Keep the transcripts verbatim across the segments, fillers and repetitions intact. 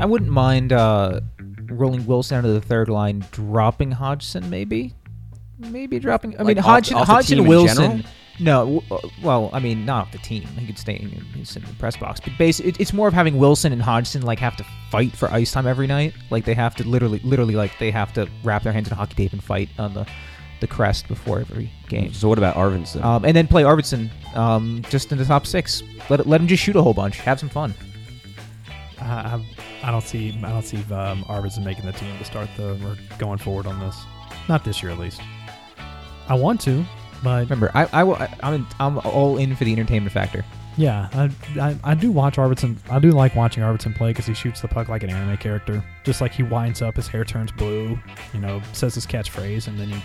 I wouldn't mind uh, rolling Wilson out of the third line, dropping Hodgson, maybe, maybe dropping. I like mean, off, Hodgson, off Hodgson, Wilson. No, well, I mean, not off the team. He could stay in, in the press box, but basically, it, it's more of having Wilson and Hodgson like have to fight for ice time every night. Like they have to literally, literally, like they have to wrap their hands in hockey tape and fight on the. the crest before every game. So what about Arvidsson? Um, and then play Arvidsson um, just in the top six. Let let him just shoot a whole bunch. Have some fun. Uh, I don't see I don't see um, Arvidsson making the team to start the or going forward on this. Not this year, at least. I want to, but remember, I I will, I I'm, in, I'm all in for the entertainment factor. Yeah, I, I I do watch Arvidsson. I do like watching Arvidsson play because he shoots the puck like an anime character. Just like he winds up, his hair turns blue. You know, says his catchphrase, and then he.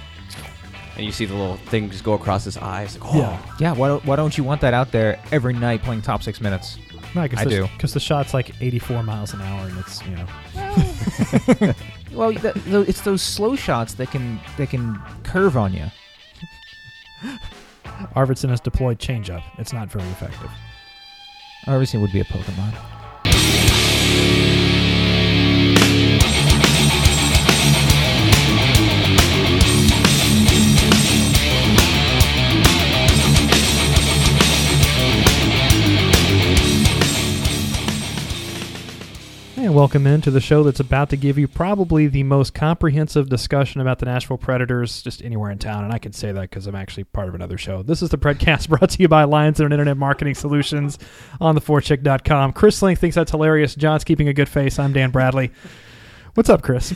And you see the little thing just go across his eyes. Like, oh. Yeah, yeah. Why don't Why don't you want that out there every night playing top six minutes? No, cause I the, do because the shot's like eighty-four miles an hour, and it's you know. Well, well the, the, it's those slow shots that can that can curve on you. Arvidsson has deployed changeup. It's not very effective. Arvidsson would be a Pokemon. And welcome into the show that's about to give you probably the most comprehensive discussion about the Nashville Predators just anywhere in town. And I can say that because I'm actually part of another show. This is the Predcast brought to you by Lions and Internet Marketing Solutions on the forecheck dot com. Chris Link thinks that's hilarious. John's keeping a good face. I'm Dan Bradley. What's up, Chris?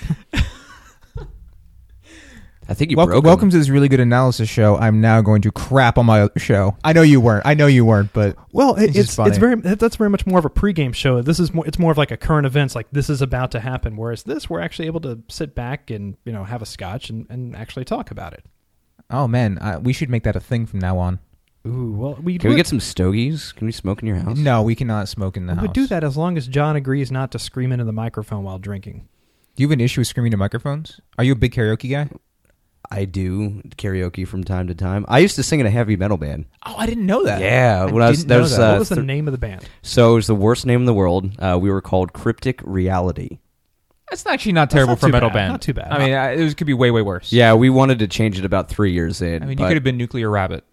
I think you welcome, broke him. Welcome to this really good analysis show. I'm now going to crap on my show. I know you weren't. I know you weren't, but well, it, it's it's, funny. it's very that's very much more of a pregame show. This is more, it's more of like a current events, like this is about to happen. Whereas this, we're actually able to sit back and you know have a scotch and, and actually talk about it. Oh man, uh, we should make that a thing from now on. Ooh, well, we can we get some stogies? Can we smoke in your house? No, we cannot smoke in the we house. We would do that as long as John agrees not to scream into the microphone while drinking. Do you have an issue with screaming to microphones? Are you a big karaoke guy? I do karaoke from time to time. I used to sing in a heavy metal band. Oh, I didn't know that. Yeah. When I, I was, didn't that know was, that. Uh, what was the th- name of the band? So it was the worst name in the world. Uh, we were called Cryptic Reality. That's actually not terrible not for a metal bad. band. Not too bad. I mean, I, it was, could be way, way worse. Yeah, we wanted to change it about three years in. I mean, you could have been Nuclear Rabbit.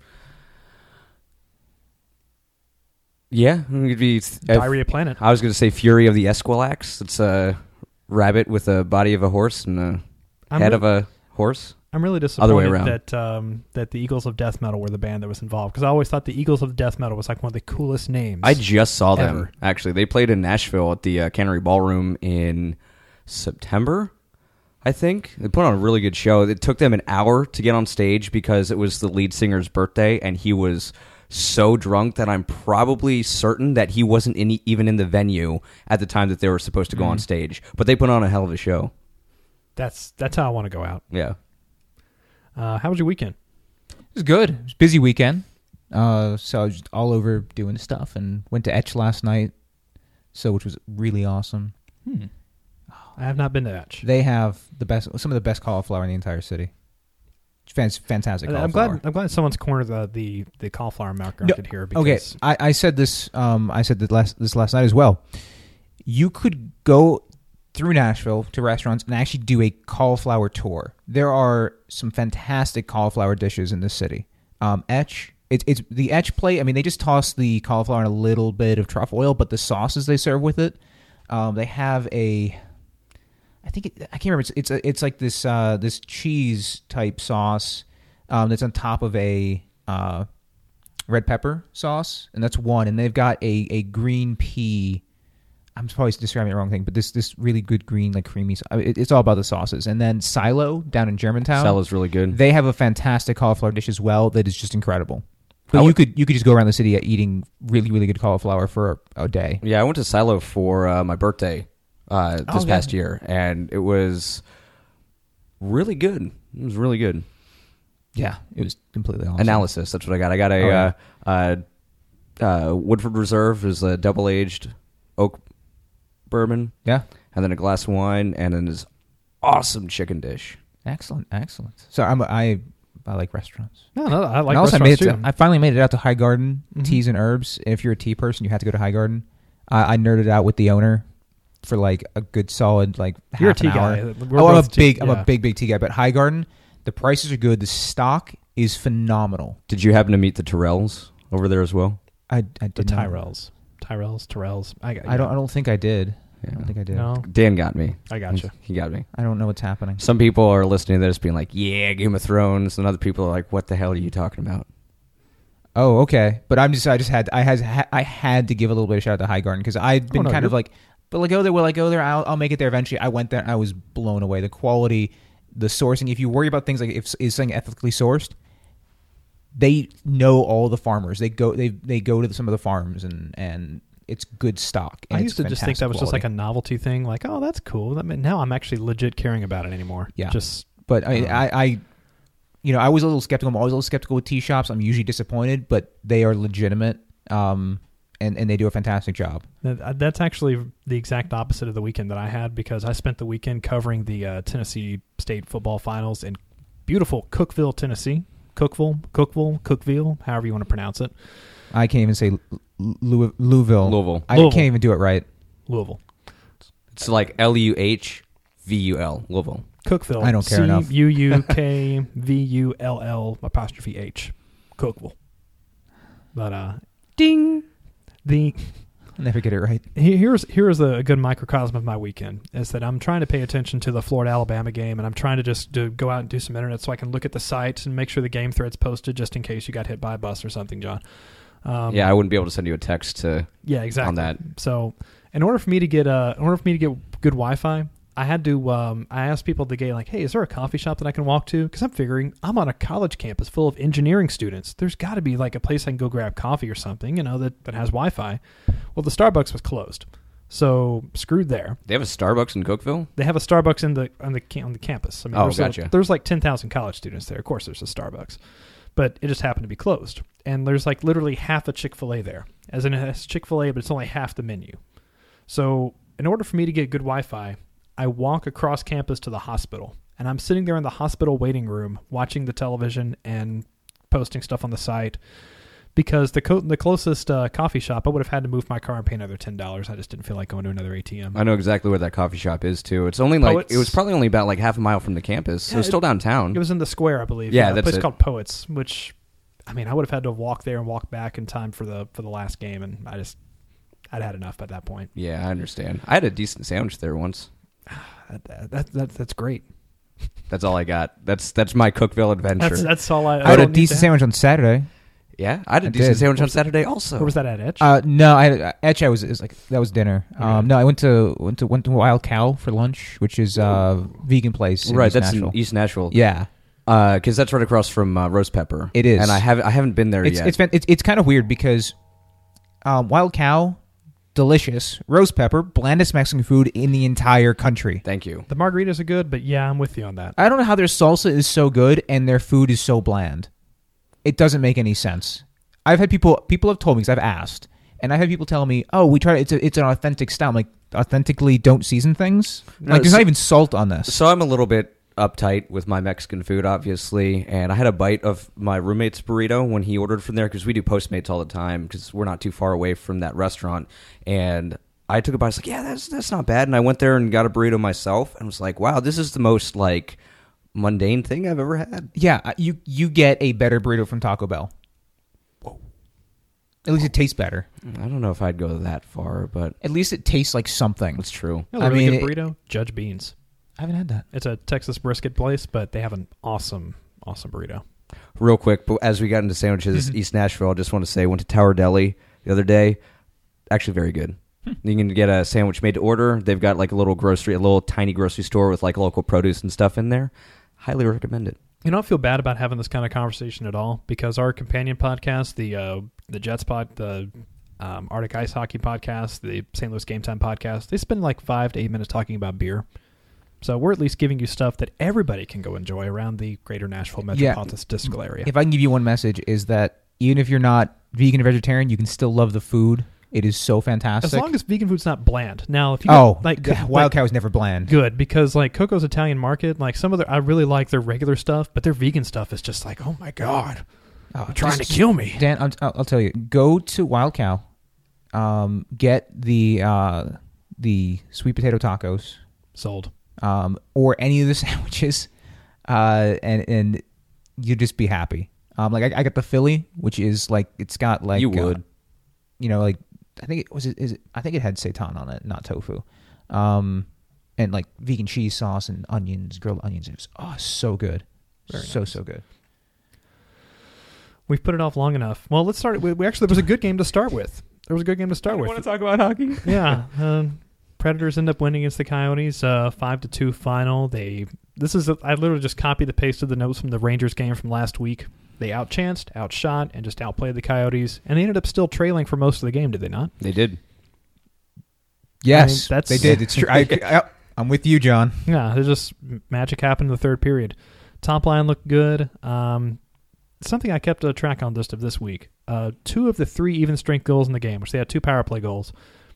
Yeah. It could be Diarrhea uh, Planet. I was going to say Fury of the Esquilax. It's a rabbit with a body of a horse and a I'm head really- of a horse. I'm really disappointed that um, that the Eagles of Death Metal were the band that was involved because I always thought the Eagles of Death Metal was like one of the coolest names. I just saw ever. them actually. They played in Nashville at the uh, Cannery Ballroom in September, I think. They put on a really good show. It took them an hour to get on stage because it was the lead singer's birthday and he was so drunk that I'm probably certain that he wasn't in, even in the venue at the time that they were supposed to go mm-hmm. on stage. But they put on a hell of a show. That's that's how I want to go out. Yeah. Uh, how was your weekend? It was good. It was a busy weekend. Uh, so I was just all over doing stuff and went to Etch last night, so which was really awesome. Hmm. I have not been to Etch. They have the best, some of the best cauliflower in the entire city. It's fantastic cauliflower. I'm glad, I'm glad someone's cornered the, the, the cauliflower market no, here. Because okay, I, I said this um, I said this last, this last night as well. You could go through Nashville to restaurants and actually do a cauliflower tour. There are some fantastic cauliflower dishes in this city. Um, etch, it's it's the etch plate. I mean, they just toss the cauliflower in a little bit of truffle oil, but the sauces they serve with it, um, they have a, I think it, I can't remember. It's it's, a, it's like this uh, this cheese type sauce um, that's on top of a uh, red pepper sauce, and that's one. And they've got a a green pea. I'm probably describing the wrong thing, but this this really good green, like creamy. I mean, it, it's all about the sauces. And then Silo down in Germantown. Silo's really good. They have a fantastic cauliflower dish as well that is just incredible. But I you would, could you could just go around the city eating really really good cauliflower for a, a day. Yeah, I went to Silo for uh, my birthday uh, this oh, past yeah. year, and it was really good. It was really good. Yeah, it was completely awesome. Analysis. That's what I got. I got a oh, yeah. uh, uh, uh, Woodford Reserve. It was a double aged oak. Bourbon, yeah, and then a glass of wine, and then this awesome chicken dish. Excellent, excellent. So I'm I I like restaurants. No, no, I like restaurants I made it too. To, I finally made it out to High Garden mm-hmm. Teas and Herbs. If you're a tea person, you have to go to High Garden. Uh, I nerded out with the owner for like a good solid like half You're a tea an hour. Guy. We're oh, I'm a big, tea, I'm yeah. a big, big tea guy. But Highgarden, the prices are good. The stock is phenomenal. Did you happen to meet the Tyrells over there as well? I, I did. The Tyrells, Tyrells, Tyrells. I got. I don't. I don't think I did. Yeah. I don't think I did. No. Dan got me. I got you. He got me. I don't know what's happening. Some people are listening to this being like, yeah, Game of Thrones. And other people are like, what the hell are you talking about? Oh, okay. But I'm just, I just had, I has, ha, I had to give a little bit of shout out to Highgarden because I've been oh, no, kind of like, but like, oh, there, will I go there? I'll, I'll make it there eventually. I went there and I was blown away. The quality, the sourcing. If you worry about things like if is something ethically sourced, they know all the farmers. They go, they, they go to some of the farms and, and, it's good stock. I used to just think that was quality. Just like a novelty thing. Like, oh, that's cool. That mean, now I'm actually legit caring about it anymore. Yeah. Just, but I, um, I, I, you know, I was a little skeptical. I'm always a little skeptical with tea shops. I'm usually disappointed, but they are legitimate, um, and, and they do a fantastic job. That, that's actually the exact opposite of the weekend that I had because I spent the weekend covering the uh, Tennessee State football finals in beautiful Cookeville, Tennessee. Cookeville, Cookeville, Cookeville, however you want to pronounce it. I can't even say Louis, Louisville. Louisville. I Louisville. can't even do it right. Louisville. It's like L U H V U L. Louisville. Cookeville. I don't care C- enough. C U U K V U L L apostrophe H. Cookeville. But, uh... Ding! The... I'll never get it right. Here's here's a good microcosm of my weekend is that I'm trying to pay attention to the Florida Alabama game, and I'm trying to just do, go out and do some internet so I can look at the site and make sure the game thread's posted just in case you got hit by a bus or something, John. Um, yeah, I wouldn't be able to send you a text to yeah exactly on that. So in order for me to get uh in order for me to get good Wi-Fi, I had to um I asked people at the gate like, hey, is there a coffee shop that I can walk to? Because I'm figuring I'm on a college campus full of engineering students. There's got to be like a place I can go grab coffee or something, you know, that, that has Wi-Fi. Well, the Starbucks was closed, so screwed there. They have a Starbucks in Cookeville. They have a Starbucks in the on the on the campus. I mean, oh, there's gotcha. A, there's like ten thousand college students there. Of course, there's a Starbucks, but it just happened to be closed. And there's like literally half a Chick-fil-A there. As in, it's Chick-fil-A, but it's only half the menu. So in order for me to get good Wi-Fi, I walk across campus to the hospital. And I'm sitting there in the hospital waiting room watching the television and posting stuff on the site. Because the co- the closest uh, coffee shop, I would have had to move my car and pay another ten dollars. I just didn't feel like going to another A T M. I know exactly where that coffee shop is, too. It's only like, Poets. It was probably only about like half a mile from the campus. Yeah, it was still downtown. It was in the square, I believe. Yeah, yeah that's a place it. called Poets, which... I mean, I would have had to walk there and walk back in time for the for the last game, and I just, I'd had enough by that point. Yeah, I understand. I had a decent sandwich there once. that, that, that that's great. That's all I got. That's that's my Cookeville adventure. That's, that's all I. I, I had a decent sandwich on Saturday. Yeah, I had a I decent did. sandwich on Saturday also. Or was that at Etch? Uh, no, I had, Etch. I was, it was like that was dinner. Yeah. Um, no, I went to went to went to Wild Cow for lunch, which is a uh, vegan place. Right, in East that's Nashville. in East Nashville. Yeah. Because uh, that's right across from uh, Rose Pepper. It is, and I haven't I haven't been there it's, yet. It's, been, it's it's kind of weird because um, Wild Cow, delicious. Rose Pepper, blandest Mexican food in the entire country. Thank you. The margaritas are good, but yeah, I'm with you on that. I don't know how their salsa is so good and their food is so bland. It doesn't make any sense. I've had people people have told me because I've asked, and I've had people tell me, "Oh, we try it's a, it's an authentic style." I'm like, authentically, don't season things. No, like there's so, not even salt on this. So I'm a little bit uptight with my Mexican food, obviously, and I had a bite of my roommate's burrito when he ordered from there because we do Postmates all the time because we're not too far away from that restaurant. And I took a bite, I was like, yeah, that's that's not bad. And I went there and got a burrito myself and was like, wow, this is the most like mundane thing I've ever had. Yeah, you you get a better burrito from Taco Bell. Whoa. At least it tastes better. I don't know if I'd go that far, but at least it tastes like something. That's true. No, I really mean, good burrito, it, Judge Beans. I haven't had that. It's a Texas brisket place, but they have an awesome, awesome burrito. Real quick, but as we got into sandwiches, East Nashville, I just want to say, went to Tower Deli the other day. Actually, very good. You can get a sandwich made to order. They've got like a little grocery, a little tiny grocery store with like local produce and stuff in there. Highly recommend it. You know, I feel bad about having this kind of conversation at all because our companion podcast, the uh, the Jets pod, the um, Arctic Ice Hockey podcast, the Saint Louis Game Time podcast, they spend like five to eight minutes talking about beer. So we're at least giving you stuff that everybody can go enjoy around the greater Nashville metropolitan statistical yeah. area. If I can give you one message is that even if you're not vegan or vegetarian, you can still love the food. It is so fantastic. As long as vegan food's not bland. Now, if you oh, got, like uh, Wild like, Cow is never bland. Good, because like Coco's Italian Market, like some of their, I really like their regular stuff, but their vegan stuff is just like, oh my God, oh, you're trying just, to kill me. Dan, I'll, I'll tell you, go to Wild Cow, um, get the... Uh, the sweet potato tacos. Sold. Um, or any of the sandwiches, uh, and and you'd just be happy. Um, like I, I got the Philly, which is like it's got like you would, uh, you know, like I think it was it, is it I think it had seitan on it, not tofu, um, and like vegan cheese sauce and onions, grilled onions. It was oh so good, Very so nice. so good. We've put it off long enough. Well, let's start. We, we actually there was a good game to start with. There was a good game to start I with. Want to talk about hockey? Yeah. Um, Predators end up winning against the Coyotes, uh, five to two final. They this is a, I literally just copied and pasted the notes from the Rangers game from last week. They outchanced, outshot, and just outplayed the Coyotes, and they ended up still trailing for most of the game. Did they not? They did. Yes, I mean, that's, they did. It's true. I, I, I'm with you, John. Yeah, there's just magic happened in the third period. Top line looked good. Um, something I kept a track on just of this week. Uh, two of the three even strength goals in the game, which they had two power play goals.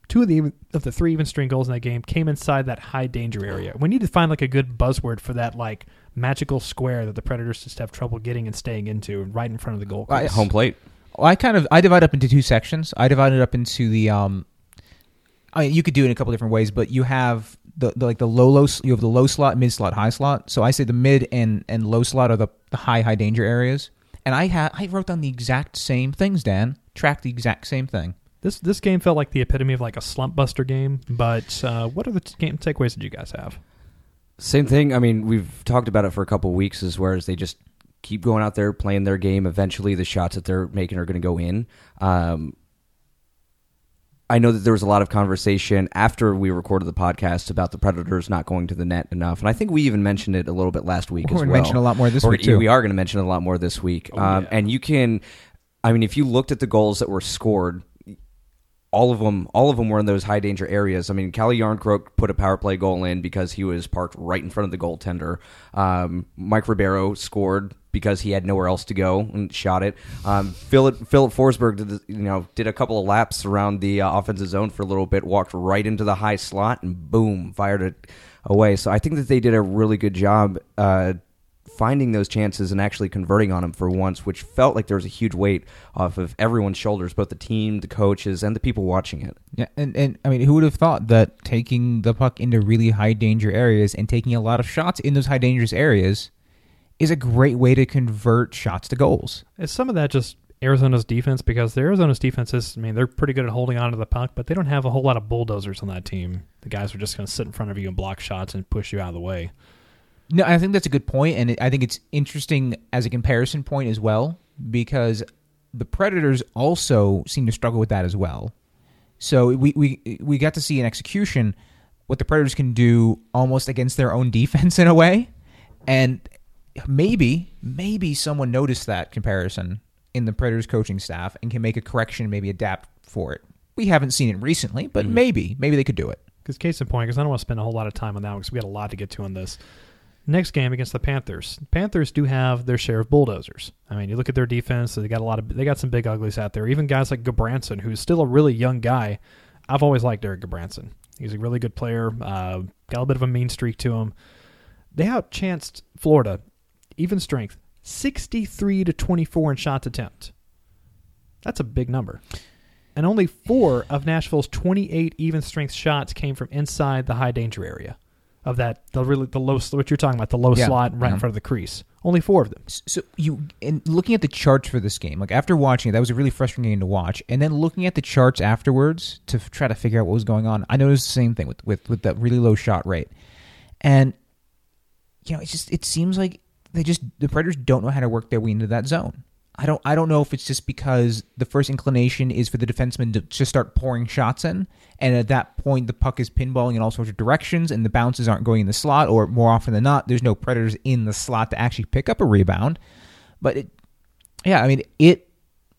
Two of the of the three even string goals in that game came inside that high danger area. We need to find like a good buzzword for that like magical square that the Predators just have trouble getting and staying into, right in front of the goal. I, home plate. I kind of I divide up into two sections. I divide it up into the um. I mean, you could do it in a couple different ways, but you have the, the like the low low you have the low slot, mid slot, high slot. So I say the mid and, and low slot are the, the high high danger areas. And I ha- I wrote down the exact same things. Dan tracked the exact same thing. This this game felt like the epitome of like a slump buster game, but uh, what are the t- game takeaways that you guys have? Same thing. I mean, we've talked about it for a couple of weeks as whereas they just keep going out there, playing their game. Eventually, the shots that they're making are going to go in. Um, I know that there was a lot of conversation after we recorded the podcast about the Predators not going to the net enough, and I think we even mentioned it a little bit last week We're as well. We're going to mention a lot more this or, week, too. We are going to mention it a lot more this week. Oh, um, yeah. And you can, I mean, if you looked at the goals that were scored, All of them, all of them were in those high danger areas. I mean, Calle Järnkrok put a power play goal in because he was parked right in front of the goaltender. Um, Mike Ribeiro scored because he had nowhere else to go and shot it. Um, Filip Filip Forsberg did the, you know did a couple of laps around the uh, offensive zone for a little bit, walked right into the high slot and boom, fired it away. So I think that they did a really good job uh, finding those chances and actually converting on them for once, which felt like there was a huge weight off of everyone's shoulders, both the team, the coaches, and the people watching it. Yeah, and, and I mean, who would have thought that taking the puck into really high-danger areas and taking a lot of shots in those high-dangerous areas is a great way to convert shots to goals? Is some of that just Arizona's defense? Because the Arizona's defense is, I mean, they're pretty good at holding on to the puck, but they don't have a whole lot of bulldozers on that team. The guys are just going to sit in front of you and block shots and push you out of the way. No, I think that's a good point, and I think it's interesting as a comparison point as well, because the Predators also seem to struggle with that as well. So we we, we got to see in execution what the Predators can do almost against their own defense in a way, and maybe, maybe someone noticed that comparison in the Predators coaching staff and can make a correction, maybe adapt for it. We haven't seen it recently, but mm-hmm. maybe, maybe they could do it. Because case in point, because I don't want to spend a whole lot of time on that one because we got a lot to get to on this. Next game against the Panthers. The Panthers do have their share of bulldozers. I mean, you look at their defense; they got a lot of, they got some big uglies out there. Even guys like Gudbranson, who's still a really young guy. I've always liked Eric Gudbranson. He's a really good player. Uh, got a bit of a mean streak to him. They outchanced Florida, even strength, sixty-three to twenty-four in shots attempt. That's a big number, and only four of Nashville's twenty-eight even strength shots came from inside the high danger area. Of that, the really the low what you're talking about, the low yeah, slot right yeah. in front of the crease. Only four of them. So you, and looking at the charts for this game, like after watching it, that was a really frustrating game to watch. And then looking at the charts afterwards to f- try to figure out what was going on, I noticed the same thing with with with that really low shot rate. And you know, it's just it seems like they just the Predators don't know how to work their way into that zone. I don't I don't know if it's just because the first inclination is for the defenseman to just start pouring shots in, and at that point the puck is pinballing in all sorts of directions and the bounces aren't going in the slot, or more often than not, there's no Predators in the slot to actually pick up a rebound. But it, yeah, I mean, it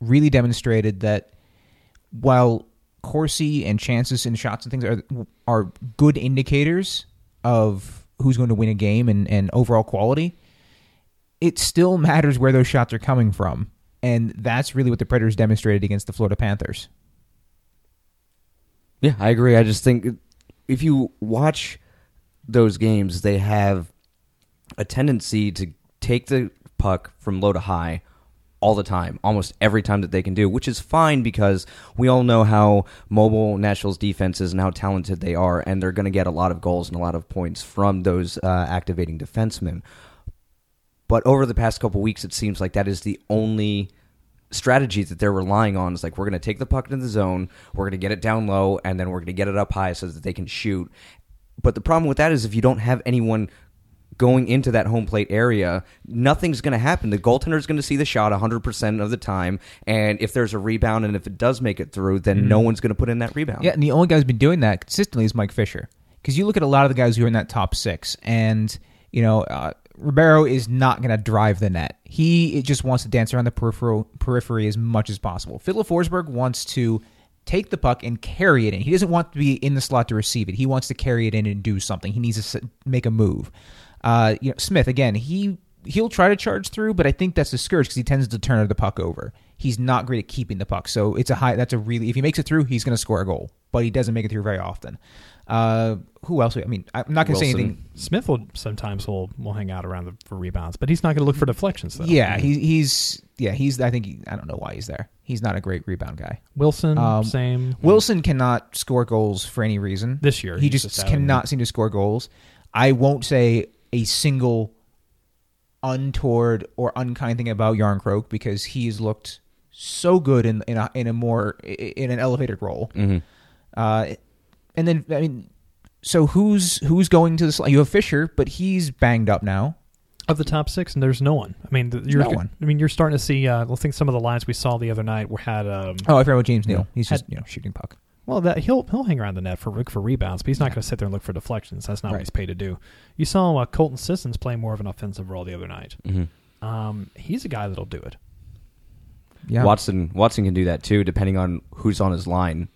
really demonstrated that while Corsi and chances and shots and things are are good indicators of who's going to win a game and, and overall quality, it still matters where those shots are coming from. And that's really what the Predators demonstrated against the Florida Panthers. Yeah, I agree. I just think if you watch those games, they have a tendency to take the puck from low to high, all the time, almost every time that they can do, which is fine because we all know how mobile Nashville's defense is and how talented they are, and they're going to get a lot of goals and a lot of points from those uh, activating defensemen. But over the past couple weeks, it seems like that is the only strategy that they're relying on. It's like, we're going to take the puck into the zone, we're going to get it down low, and then we're going to get it up high so that they can shoot. But the problem with that is if you don't have anyone going into that home plate area, nothing's going to happen. The goaltender is going to see the shot one hundred percent of the time, and if there's a rebound and if it does make it through, then mm-hmm. no one's going to put in that rebound. Yeah, and the only guy who's been doing that consistently is Mike Fisher. Because you look at a lot of the guys who are in that top six, and, you know, uh, Ribeiro is not going to drive the net. He just wants to dance around the peripheral, periphery as much as possible. Filip Forsberg wants to take the puck and carry it in. He doesn't want to be in the slot to receive it. He wants to carry it in and do something. He needs to make a move. Uh, you know, Smith, again, he, he'll try to charge through, but I think that's the scourge because he tends to turn the puck over. He's not great at keeping the puck. So it's a high, that's a really, if he makes it through, he's going to score a goal, but he doesn't make it through very often. Uh, who else? I mean, I'm not going to say anything. Smith will sometimes will, will hang out around the, for rebounds, but he's not going to look for deflections though. Yeah. He, he's, yeah, he's, I think, he, I don't know why he's there. He's not a great rebound guy. Wilson, um, same. Wilson cannot score goals for any reason. This year. He just cannot seem to score goals. I won't say a single untoward or unkind thing about Järnkrok because he's looked so good in in a, in a more in an elevated role. Mm-hmm. Uh, and then I mean, so who's who's going to the slot? You have Fisher, but he's banged up now. Of the top six, and there's no one. I mean, the, you're, no one. I mean, you're starting to see. Uh, I think some of the lines we saw the other night were had. Um, oh, I forgot about James Neal. He's had, just you know shooting puck. Well, that he'll he'll hang around the net for look for rebounds, but he's not yeah. going to sit there and look for deflections. That's not right. what he's paid to do. You saw uh, Colton Sissons play more of an offensive role the other night. Mm-hmm. Um, he's a guy that'll do it. Yeah, Watson Watson can do that too, depending on who's on his line.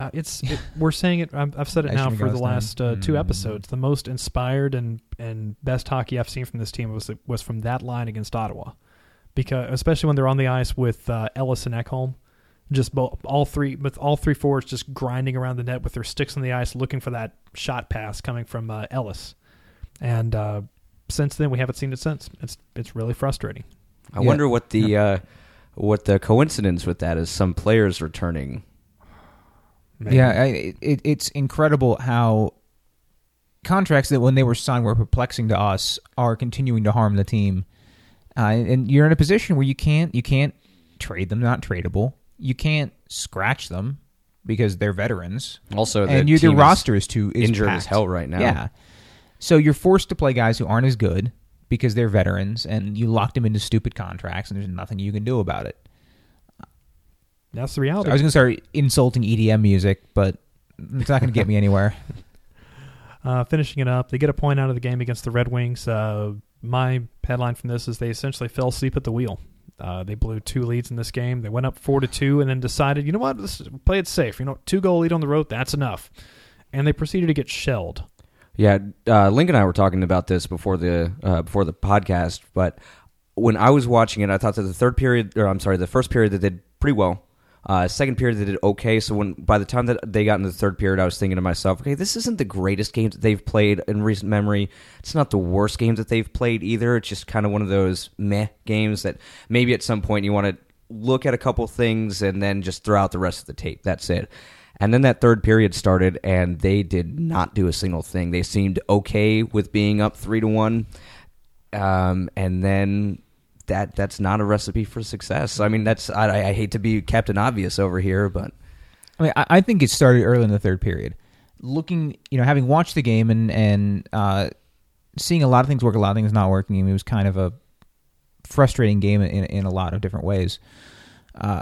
Uh, it's it, we're saying it. I'm, I've said it now for the last uh, two mm-hmm. episodes. The most inspired and, and best hockey I've seen from this team was was from that line against Ottawa, because especially when they're on the ice with uh, Ellis and Ekholm. Just both, all three, with all three forwards just grinding around the net with their sticks on the ice, looking for that shot pass coming from uh, Ellis. And uh, since then, we haven't seen it since. It's it's really frustrating. I yeah. wonder what the yeah. uh, what the coincidence with that is. Some players returning. Maybe. Yeah, I, it, it's incredible how contracts that when they were signed were perplexing to us are continuing to harm the team. Uh, and you're in a position where you can't you can't trade them, not tradable. You can't scratch them because they're veterans. Also, the and you, team your roster is too is injured packed. As hell right now. Yeah, so you're forced to play guys who aren't as good because they're veterans, and you locked them into stupid contracts, and there's nothing you can do about it. That's the reality. So I was going to start insulting E D M music, but it's not going to get me anywhere. Uh, finishing it up, they get a point out of the game against the Red Wings. Uh, my headline from this is they essentially fell asleep at the wheel. Uh, they blew two leads in this game. They went up four to two, and then decided, you know what, let's play it safe. You know, two goal lead on the road, that's enough. And they proceeded to get shelled. Yeah, uh, Link and I were talking about this before the uh, before the podcast. But when I was watching it, I thought that the third period, or I'm sorry, the first period they did pretty well. Uh, second period they did okay. So when by the time that they got into the third period, I was thinking to myself, okay, this isn't the greatest game that they've played in recent memory. It's not the worst game that they've played either. It's just kind of one of those meh games that maybe at some point you want to look at a couple things and then just throw out the rest of the tape. That's it. And then that third period started, and they did not do a single thing. They seemed okay with being up three to one, um, and then. That that's not a recipe for success. I mean, that's I, I hate to be Captain Obvious over here, but I mean, I, I think it started early in the third period. Looking, you know, having watched the game and and uh, seeing a lot of things work, a lot of things not working. I mean, it was kind of a frustrating game in in a lot of different ways. Uh,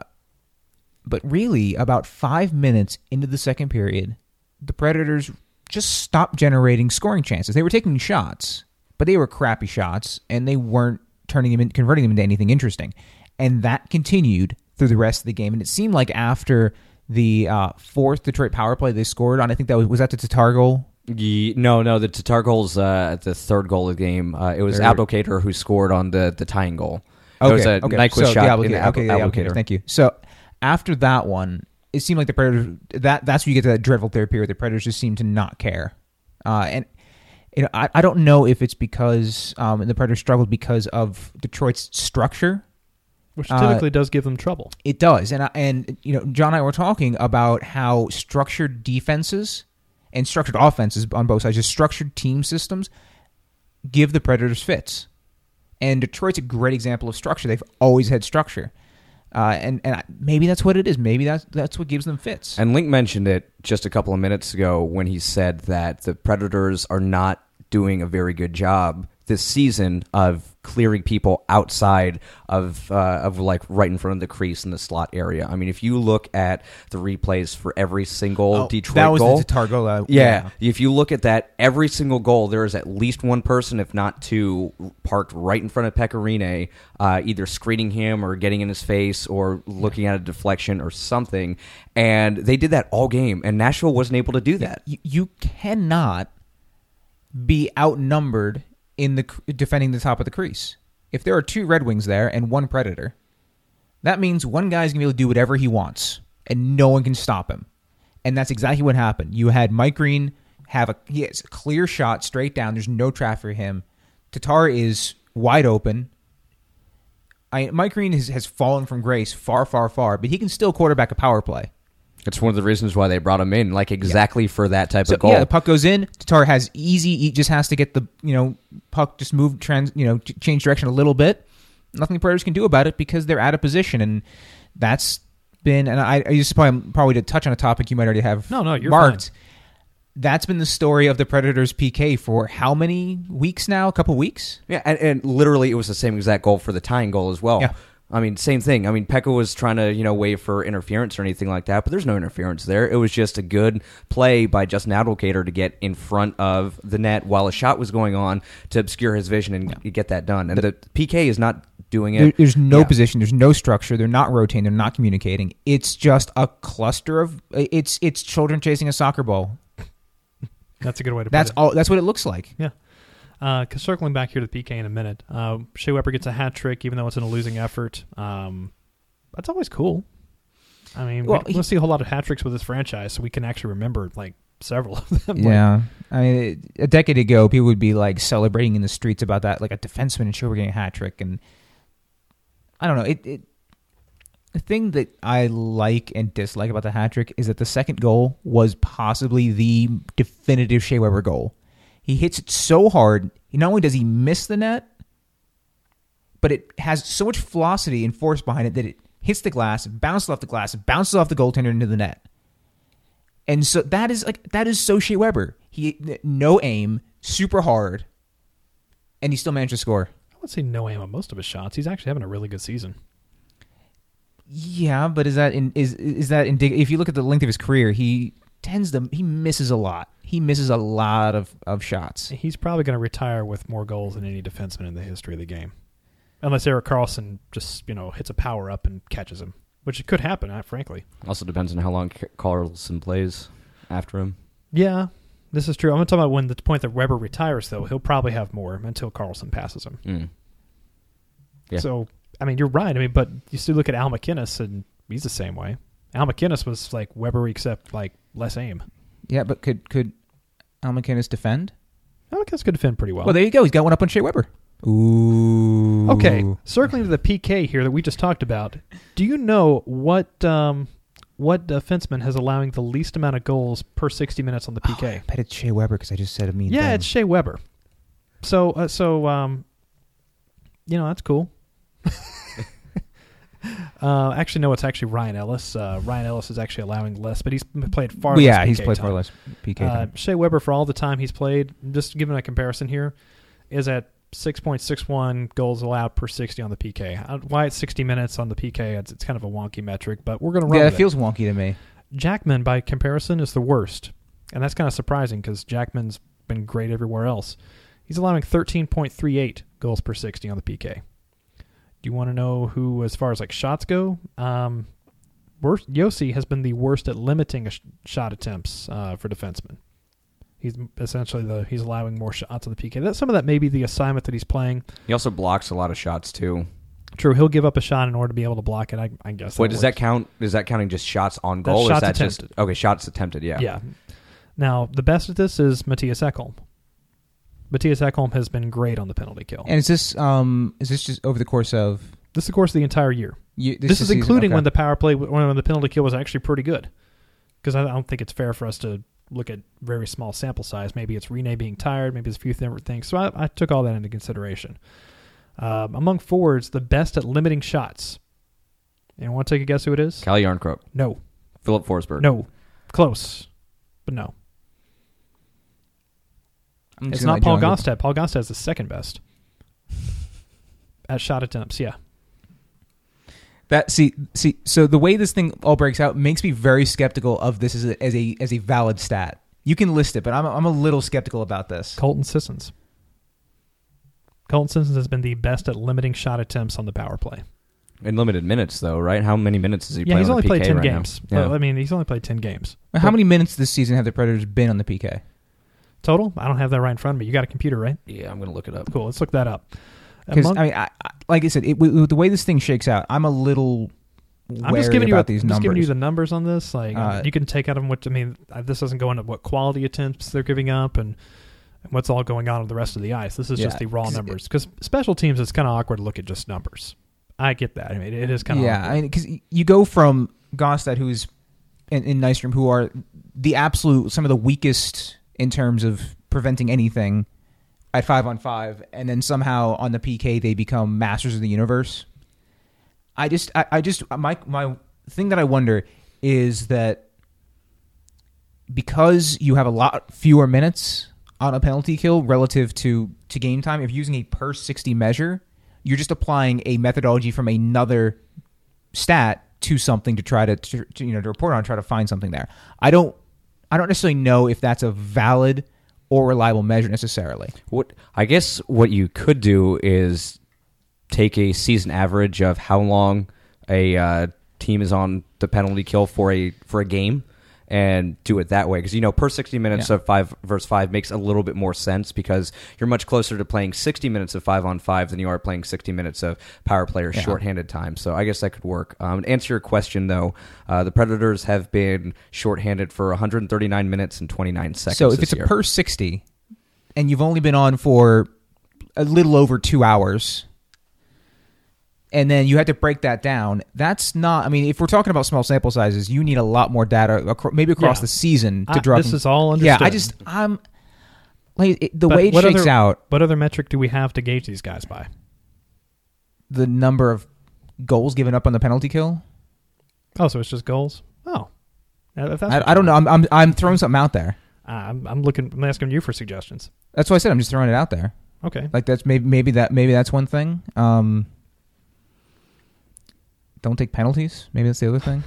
but really, about five minutes into the second period, the Predators just stopped generating scoring chances. They were taking shots, but they were crappy shots, and they weren't. Turning them in, converting them into anything interesting, and that continued through the rest of the game. And it seemed like after the uh, fourth Detroit power play they scored on, I think that was was that the Tatar goal. Yeah, no, no, the Tatar goal's uh, the third goal of the game. Uh, it was Abdelkader who scored on the, the tying goal. Okay, it was a okay. Nyquist so, shot. Yeah, in the okay, Abdelkader. Yeah, Abdelkader. Thank you. So after that one, it seemed like the Predators. That that's when you get to that dreadful third period. The Predators just seemed to not care, uh, and. You know, I, I don't know if it's because um, the Predators struggled because of Detroit's structure Which typically uh, does give them trouble. It does. And, and you know, John and I were talking about how structured defenses and structured offenses on both sides, just structured team systems, give the Predators fits. And Detroit's a great example of structure. They've always had structure. Uh, and, and maybe that's what it is. Maybe that's, that's what gives them fits. And Link mentioned it just a couple of minutes ago when he said that the Predators are not doing a very good job this season of clearing people outside of, uh, of like right in front of the crease in the slot area. I mean, if you look at the replays for every single oh, Detroit goal. That was goal, the Tatar goal. Uh, yeah, yeah. If you look at that, every single goal, there is at least one person, if not two, parked right in front of Pekka Rinne, uh, either screening him or getting in his face or looking at a deflection or something. And they did that all game, and Nashville wasn't able to do that. You, you cannot be outnumbered in the defending the top of the crease. If there are two Red Wings there and one Predator, that means one guy's going to be able to do whatever he wants, and no one can stop him. And that's exactly what happened. You had Mike Green have a, he has a clear shot straight down. There's no traffic for him. Tatar is wide open. I, Mike Green has, has fallen from grace far, far, far, but he can still quarterback a power play. It's one of the reasons why they brought him in, like exactly yeah. for that type so, of goal. Yeah, the puck goes in. Tatar has easy. He just has to get the you know puck just move, trans, you know, change direction a little bit. Nothing the Predators can do about it because they're out of position, and that's been. And I, I just probably probably to touch on a topic you might already have. No, no, you're marked. Fine. That's been the story of the Predators' P K for how many weeks now? A couple weeks. Yeah, and, and literally it was the same exact goal for the tying goal as well. Yeah. I mean, same thing. I mean, Pekka was trying to, you know, wait for interference or anything like that, but there's no interference there. It was just a good play by Justin Advocator to get in front of the net while a shot was going on to obscure his vision and yeah. get that done. And the, the P K is not doing it. There's no yeah. position. There's no structure. They're not rotating. They're not communicating. It's just a cluster of it's it's children chasing a soccer ball. That's a good way to put that's it. All, that's what it looks like. Yeah. Uh, circling back here to the P K in a minute, uh, Shea Weber gets a hat trick, even though it's in a losing effort. Um, that's always cool. I mean, well, we don't see a whole lot of hat tricks with this franchise, so we can actually remember like several of them. Yeah, I mean, a decade ago, people would be like celebrating in the streets about that, like a defenseman and Shea Weber getting a hat trick, and I don't know. It, it the thing that I like and dislike about the hat trick is that the second goal was possibly the definitive Shea Weber goal. He hits it so hard, not only does he miss the net, but it has so much velocity and force behind it that it hits the glass, bounces off the glass, bounces off the goaltender into the net. And so that is like that is so Shea Weber. He no aim, super hard, and he still managed to score. I would say no aim on most of his shots. He's actually having a really good season. Yeah, but is that in, is is that indicative? If you look at the length of his career, he tends to he misses a lot. He misses a lot of, of shots. He's probably going to retire with more goals than any defenseman in the history of the game. Unless Erik Karlsson just, you know, hits a power up and catches him, which it could happen, frankly. Also depends on how long Karlsson plays after him. Yeah, this is true. I'm going to talk about when the point that Weber retires, though. He'll probably have more until Karlsson passes him. Mm. Yeah. So, I mean, you're right. I mean, but you still look at Al MacInnis, and he's the same way. Al MacInnis was like Weber except like less aim. Yeah, but could could Al MacInnis defend? Al MacInnis could defend pretty well. Well, there you go. He's got one up on Shea Weber. Ooh. Okay, circling to the P K here that we just talked about. Do you know what um, what defenseman has allowing the least amount of goals per sixty minutes on the P K? Oh, I bet it's Shea Weber because I just said a mean. Yeah, thing. It's Shea Weber. So uh, so um, you know that's cool. Uh, actually, no, it's actually Ryan Ellis. Uh, Ryan Ellis is actually allowing less, but he's played far well, less yeah, P K he's played time. far less P K uh, time. Shea Weber, for all the time he's played, just giving a comparison here, is at six point six one goals allowed per sixty on the P K. Why it's sixty minutes on the P K, it's, it's kind of a wonky metric, but we're going to run Yeah, it feels it. wonky to me. Jackman, by comparison, is the worst, and that's kind of surprising because Jackman's been great everywhere else. He's allowing thirteen point three eight goals per sixty on the P K. You want to know who, as far as like shots go, um, worst, Josi has been the worst at limiting a sh- shot attempts uh, for defensemen. He's essentially the he's allowing more shots on the P K. That, some of that may be the assignment that he's playing. He also blocks a lot of shots too. True, he'll give up a shot in order to be able to block it. I, I guess. Wait, does works. that count? Is that counting just shots on goal? That's shots is that attempted. Just okay? Shots attempted. Yeah. Yeah. Now the best at this is Matthias Ekholm. Matthias Ekholm has been great on the penalty kill. And is this um, is this just over the course of This is, of course, the entire year. You, this, this is, is including okay. when the power play, when the penalty kill was actually pretty good. Because I don't think it's fair for us to look at very small sample size. Maybe it's Rinne being tired. Maybe it's a few different things. So I, I took all that into consideration. Um, among forwards, the best at limiting shots. And want to take a guess who it is? Calle Järnkrok. No. Filip Forsberg. No. Close, but no. I'm it's not Paul Gostad. Paul Gostad is the second best at shot attempts. Yeah. That see see so the way this thing all breaks out makes me very skeptical of this as a as a, as a valid stat. You can list it, but I'm I'm a little skeptical about this. Colton Sissons. Colton Sissons has been the best at limiting shot attempts on the power play. In limited minutes, though, right? How many minutes is he? Yeah, he's only played ten games. Yeah. I mean, he's only played ten games. How but, many minutes this season have the Predators been on the P K? Total? I don't have that right in front of me. You got a computer, right? Yeah, I'm going to look it up. Cool. Let's look that up. Because I mean, I, I, like I said, it, w- w- the way this thing shakes out, I'm a little wary I'm just giving about you a, these I'm numbers. I'm just giving you the numbers on this. Like uh, you can take out of them. What I mean, this doesn't go into what quality attempts they're giving up and, and what's all going on on the rest of the ice. This is yeah, just the raw numbers. Because special teams, it's kind of awkward to look at just numbers. I get that. I mean, it is kind of yeah. Awkward. I mean, because you go from Gostad, who's in, in Nystrom, who are the absolute some of the weakest in terms of preventing anything. At five on five, and then somehow on the P K they become masters of the universe. I just, I, I just, my my thing that I wonder is that because you have a lot fewer minutes on a penalty kill relative to to game time, if you're using a per sixty measure, you're just applying a methodology from another stat to something to try to, to, to you know to report on, try to find something there. I don't, I don't necessarily know if that's a valid or reliable measure necessarily. What I guess what you could do is take a season average of how long a uh, team is on the penalty kill for a for a game and do it that way. Because, you know, per sixty minutes yeah. of five versus five makes a little bit more sense because you're much closer to playing sixty minutes of five on five than you are playing sixty minutes of power play or yeah. shorthanded time. So I guess that could work. Um, to answer your question, though, uh, the Predators have been shorthanded for one hundred thirty-nine minutes and twenty-nine seconds. So if it's this year. A per sixty and you've only been on for a little over two hours and then you had to break that down. That's not, I mean, if we're talking about small sample sizes, you need a lot more data, acro- maybe across yeah. the season to I, draw. This them. Is all understood. Yeah, I just, I'm, like, it, the but way it shakes other, out. What other metric do we have to gauge these guys by? The number of goals given up on the penalty kill. Oh, so it's just goals? Oh. If that's I, I don't know. I'm, I'm I'm throwing something out there. Uh, I'm, I'm looking, I'm asking you for suggestions. That's what I said. I'm just throwing it out there. Okay. Like, that's maybe, maybe that, maybe that's one thing. Um, Don't take penalties. Maybe that's the other thing.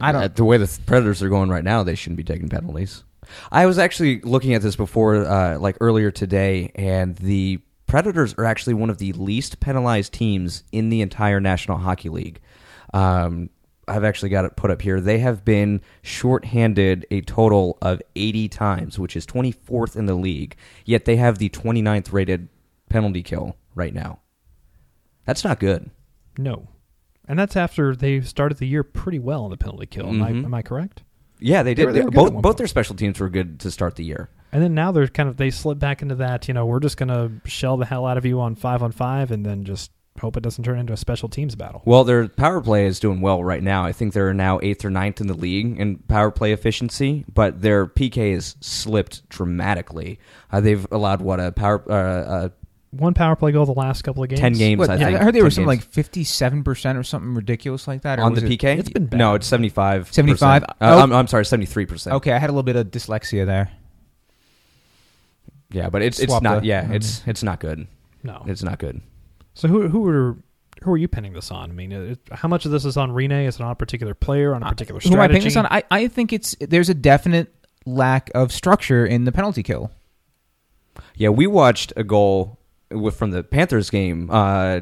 I don't. The way the Predators are going right now, they shouldn't be taking penalties. I was actually looking at this before, uh, like earlier today, and the Predators are actually one of the least penalized teams in the entire National Hockey League. Um, I've actually got it put up here. They have been shorthanded a total of eighty times, which is twenty-fourth in the league, yet they have the twenty-ninth rated penalty kill right now. That's not good. No. And that's after they started the year pretty well on the penalty kill. Am, mm-hmm. I, am I correct? Yeah, they did. They were, they were both both point. Their special teams were good to start the year. And then now they're kind of they slip back into that. You know, we're just going to shell the hell out of you on five on five, and then just hope it doesn't turn into a special teams battle. Well, their power play is doing well right now. I think they're now eighth or ninth in the league in power play efficiency, but their P K has slipped dramatically. Uh, they've allowed what a power. Uh, uh, One power play goal the last couple of games. Ten games, what, I think. I heard they were something games. Like fifty-seven percent or something ridiculous like that. Or on the P K, it, it's been bad. No, it's seventy-five. Seventy-five. Uh, oh. I'm, I'm sorry, seventy-three percent. Okay, I had a little bit of dyslexia there. Yeah, but it's Swap it's not. The, yeah, mm-hmm. it's it's not good. No, it's not good. So who who are who are you pinning this on? I mean, it, how much of this is on Rinne? Is it on a particular player? On a particular uh, strategy? Who am I pinning this on? I I think it's there's a definite lack of structure in the penalty kill. Yeah, we watched a goal. From the Panthers game uh,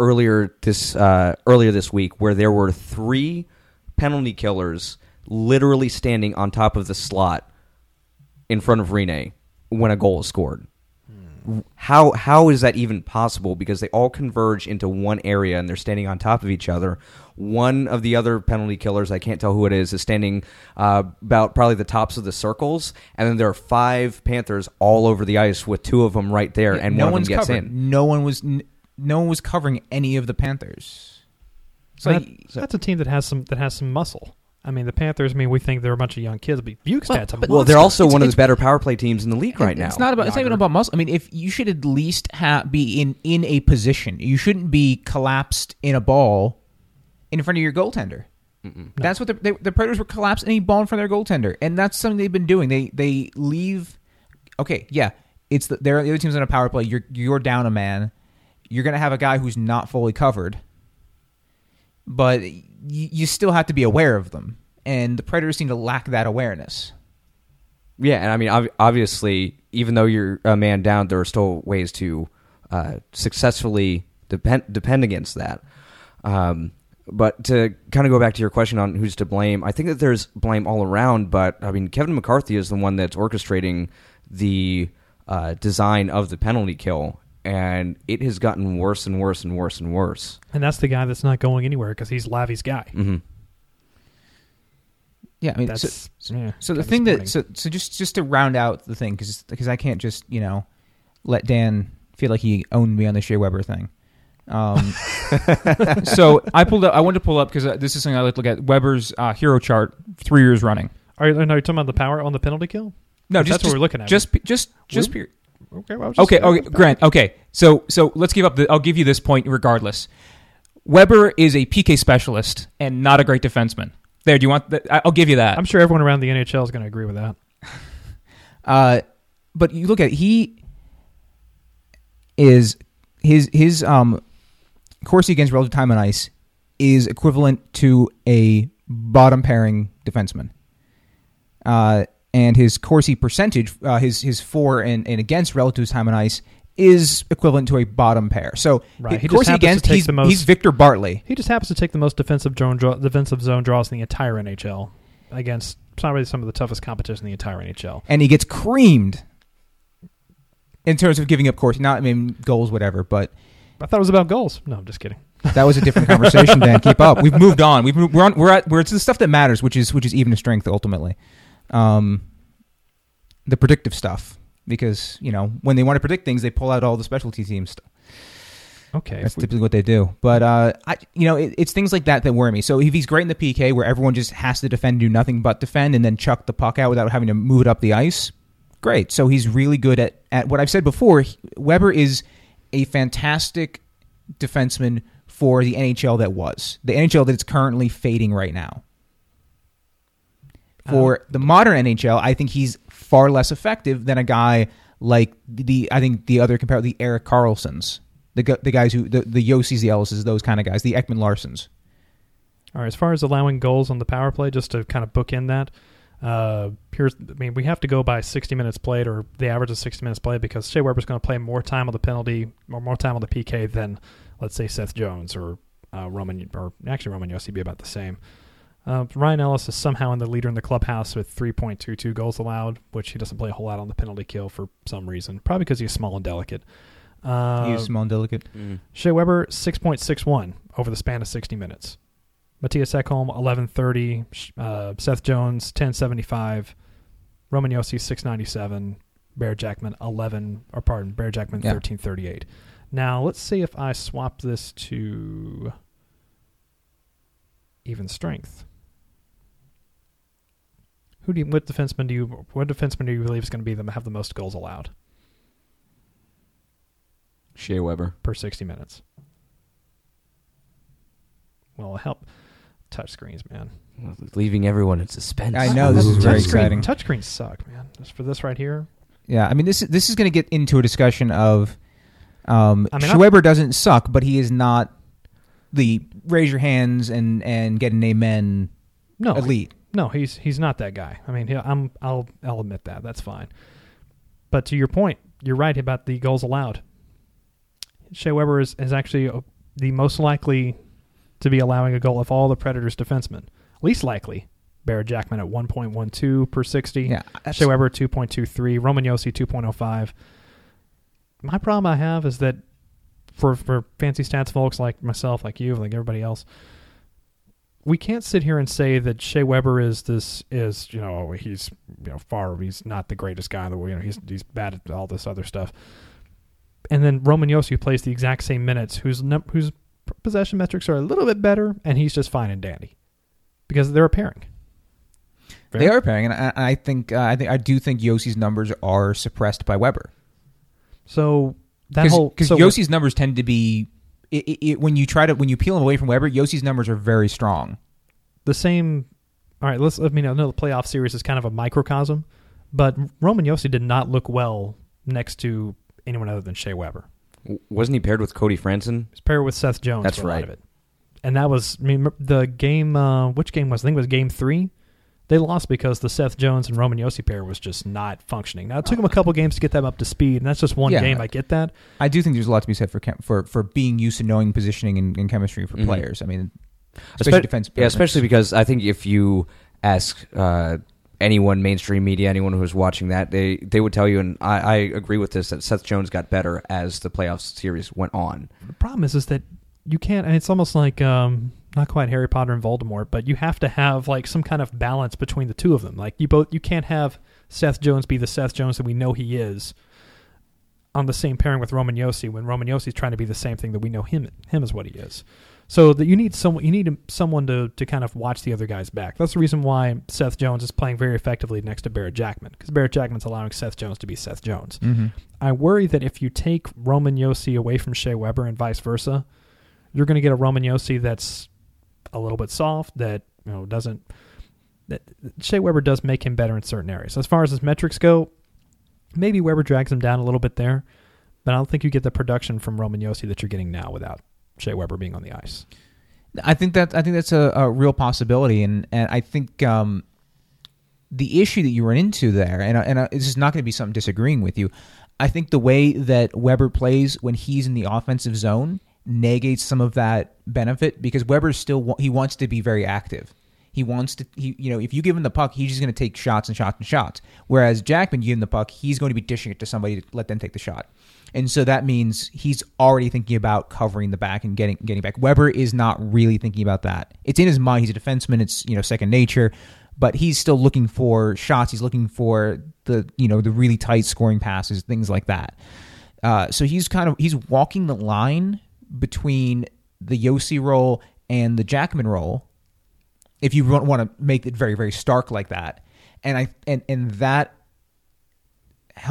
earlier this uh, earlier this week, where there were three penalty killers literally standing on top of the slot in front of Rinne when a goal is scored. Hmm. How how is that even possible? Because they all converge into one area and they're standing on top of each other. One of the other penalty killers, I can't tell who it is, is standing uh, about probably the tops of the circles, and then there are five Panthers all over the ice with two of them right there, yeah, and no one of them gets covered. in. No one was. N- no one was covering any of the Panthers. So that, like, that's a team that has some that has some muscle. I mean, the Panthers, I mean, we think they're a bunch of young kids, but Bukes well, had some. Well, they're also it's, one it's, of the better power play teams in the league right it's now. It's not about. It's not even about muscle. I mean, if you should at least ha- be in, in a position. You shouldn't be collapsed in a ball in front of your goaltender. Mm-mm. That's no. what the, they, the Predators were collapsed in a ball in front of their goaltender, and that's something they've been doing. They they leave. Okay, yeah, it's the, the other team's on a power play. You're you're down a man. You're going to have a guy who's not fully covered, but you still have to be aware of them, and the Predators seem to lack that awareness. Yeah, and I mean, obviously, even though you're a man down, there are still ways to uh, successfully depend depend against that. Um, but to kind of go back to your question on who's to blame, I think that there's blame all around, but I mean, Kevin McCarthy is the one that's orchestrating the uh, design of the penalty kill. And it has gotten worse and worse and worse and worse. And that's the guy that's not going anywhere because he's Lavi's guy. Mm-hmm. Yeah, I mean, that's, so, yeah, so the thing that so so just, just to round out the thing because because I can't just you know let Dan feel like he owned me on the Shea Weber thing. Um, so I pulled up. I wanted to pull up because this is something I like to look at Weber's uh, hero chart three years running. Are you, are you talking about the power on the penalty kill? No, just, that's what just, we're looking at. Just just just period. Okay, well, okay, okay Grant, okay. So so let's give up the... I'll give you this point regardless. Weber is a P K specialist and not a great defenseman. There, do you want... The, I'll give you that. I'm sure everyone around the N H L is going to agree with that. uh, but you look at it, he is... His, his um, Corsi against relative time on ice is equivalent to a bottom-pairing defenseman. Uh... And his Corsi percentage, uh, his his for and, and against relative time on ice, is equivalent to a bottom pair. So right. Corsi against, he's, most, he's Victor Bartley. He just happens to take the most defensive zone, draw, defensive zone draws in the entire N H L against probably some of the toughest competition in the entire N H L. And he gets creamed in terms of giving up Corsi. Not, I mean, goals, whatever, but... I thought it was about goals. No, I'm just kidding. That was a different conversation, Dan. Keep up. We've moved on. We've moved, we're on. We're at. We're to the stuff that matters, which is which is even strength ultimately. Um, the predictive stuff, because you know when they want to predict things, they pull out all the specialty team stuff. Okay, that's typically we... what they do. But uh, I, you know, it, it's things like that that worry me. So if he's great in the P K, where everyone just has to defend, do nothing but defend, and then chuck the puck out without having to move it up the ice, great. So he's really good at at what I've said before. Weber is a fantastic defenseman for the N H L that was the N H L that it's currently fading right now. For the modern N H L, I think he's far less effective than a guy like the I think the other compare the Eric Carlsons, the the guys who the the Josis, the Ellises, those kind of guys, the Ekman Larssons. All right, as far as allowing goals on the power play, just to kind of bookend that, uh, here's I mean we have to go by sixty minutes played or the average of sixty minutes played because Shea Weber's going to play more time on the penalty or more time on the P K than let's say Seth Jones or uh, Roman or actually Roman Josi be about the same. Uh, Ryan Ellis is somehow in the leader in the clubhouse with three point two two goals allowed, which he doesn't play a whole lot on the penalty kill for some reason, probably because he's small and delicate. Uh, he's small and delicate. Mm. Shea Weber, six point six one over the span of sixty minutes. Matthias Ekholm, eleven thirty. Uh, Seth Jones, ten seventy-five. Roman Josi, six ninety-seven. Barrett Jackman, eleven. Or pardon, Barrett Jackman, yeah. thirteen thirty-eight. Now, let's see if I swap this to even strength. Who do you, what defenseman do you what defenseman do you believe is going to be them have the most goals allowed? Shea Weber per sixty minutes. Well, help touch screens, man. Well, leaving everyone in suspense. I know this is very exciting. Touch screens suck, man. Just for this right here. Yeah, I mean this is this is going to get into a discussion of um, I mean, Shea Weber doesn't suck, but he is not the raise your hands and, and get an amen. No elite. No, he's he's not that guy. I mean, he, I'm I'll I'll admit that. That's fine. But to your point, you're right about the goals allowed. Shea Weber is, is actually the most likely to be allowing a goal of all the Predators' defensemen. Least likely, Barrett Jackman at one point one two per sixty. Yeah, Shea Weber two point two three. Roman Josi two point oh five. My problem I have is that for for fancy stats folks like myself, like you, like everybody else. We can't sit here and say that Shea Weber is this is you know he's you know far he's not the greatest guy in the world you know he's he's bad at all this other stuff. And then Roman Josi, who plays the exact same minutes, whose whose possession metrics are a little bit better, and he's just fine and dandy because they're a pairing. Very they are pairing, and I, I think uh, I think I do think Yossi's numbers are suppressed by Weber. So that Cause, whole because so Yossi's numbers tend to be it, it, it, when you try to when you peel him away from Weber, Yossi's numbers are very strong. The same. All right, let's let me know. I know the playoff series is kind of a microcosm, but Roman Josi did not look well next to anyone other than Shea Weber. Wasn't he paired with Cody Franson? He was paired with Seth Jones. That's for right. A lot of it. And that was I mean, the game. Uh, which game was? I think it was game three. They lost because the Seth Jones and Roman Josi pair was just not functioning. Now, it took them a couple games to get them up to speed, and that's just one yeah, game. I get that. I do think there's a lot to be said for chem- for, for being used to knowing positioning and, and chemistry for mm-hmm. players. I mean, especially Espe- defense. Yeah, especially because I think if you ask uh, anyone, mainstream media, anyone who's watching that, they, they would tell you, and I, I agree with this, that Seth Jones got better as the playoff series went on. The problem is, is that you can't, and it's almost like... Um, not quite Harry Potter and Voldemort, but you have to have like some kind of balance between the two of them. Like you both, you can't have Seth Jones be the Seth Jones that we know he is on the same pairing with Roman Josi when Roman Josi is trying to be the same thing that we know him him is what he is. So that you need someone, you need someone to to kind of watch the other guy's back. That's the reason why Seth Jones is playing very effectively next to Barrett Jackman, because Barrett Jackman's allowing Seth Jones to be Seth Jones. Mm-hmm. I worry that if you take Roman Josi away from Shea Weber and vice versa, you're going to get a Roman Josi that's a little bit soft, that you know doesn't. That Shea Weber does make him better in certain areas. As far as his metrics go, maybe Weber drags him down a little bit there, but I don't think you get the production from Roman Josi that you're getting now without Shea Weber being on the ice. I think that I think that's a, a real possibility, and and I think um, the issue that you run into there, and and this is not going to be something disagreeing with you. I think the way that Weber plays when he's in the offensive zone negates some of that benefit, because Weber still he wants to be very active. He wants to he you know if you give him the puck, he's just going to take shots and shots and shots. Whereas Jackman, you give him the puck, he's going to be dishing it to somebody to let them take the shot. And so that means he's already thinking about covering the back and getting getting back. Weber is not really thinking about that. It's in his mind. He's a defenseman. It's you know second nature, but he's still looking for shots. He's looking for the you know the really tight scoring passes, things like that. Uh, so he's kind of he's walking the line between the Josi role and the Jackman role, if you want to make it very, very stark like that, and I and and that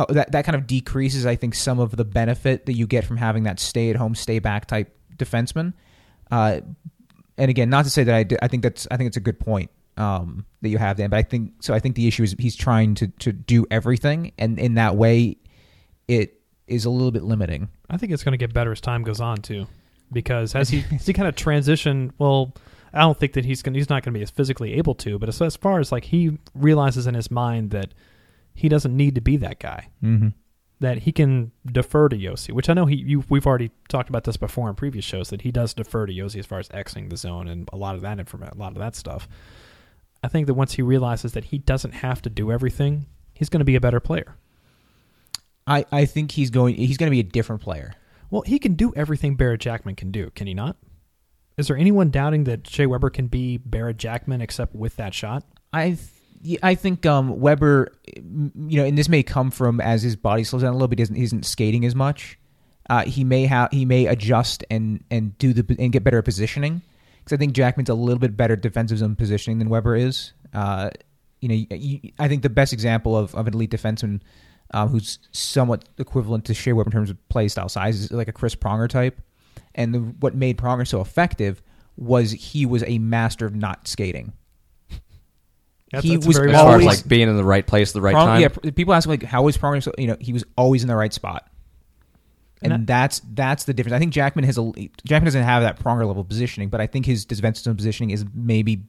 that that kind of decreases, I think, some of the benefit that you get from having that stay-at-home, stay-back type defenseman. Uh, and again, not to say that I, do, I think that's I think it's a good point um, that you have there, but I think so. I think the issue is he's trying to to do everything, and in that way, it. Is a little bit limiting. I think it's going to get better as time goes on too, because as he as he kind of transition, well, I don't think that he's going. He's not going to be as physically able to, but as, as far as like he realizes in his mind that he doesn't need to be that guy, mm-hmm. that he can defer to Josi, which I know he. You, we've already talked about this before in previous shows, that he does defer to Josi as far as exiting the zone and a lot of that information, a lot of that stuff. I think that once he realizes that he doesn't have to do everything, he's going to be a better player. I, I think he's going he's going to be a different player. Well, he can do everything Barrett Jackman can do, can he not? Is there anyone doubting that Shea Weber can be Barrett Jackman except with that shot? I th- I think um, Weber, you know, and this may come from as his body slows down a little bit, he isn't, he isn't skating as much. Uh, he may have he may adjust and and do the and get better at positioning, because I think Jackman's a little bit better defensive zone positioning than Weber is. Uh, you know, you, you, I think the best example of, of an elite defenseman. Um, who's somewhat equivalent to Shea Weber in terms of play style size, is like a Chris Pronger type. And the, what made Pronger so effective was he was a master of not skating. That's, he that's was always, as far as like being in the right place at the right Prong, time. Yeah, people ask like, how was Pronger so? You know, he was always in the right spot, and, and that, that's that's the difference. I think Jackman has a Jackman doesn't have that Pronger level positioning, but I think his defensive positioning is maybe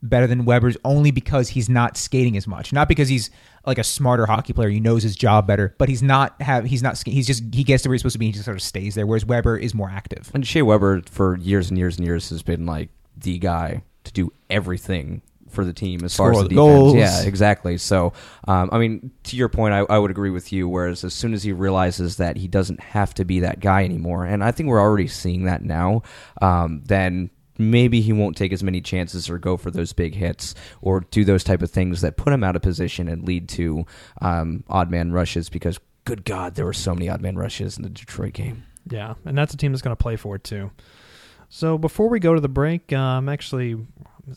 better than Weber's, only because he's not skating as much. Not because he's like a smarter hockey player, he knows his job better, but he's not have he's not he's just he gets to where he's supposed to be, and he just sort of stays there, whereas Weber is more active. And Shea Weber for years and years and years has been like the guy to do everything for the team as Score far as the defense. Goals. Yeah, exactly. So, um, I mean, to your point, I, I would agree with you, whereas as soon as he realizes that he doesn't have to be that guy anymore, and I think we're already seeing that now, um, then maybe he won't take as many chances or go for those big hits or do those type of things that put him out of position and lead to um, odd man rushes, because good God, there were so many odd man rushes in the Detroit game. Yeah, and that's a team that's going to play for it too. So before we go to the break, um, actually,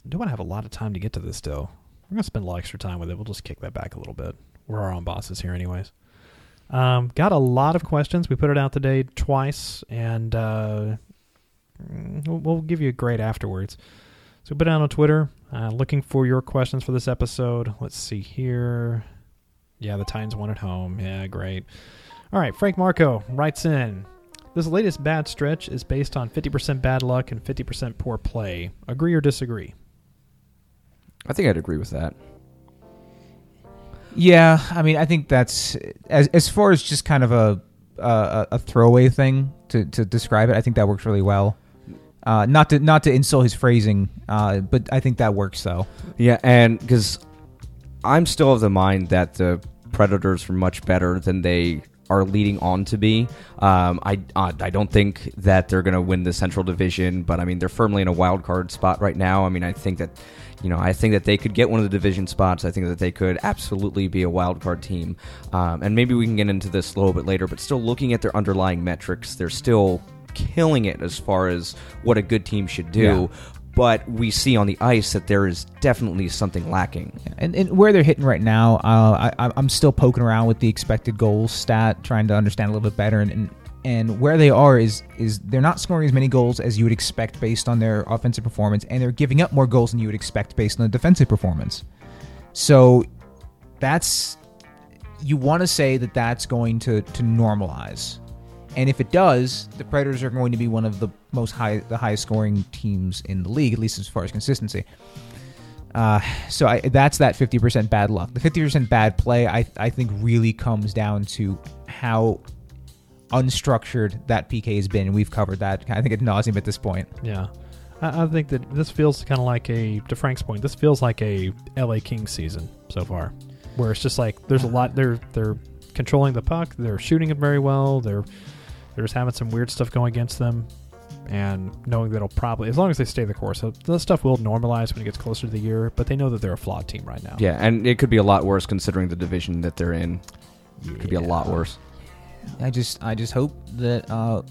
do I have a lot of time to get to this still? We're going to spend a lot of extra time with it. We'll just kick that back a little bit. We're our own bosses here anyways. Um, got a lot of questions. We put it out today twice, and uh, we'll, we'll give you a grade afterwards. So put it out on Twitter. Uh, looking for your questions for this episode. Let's see here. Yeah, the Titans won at home. Yeah, great. All right, Frank Marco writes in. This latest bad stretch is based on fifty percent bad luck and fifty percent poor play. Agree or disagree? I think I'd agree with that. Yeah, I mean, I think that's, as as far as just kind of a a, a throwaway thing to, to describe it, I think that works really well. Uh, not to not to insult his phrasing, uh, but I think that works, though. Yeah, and because I'm still of the mind that the Predators were much better than they are leading on to be. Um, I uh, I don't think that they're going to win the Central Division, but I mean they're firmly in a wild card spot right now. I mean I think that you know I think that they could get one of the division spots. I think that they could absolutely be a wild card team, um, and maybe we can get into this a little bit later. But still, looking at their underlying metrics, they're still killing it as far as what a good team should do. Yeah. But we see on the ice that there is definitely something lacking. And, and where they're hitting right now, uh, I, I'm still poking around with the expected goals stat, trying to understand a little bit better. And, and and where they are is is they're not scoring as many goals as you would expect based on their offensive performance, and they're giving up more goals than you would expect based on the defensive performance. So that's you want to say that that's going to, to normalize. And if it does, the Predators are going to be one of the most high, the highest scoring teams in the league, at least as far as consistency. Uh, so I, that's that fifty percent bad luck. The fifty percent bad play, I, I think, really comes down to how unstructured that P K has been. We've covered that, I think, ad nauseum at this point. Yeah. I, I think that this feels kind of like a, to Frank's point, this feels like a L A Kings season so far, where it's just like there's a lot, they're they're controlling the puck, they're shooting it very well, they're... They're just having some weird stuff going against them, and knowing that it'll probably, as long as they stay the course, the stuff will normalize when it gets closer to the year, but they know that they're a flawed team right now. Yeah, and it could be a lot worse considering the division that they're in. Yeah. It could be a lot worse. I just I just hope that uh,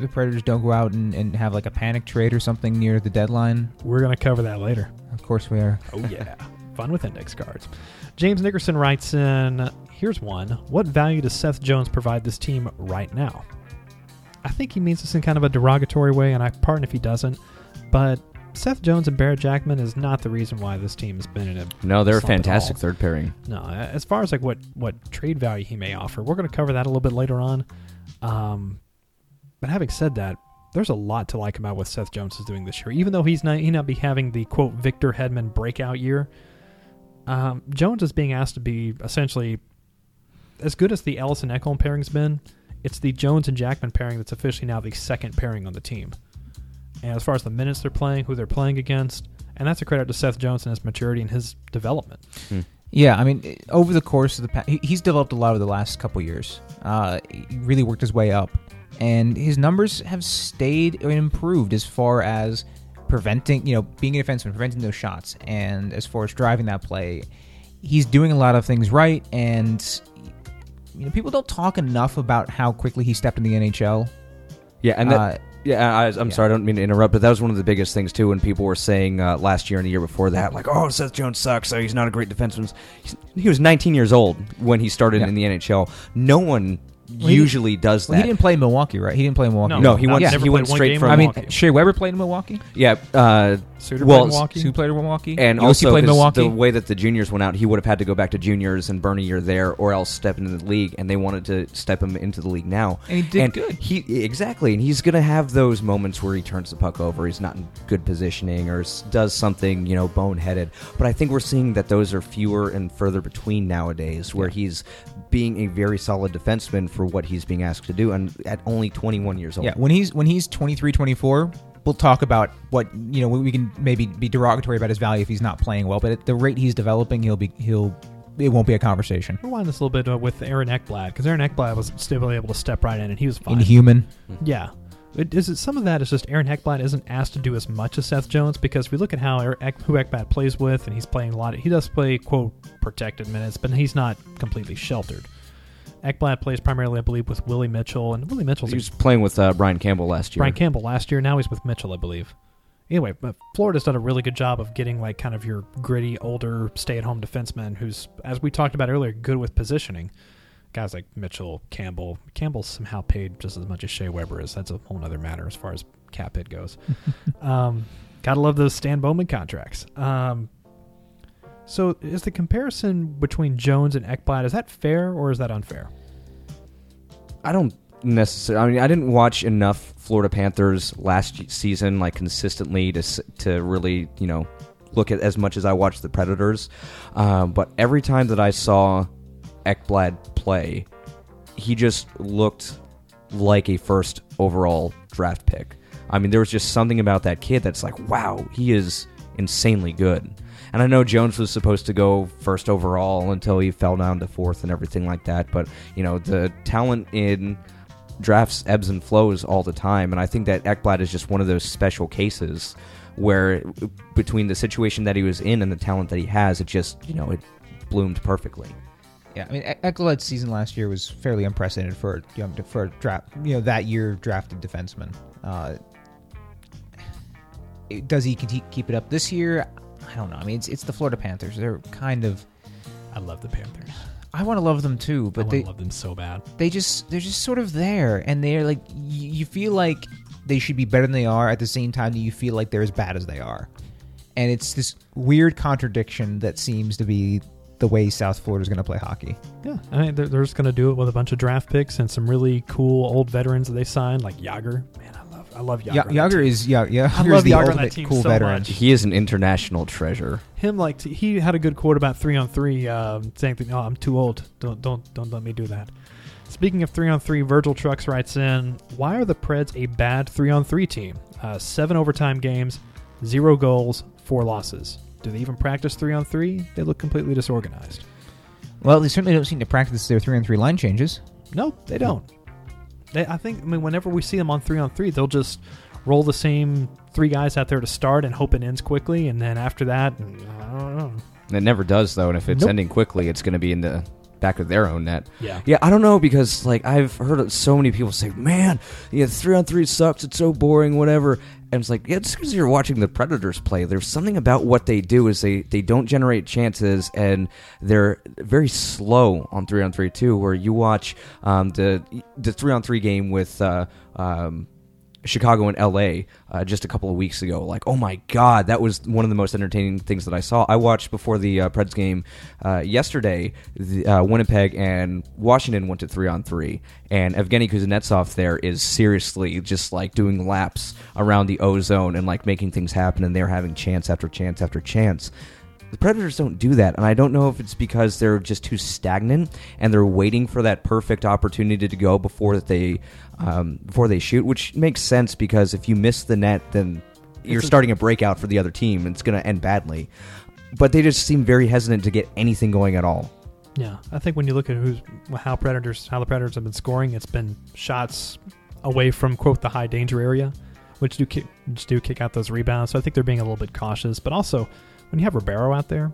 the Predators don't go out and, and have like a panic trade or something near the deadline. We're going to cover that later. Of course we are. Oh, yeah. Fun with index cards. James Nickerson writes in... Here's one. What value does Seth Jones provide this team right now? I think he means this in kind of a derogatory way, and I pardon if he doesn't, but Seth Jones and Barrett Jackman is not the reason why this team has been in a... No, they're a fantastic third pairing. No, as far as like what, what trade value he may offer, we're going to cover that a little bit later on. Um, but having said that, there's a lot to like about what Seth Jones is doing this year. Even though he's not, he not be having the, quote, Victor Hedman breakout year, um, Jones is being asked to be essentially... As good as the Ellis and Ekholm pairing's been, it's the Jones and Jackman pairing that's officially now the second pairing on the team. And as far as the minutes they're playing, who they're playing against, and that's a credit to Seth Jones and his maturity and his development. Hmm. Yeah, I mean, over the course of the past, he's developed a lot over the last couple of years. Uh, he really worked his way up. And his numbers have stayed and improved as far as preventing, you know, being a defenseman, preventing those shots. And as far as driving that play, he's doing a lot of things right, and... You know, people don't talk enough about how quickly he stepped in the N H L. Yeah, and that, uh, yeah, I, I'm yeah. sorry, I don't mean to interrupt, but that was one of the biggest things too when people were saying uh, last year and the year before that, like, "Oh, Seth Jones sucks. So he's not a great defenseman." He's, he was nineteen years old when he started yeah. in the N H L. No one well, usually he, does that. Well, he didn't play in Milwaukee, right? He didn't play in Milwaukee. No, no he went. Yeah. He went straight from. I mean, Shea Weber played in Milwaukee. Yeah, uh, Suter well, played in Milwaukee. Sue played in Milwaukee, and you also played Milwaukee. The way that the juniors went out, he would have had to go back to juniors and burn a year there, or else step into the league. And they wanted to step him into the league now, and he did and good. He exactly, and he's going to have those moments where he turns the puck over, he's not in good positioning, or does something you know boneheaded. But I think we're seeing that those are fewer and further between nowadays, where yeah. he's being a very solid defenseman for what he's being asked to do, and at only twenty-one years old. Yeah, when he's when he's twenty-three, twenty-four, we'll talk about what, you know, we can maybe be derogatory about his value if he's not playing well, but at the rate he's developing, he'll be he'll it won't be a conversation. We'll wind this a little bit with Aaron Ekblad, because Aaron Ekblad was still able to step right in, and he was fine. Inhuman. Yeah. It, is it, some of that is just Aaron Ekblad isn't asked to do as much as Seth Jones, because if we look at how Ek, who Ekblad plays with, and he's playing a lot, of, he does play, quote, protected minutes, but he's not completely sheltered. Ekblad plays primarily, I believe, with Willie Mitchell. And Willie Mitchell's... He was a, playing with uh, Brian Campbell last year. Brian Campbell last year. Now he's with Mitchell, I believe. Anyway, but Florida's done a really good job of getting, like, kind of your gritty, older, stay-at-home defenseman who's, as we talked about earlier, good with positioning. Guys like Mitchell, Campbell. Campbell's somehow paid just as much as Shea Weber is. That's a whole other matter as far as cap hit goes. um, gotta love those Stan Bowman contracts. Um, so is the comparison between Jones and Ekblad, is that fair or is that unfair? I don't necessarily... I mean, I didn't watch enough Florida Panthers last season, like, consistently to to really, you know, look at as much as I watched the Predators. Um, but every time that I saw Ekblad play, he just looked like a first overall draft pick. I mean, there was just something about that kid that's like, wow, he is insanely good. And I know Jones was supposed to go first overall until he fell down to fourth and everything like that, but, you know, the talent in drafts ebbs and flows all the time, and I think that Ekblad is just one of those special cases where between the situation that he was in and the talent that he has, it just, you know, it bloomed perfectly. Yeah, I mean, Ekblad's season last year was fairly unprecedented for you know, for a draft, you know, that year drafted defenseman. Uh, does he keep it up this year? I don't know. I mean, it's it's the Florida Panthers. They're kind of... I love the Panthers. I want to love them too, but I they love them so bad. They just they're just sort of there, and they're like you feel like they should be better than they are. At the same time, you feel like they're as bad as they are, and it's this weird contradiction that seems to be the way South Florida's going to play hockey. Yeah, I mean, they're, they're just going to do it with a bunch of draft picks and some really cool old veterans that they signed, like Jágr. Man, I love, I love Jágr. Y- Jágr is yeah, yeah. I love Jágr on that team cool so veteran. Much. He is an international treasure. Him, like, he had a good quote about three on three, um, saying, "Oh, I'm too old. Don't, don't, don't let me do that." Speaking of three on three, Virgil Trucks writes in, "Why are the Preds a bad three on three team? Uh, seven overtime games, zero goals, four losses." Do they even practice three on three? They look completely disorganized. Well, they certainly don't seem to practice their three on three line changes. No, they don't. They, I think, I mean, whenever we see them on three on three, they'll just roll the same three guys out there to start and hope it ends quickly, and then after that, I don't know. It never does, though, and if it's nope. ending quickly, it's going to be in the back of their own net. Yeah, yeah. I don't know, because like I've heard so many people say, "Man, yeah, three on three sucks. It's so boring, whatever." And it's like, yeah, it's because you're watching the Predators play. There's something about what they do is they, they don't generate chances, and they're very slow on three on three too. Where you watch um, the the three on three game with uh, um, Chicago and L A uh, just a couple of weeks ago, like, oh my god, that was one of the most entertaining things that I saw. I watched before the uh, Preds game uh, yesterday. The, uh, Winnipeg and Washington went to three on three, and Evgeny Kuznetsov there is seriously just like doing laps around the O zone and like making things happen, and they're having chance after chance after chance. The Predators don't do that, and I don't know if it's because they're just too stagnant and they're waiting for that perfect opportunity to go before that they um, before they shoot, which makes sense because if you miss the net, then you're it's starting a breakout for the other team, and it's going to end badly. But they just seem very hesitant to get anything going at all. Yeah, I think when you look at who's how Predators how the Predators have been scoring, it's been shots away from, quote, the high danger area, which do kick, just do kick out those rebounds. So I think they're being a little bit cautious, but also, when you have Ribeiro out there,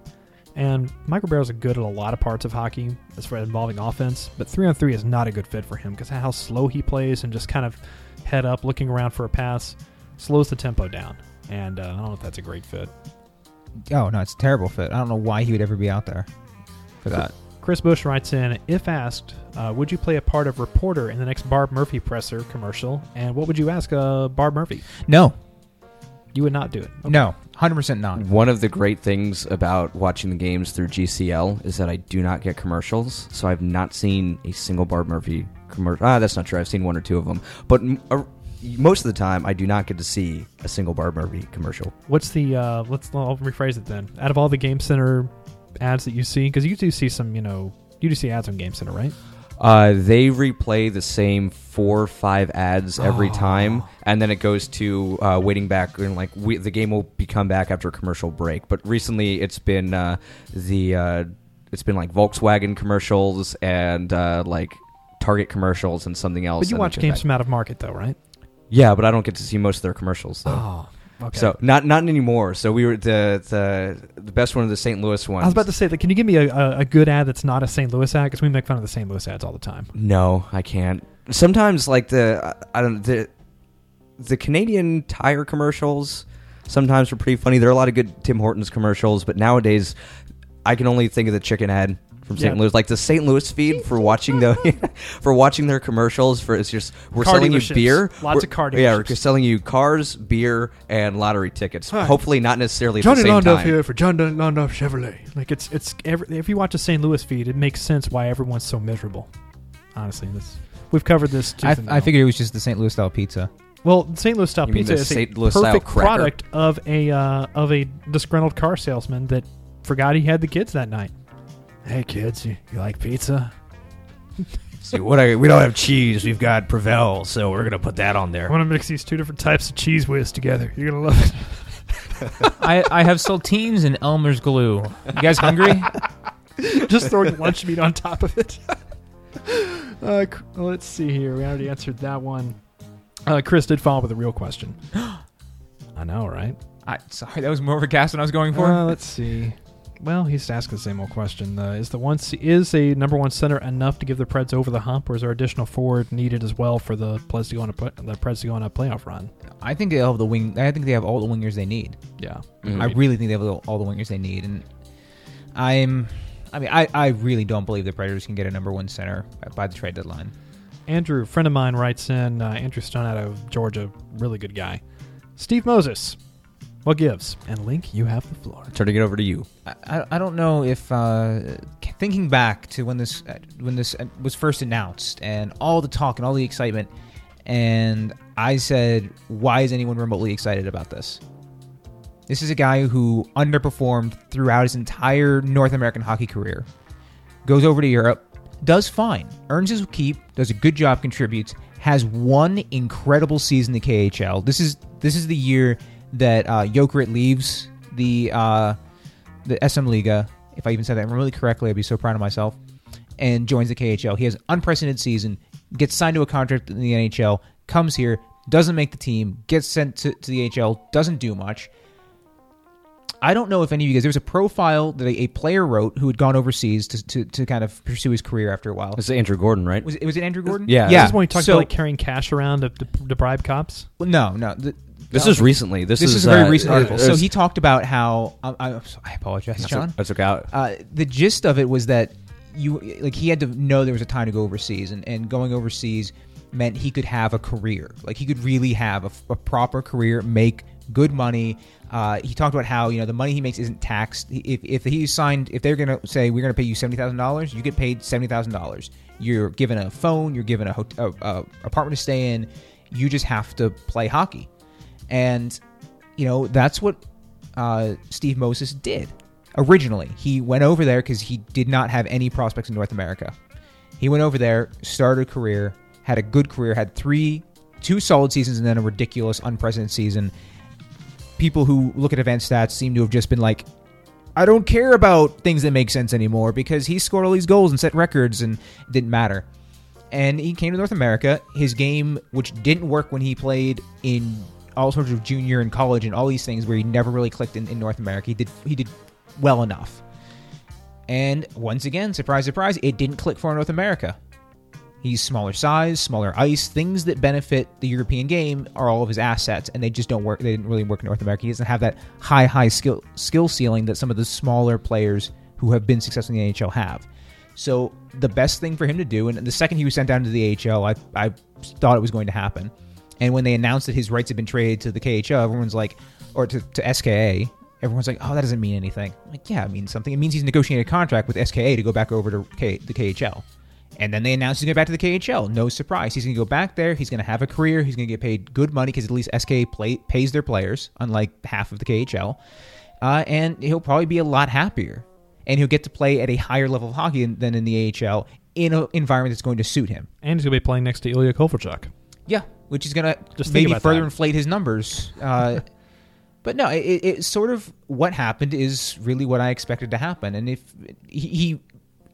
and Mike Ribeiro's good at a lot of parts of hockey as far as involving offense, but three on three is not a good fit for him because how slow he plays and just kind of head up, looking around for a pass, slows the tempo down. And uh, I don't know if that's a great fit. Oh, no, it's a terrible fit. I don't know why he would ever be out there for that. Chris Bush writes in, if asked, uh, would you play a part of Reporter in the next Barb Murphy presser commercial? And what would you ask uh, Barb Murphy? No. You would not do it? Okay. No, one hundred percent not. One of the great things about watching the games through G C L is that I do not get commercials, so I've not seen a single Barb Murphy commercial. Ah, that's not true. I've seen one or two of them. But uh, most of the time, I do not get to see a single Barb Murphy commercial. What's the, uh, let's I'll rephrase it then. Out of all the Game Center ads that you see, because you do see some, you know, you do see ads on Game Center, right? Uh, they replay the same four or five ads every oh. time, and then it goes to uh, waiting back, and like we, the game will become back after a commercial break. But recently, it's been uh, the uh, it's been like Volkswagen commercials and uh, like Target commercials and something else. But you watch games back from out of market, though, right? Yeah, but I don't get to see most of their commercials. Though. Oh, Okay. So not not anymore. So we were the the, the best one of the Saint Louis ones. I was about to say, like, can you give me a, a, a good ad that's not a Saint Louis ad? Because we make fun of the Saint Louis ads all the time. No, I can't. Sometimes like the I don't the the Canadian Tire commercials sometimes were pretty funny. There are a lot of good Tim Hortons commercials, but nowadays I can only think of the chicken ad from Saint Yep. Louis, like the Saint Louis feed for watching the for watching their commercials. For it's just we're car selling you beer, lots we're, of car dealerships. Yeah, we're selling you cars, beer, and lottery tickets. Right. Hopefully, not necessarily at Johnny the same Londoff time. Here for John Londoff Chevrolet. Like it's it's every, if you watch a Saint Louis feed, it makes sense why everyone's so miserable. Honestly, this we've covered this. I, I figured it was just the Saint Louis style pizza. Well, Saint Louis style you pizza is Saint a Louis perfect product of a uh, of a disgruntled car salesman that forgot he had the kids that night. Hey kids, you, you like pizza? See what I we don't have cheese. We've got Prevel, so we're gonna put that on there. I want to mix these two different types of cheese whiz together. You're gonna love it. I, I have saltines and Elmer's glue. You guys hungry? Just throwing lunch meat on top of it. uh, let's see here. We already answered that one. Uh, Chris did follow up with a real question. I know, right? I sorry, that was more of a guess than I was going for. Uh, let's see. Well, he's asking the same old question. Uh, is the one is a number one center enough to give the Preds over the hump, or is there additional forward needed as well for the Preds to go on a the Preds to go on a playoff run? I think they have the wing. I think they have all the wingers they need. Yeah, mm-hmm. I really think they have all the wingers they need, and I'm. I mean, I, I really don't believe the Predators can get a number one center by the trade deadline. Andrew, a friend of mine, writes in. Uh, Andrew Stone out of Georgia, really good guy. Steve Moses. What gives? And Link, you have the floor. Turning it over to you. I, I, I don't know if uh, thinking back to when this uh, when this uh, was first announced and all the talk and all the excitement, and I said, why is anyone remotely excited about this? This is a guy who underperformed throughout his entire North American hockey career, goes over to Europe, does fine, earns his keep, does a good job, contributes, has one incredible season in the K H L. This is this is the year that uh, Jokerit leaves the uh, the S M Liga, if I even said that really correctly, I'd be so proud of myself, and joins the K H L. He has an unprecedented season, gets signed to a contract in the N H L, comes here, doesn't make the team, gets sent to, to the H L, doesn't do much. I don't know if any of you guys, there was a profile that a, a player wrote who had gone overseas to, to to kind of pursue his career after a while. It was Andrew Gordon, right? Was it, was it Andrew Gordon? Yeah. yeah. This is when we talked so, about like, carrying cash around to, to, to bribe cops? Well, no, no. The, This no, is recently. This, this is, is a very uh, recent article. So he talked about how um, I, I apologize, that's John. A, that's okay. Uh, the gist of it was that you like he had to know there was a time to go overseas, and, and going overseas meant he could have a career. Like he could really have a, a proper career, make good money. Uh, he talked about how you know the money he makes isn't taxed. If if he signed, if they're going to say we're going to pay you seventy thousand dollars, you get paid seventy thousand dollars. You're given a phone, you're given a, hotel, a, a apartment to stay in. You just have to play hockey. And, you know, that's what uh, Steve Moses did originally. He went over there because he did not have any prospects in North America. He went over there, started a career, had a good career, had three, two solid seasons, and then a ridiculous, unprecedented season. People who look at advanced stats seem to have just been like, I don't care about things that make sense anymore because he scored all these goals and set records and it didn't matter. And he came to North America. His game, which didn't work when he played in all sorts of junior and college and all these things where he never really clicked in, in North America. He did he did well enough. And once again, surprise, surprise, it didn't click for North America. He's smaller size, smaller ice, things that benefit the European game are all of his assets, and they just don't work. They didn't really work in North America. He doesn't have that high, high skill skill ceiling that some of the smaller players who have been successful in the N H L have. So the best thing for him to do, and the second he was sent down to the A H L, I, I thought it was going to happen. And when they announced that his rights had been traded to the K H L, everyone's like, or to, to S K A, everyone's like, oh, that doesn't mean anything. I'm like, yeah, it means something. It means he's negotiating a contract with S K A to go back over to K, the K H L. And then they announced he's going to go back to the K H L. No surprise. He's going to go back there. He's going to have a career. He's going to get paid good money because at least S K A play, pays their players, unlike half of the K H L. Uh, and he'll probably be a lot happier. And he'll get to play at a higher level of hockey than in the A H L in an environment that's going to suit him. And he's going to be playing next to Ilya Kovalchuk. Yeah. Which is going to maybe further that. inflate his numbers. Uh, but no, it, it sort of what happened is really what I expected to happen. And if he, he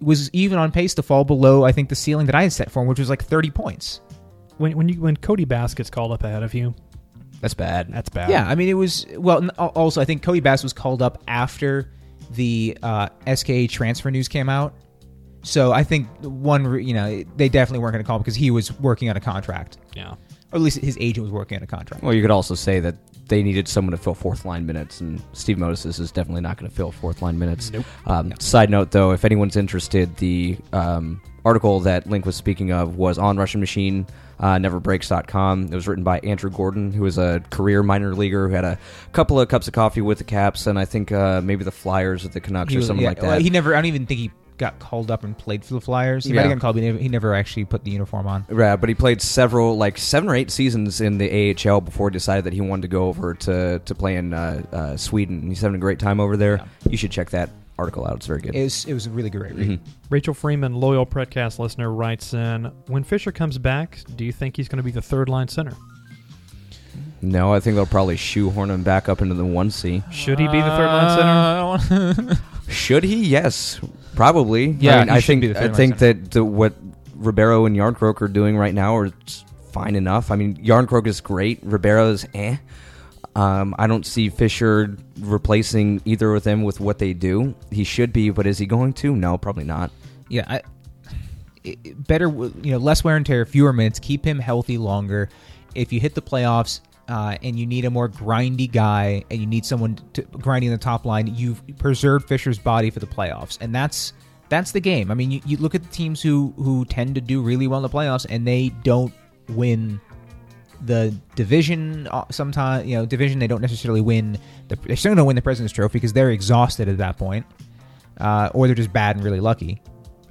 was even on pace to fall below, I think, the ceiling that I had set for him, which was like thirty points. When when you when Cody Bass gets called up ahead of you, That's bad. That's bad. Yeah, I mean, it was... Well, also, I think Cody Bass was called up after the uh, S K A transfer news came out. So I think, one, you know, they definitely weren't going to call him because he was working on a contract. Yeah. Or at least his agent was working on a contract. Well, you could also say that they needed someone to fill fourth-line minutes, and Steve Modas is definitely not going to fill fourth-line minutes. Nope. Um, no. Side note, though, if anyone's interested, the um, article that Link was speaking of was on Russian Machine, uh, never breaks dot com. It was written by Andrew Gordon, who was a career minor leaguer who had a couple of cups of coffee with the Caps, and I think uh, maybe the Flyers or the Canucks was, or something yeah, like that. Well, he never. I don't even think he... got called up and played for the Flyers. He yeah. might have gotten called, but he never actually put the uniform on. Yeah, but he played several, like seven or eight seasons in the A H L before he decided that he wanted to go over to, to play in uh, uh, Sweden. He's having a great time over there. Yeah. You should check that article out. It's very good. It was, it was a really great read. Mm-hmm. Rachel Freeman, loyal Predcast listener, writes in, when Fisher comes back, do you think he's going to be the third-line center? No, I think they'll probably shoehorn him back up into the one C. Should he be the third-line center? Uh, Should he? Yes, probably. Yeah, I, mean, I think I think center. that the, what Ribeiro and Järnkrok are doing right now are fine enough. I mean, Järnkrok is great. Ribeiro is eh. Um, I don't see Fisher replacing either of them with what they do. He should be, but is he going to? No, probably not. Yeah, I, it, better you know, less wear and tear, fewer minutes. Keep him healthy longer. If you hit the playoffs. Uh, and you need a more grindy guy, and you need someone to grindy in the top line. You've preserved Fisher's body for the playoffs, and that's that's the game. I mean, you, you look at the teams who who tend to do really well in the playoffs, and they don't win the division. Sometimes, you know, division they don't necessarily win. The, they're still going to win the President's Trophy because they're exhausted at that point, uh, or they're just bad and really lucky.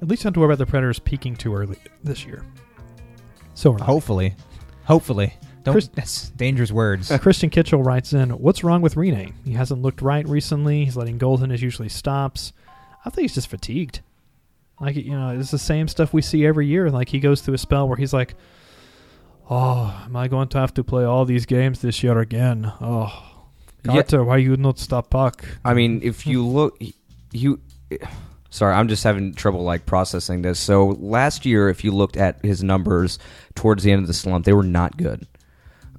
At least don't worry about the Predators peaking too early this year. So we're hopefully, hopefully. Don't, Chris, that's dangerous words. Christian Kitchell writes in, what's wrong with Rinne? He hasn't looked right recently. He's letting goals in his usually stops. I think he's just fatigued. Like, you know, it's the same stuff we see every year. Like, he goes through a spell where he's like, oh, am I going to have to play all these games this year again? Oh, Carter, yeah. Why you not stop puck? I mean, if you look, you... Sorry, I'm just having trouble like processing this. So last year, if you looked at his numbers towards the end of the slump, they were not good.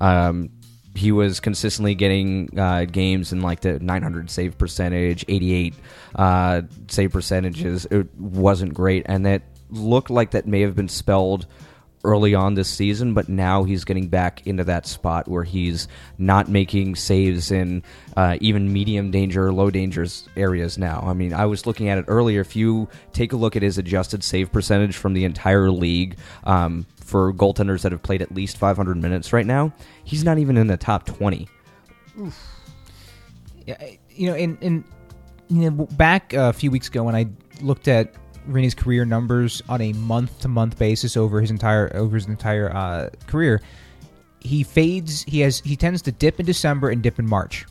Um, he was consistently getting uh, games in like the nine hundred save percentage, eighty-eight uh, save percentages. It wasn't great, and that looked like that may have been spelled early on this season, but now he's getting back into that spot where he's not making saves in uh, even medium danger or low danger areas now. I mean, I was looking at it earlier. If you take a look at his adjusted save percentage from the entire league um, for goaltenders that have played at least five hundred minutes right now, he's not even in the top twenty. Oof. Yeah, you know, in, in, you know, back a few weeks ago when I looked at Rinne's career numbers on a month-to-month basis over his entire over his entire uh, career, he fades. He has he tends to dip in December and dip in March,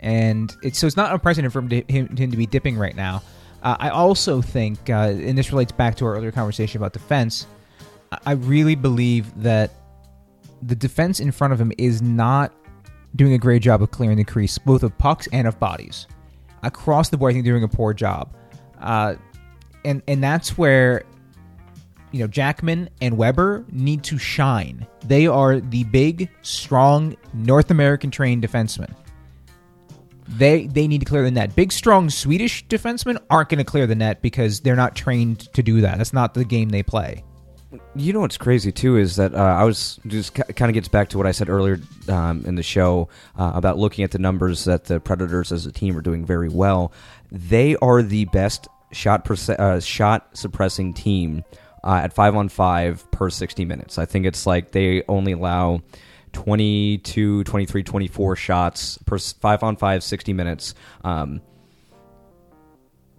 and it's so it's not unprecedented for him to, him, him to be dipping right now. Uh, I also think, uh, and this relates back to our earlier conversation about defense. I really believe that the defense in front of him is not doing a great job of clearing the crease, both of pucks and of bodies. Across the board, I think they're doing a poor job. Uh, and and that's where, you know, Jackman and Weber need to shine. They are the big, strong, North American-trained defensemen. They they need to clear the net. Big, strong Swedish defensemen aren't going to clear the net because they're not trained to do that. That's not the game they play. You know what's crazy, too, is that uh, I was just kind of gets back to what I said earlier um, in the show uh, about looking at the numbers that the Predators as a team are doing very well. They are the best shot per, uh, shot suppressing team uh, at five on five per sixty minutes. I think it's like they only allow twenty-two, twenty-three, twenty-four shots per five on five, sixty minutes. Um,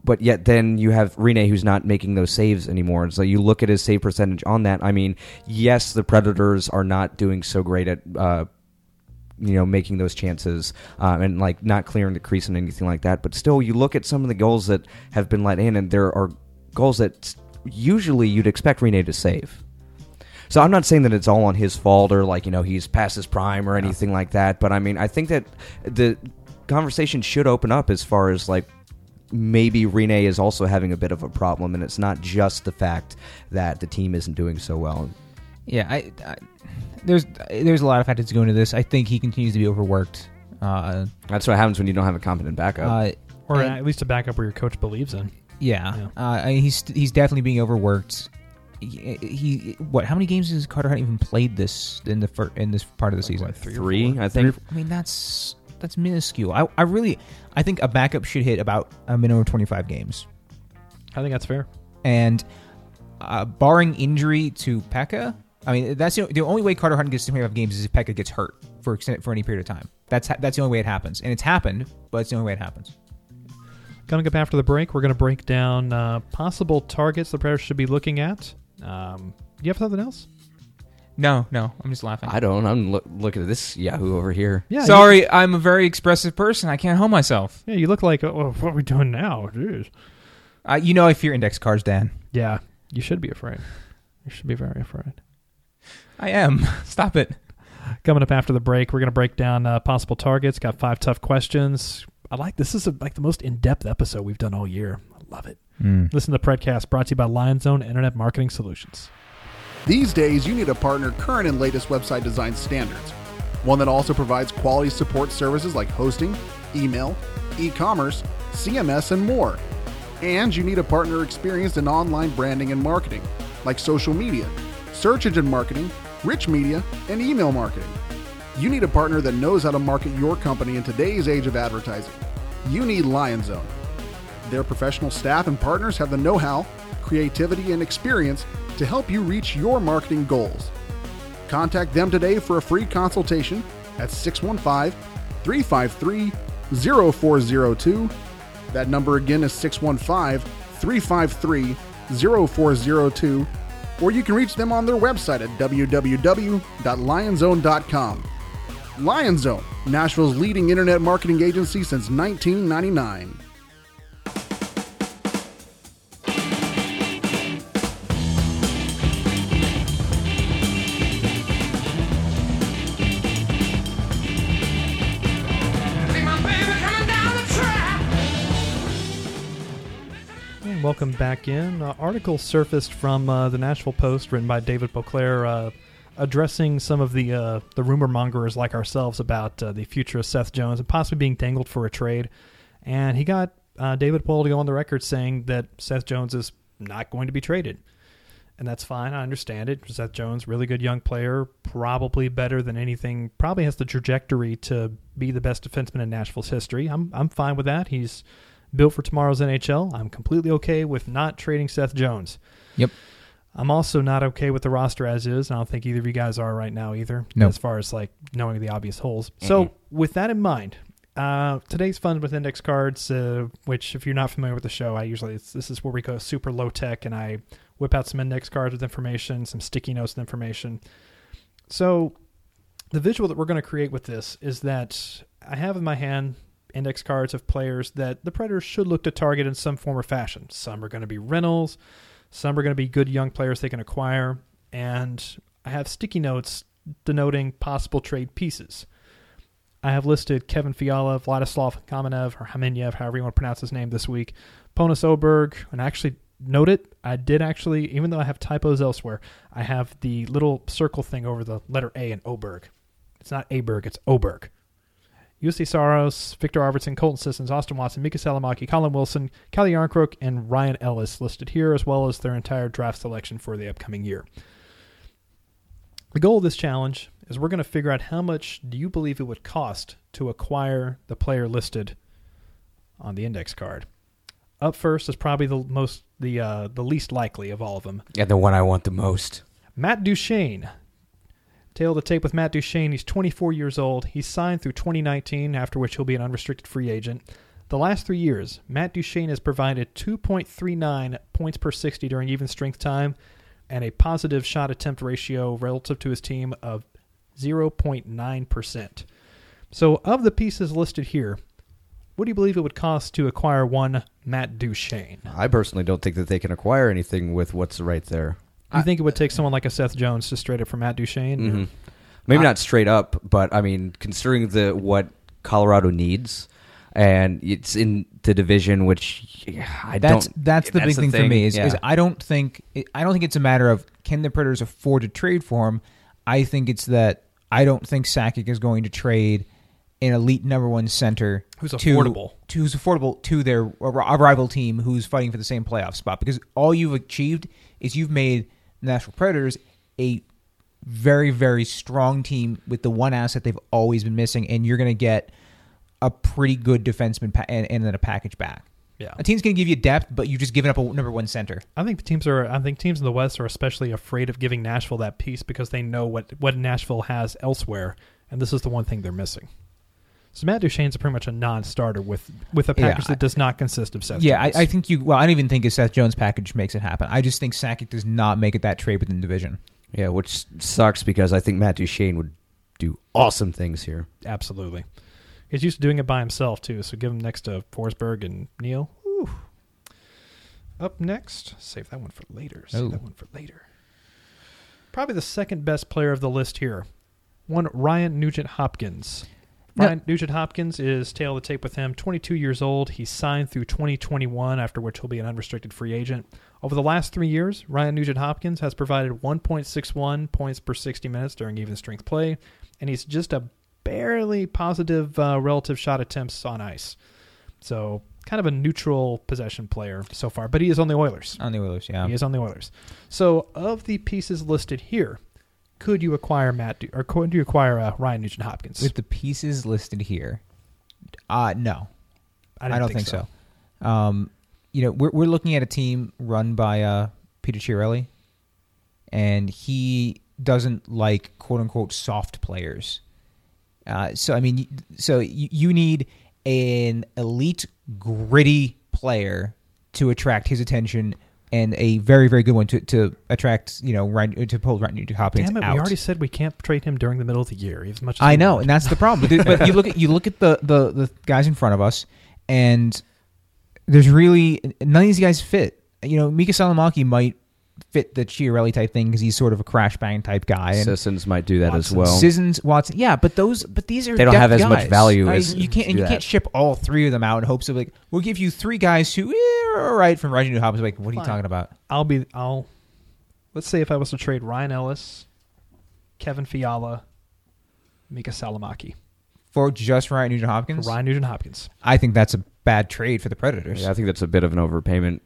But yet then you have Rinne who's not making those saves anymore. And so you look at his save percentage on that. I mean, yes, the Predators are not doing so great at, uh, you know, making those chances uh, and, like, not clearing the crease and anything like that. But still, you look at some of the goals that have been let in, and there are goals that usually you'd expect Rinne to save. So I'm not saying that it's all on his fault or, like, you know, he's past his prime or anything like that. But, I mean, I think that the conversation should open up as far as, like, maybe Rinne is also having a bit of a problem, and it's not just the fact that the team isn't doing so well. Yeah, I, I there's there's a lot of factors to go into this. I think he continues to be overworked. Uh, That's what happens when you don't have a competent backup, uh, or and, at least a backup where your coach believes in. Yeah, yeah. Uh, I mean, he's he's definitely being overworked. He, he what? How many games has Carter Hunt even played this in the fir- in this part of the like season? What, three, three I think. Three, I mean, that's that's minuscule. I, I really I think a backup should hit about a minimum of twenty-five games. I think that's fair. And uh, barring injury to Pekka, I mean, that's the, the only way Carter Hunt gets to twenty-five games is if Pekka gets hurt for extent, for any period of time. That's ha- that's the only way it happens, and it's happened, but it's the only way it happens. Coming up after the break, we're going to break down uh, possible targets the Predators should be looking at. Um, do you have something else? No, no. I'm just laughing. I don't. I'm lo- looking at this Yahoo over here. Yeah, Sorry, you, I'm a very expressive person. I can't help myself. Yeah, you look like, oh, what are we doing now? Jeez. Uh, you know I fear index cards, Dan. Yeah, you should be afraid. You should be very afraid. I am. Stop it. Coming up after the break, we're going to break down uh, possible targets. Got five tough questions. I like this. This is a, like the most in-depth episode we've done all year. I love it. Mm. Listen to the Predcast, brought to you by LionZone Internet Marketing Solutions. These days, you need a partner current and latest website design standards. One that also provides quality support services like hosting, email, e-commerce, C M S, and more. And you need a partner experienced in online branding and marketing, like social media, search engine marketing, rich media, and email marketing. You need a partner that knows how to market your company in today's age of advertising. You need LionZone. Their professional staff and partners have the know-how, creativity, and experience to help you reach your marketing goals. Contact them today for a free consultation at six one five, three five three, zero four zero two. That number again is six one five, three five three, zero four zero two, or you can reach them on their website at w w w dot lion zone dot com. LionZone, Nashville's leading internet marketing agency since nineteen ninety-nine. Welcome back in. Uh, article surfaced from uh, the Nashville Post written by David Beauclair uh, addressing some of the uh, the rumor mongers like ourselves about uh, the future of Seth Jones and possibly being dangled for a trade. And he got uh, David Pohl to go on the record saying that Seth Jones is not going to be traded. And that's fine. I understand it. Seth Jones, really good young player, probably better than anything, probably has the trajectory to be the best defenseman in Nashville's history. I'm I'm fine with that. He's built for tomorrow's N H L. I'm completely okay with not trading Seth Jones. Yep. I'm also not okay with the roster as is. And I don't think either of you guys are right now either. No. As far as like knowing the obvious holes. Mm-hmm. So with that in mind, uh, today's Fun with Index Cards, uh, which if you're not familiar with the show, I usually, it's, this is where we go super low tech and I whip out some index cards with information, some sticky notes and information. So the visual that we're going to create with this is that I have in my hand index cards of players that the Predators should look to target in some form or fashion. Some are going to be rentals. Some are going to be good young players they can acquire. And I have sticky notes denoting possible trade pieces. I have listed Kevin Fiala, Vladislav Kamenev, or Kamenev, however you want to pronounce his name this week, Pontus Åberg, and actually note it, I did actually, even though I have typos elsewhere, I have the little circle thing over the letter A in Åberg. It's not Åberg, it's Åberg. Jussi Saros, Viktor Arvidsson, Colton Sissons, Austin Watson, Miikka Salomäki, Colin Wilson, Calle Järnkrok, and Ryan Ellis listed here, as well as their entire draft selection for the upcoming year. The goal of this challenge is we're going to figure out how much do you believe it would cost to acquire the player listed on the index card. Up first is probably the most, the uh, the least likely of all of them. Yeah, the one I want the most. Matt Duchene. Tail of the tape with Matt Duchene. He's twenty-four years old. He's signed through twenty nineteen, after which he'll be an unrestricted free agent. The last three years, Matt Duchene has provided two point three nine points per sixty during even strength time and a positive shot attempt ratio relative to his team of zero point nine percent. So of the pieces listed here, what do you believe it would cost to acquire one Matt Duchene? I personally don't think that they can acquire anything with what's right there. You think it would take someone like a Seth Jones to straight up for Matt Duchene? Mm-hmm. Maybe I, not straight up, but I mean, considering the what Colorado needs, And it's in the division, which I that's, don't. That's the that's big the thing, thing for me is, yeah. is I don't think I don't think it's a matter of can the Predators afford to trade for him. I think it's that I don't think Sakic is going to trade an elite number one center who's affordable to, to who's affordable to their a rival team who's fighting for the same playoff spot, because all you've achieved is you've made Nashville Predators a very very strong team with the one asset they've always been missing, and you're going to get a pretty good defenseman pa- and, and then a package back. Yeah, a team's going to give you depth, but you're just giving up a number one center. I think the teams are. I think teams in the West are especially afraid of giving Nashville that piece because they know what, what Nashville has elsewhere, and this is the one thing they're missing. So Matt Duchene's pretty much a non-starter with with a package yeah, that does not consist of Seth. Yeah, Jones. I, I think you. Well, I don't even think a Seth Jones package makes it happen. I just think Sakic does not make it that trade within the division. Yeah, which sucks because I think Matt Duchene would do awesome things here. Absolutely. He's used to doing it by himself, too, so give him next to Forsberg and Neil. Ooh. Up next, save that one for later. Save Ooh. that one for later. Probably the second best player of the list here. One, Ryan Nugent-Hopkins. No. Ryan Nugent-Hopkins is tail of the tape with him, twenty-two years old. He's signed through twenty twenty-one, after which he'll be an unrestricted free agent. Over the last three years, Ryan Nugent-Hopkins has provided one point six one points per sixty minutes during even-strength play, and he's just a barely positive uh, relative shot attempts on ice. So kind of a neutral possession player so far, but he is on the Oilers. On the Oilers, yeah. He is on the Oilers. So of the pieces listed here, could you acquire Matt or could you acquire uh, Ryan Nugent-Hopkins? With the pieces listed here, uh, no. I, I don't think, think so. so. Um, you know, we're, we're looking at a team run by uh, Peter Chiarelli, and he doesn't like quote-unquote soft players. Uh, so, I mean, so you, you need an elite, gritty player to attract his attention, and a very, very good one to, to attract, you know, Ryan, to pull Ryan Nugent-Hopkins out. Damn it, we already said we can't trade him during the middle of the year. As much as I know, want. And that's the problem. But, but you look at you look at the, the, the guys in front of us, and there's really none of these guys fit. You know, Miikka Salomäki might fit the Chiarelli type thing because he's sort of a crash bang type guy. And Sissons might do that Watson. as well. Sissons, Watson, yeah, but those, but these are they don't have as guys. much value. I, as you can't, and you that. can't ship all three of them out in hopes of like we'll give you three guys who are all right from Ryan Nugent-Hopkins. Like, what Fine. are you talking about? I'll be, I'll. Let's say if I was to trade Ryan Ellis, Kevin Fiala, Miikka Salomäki for just Ryan Nugent-Hopkins. For Ryan Nugent-Hopkins, I think that's a bad trade for the Predators. Yeah, I think that's a bit of an overpayment.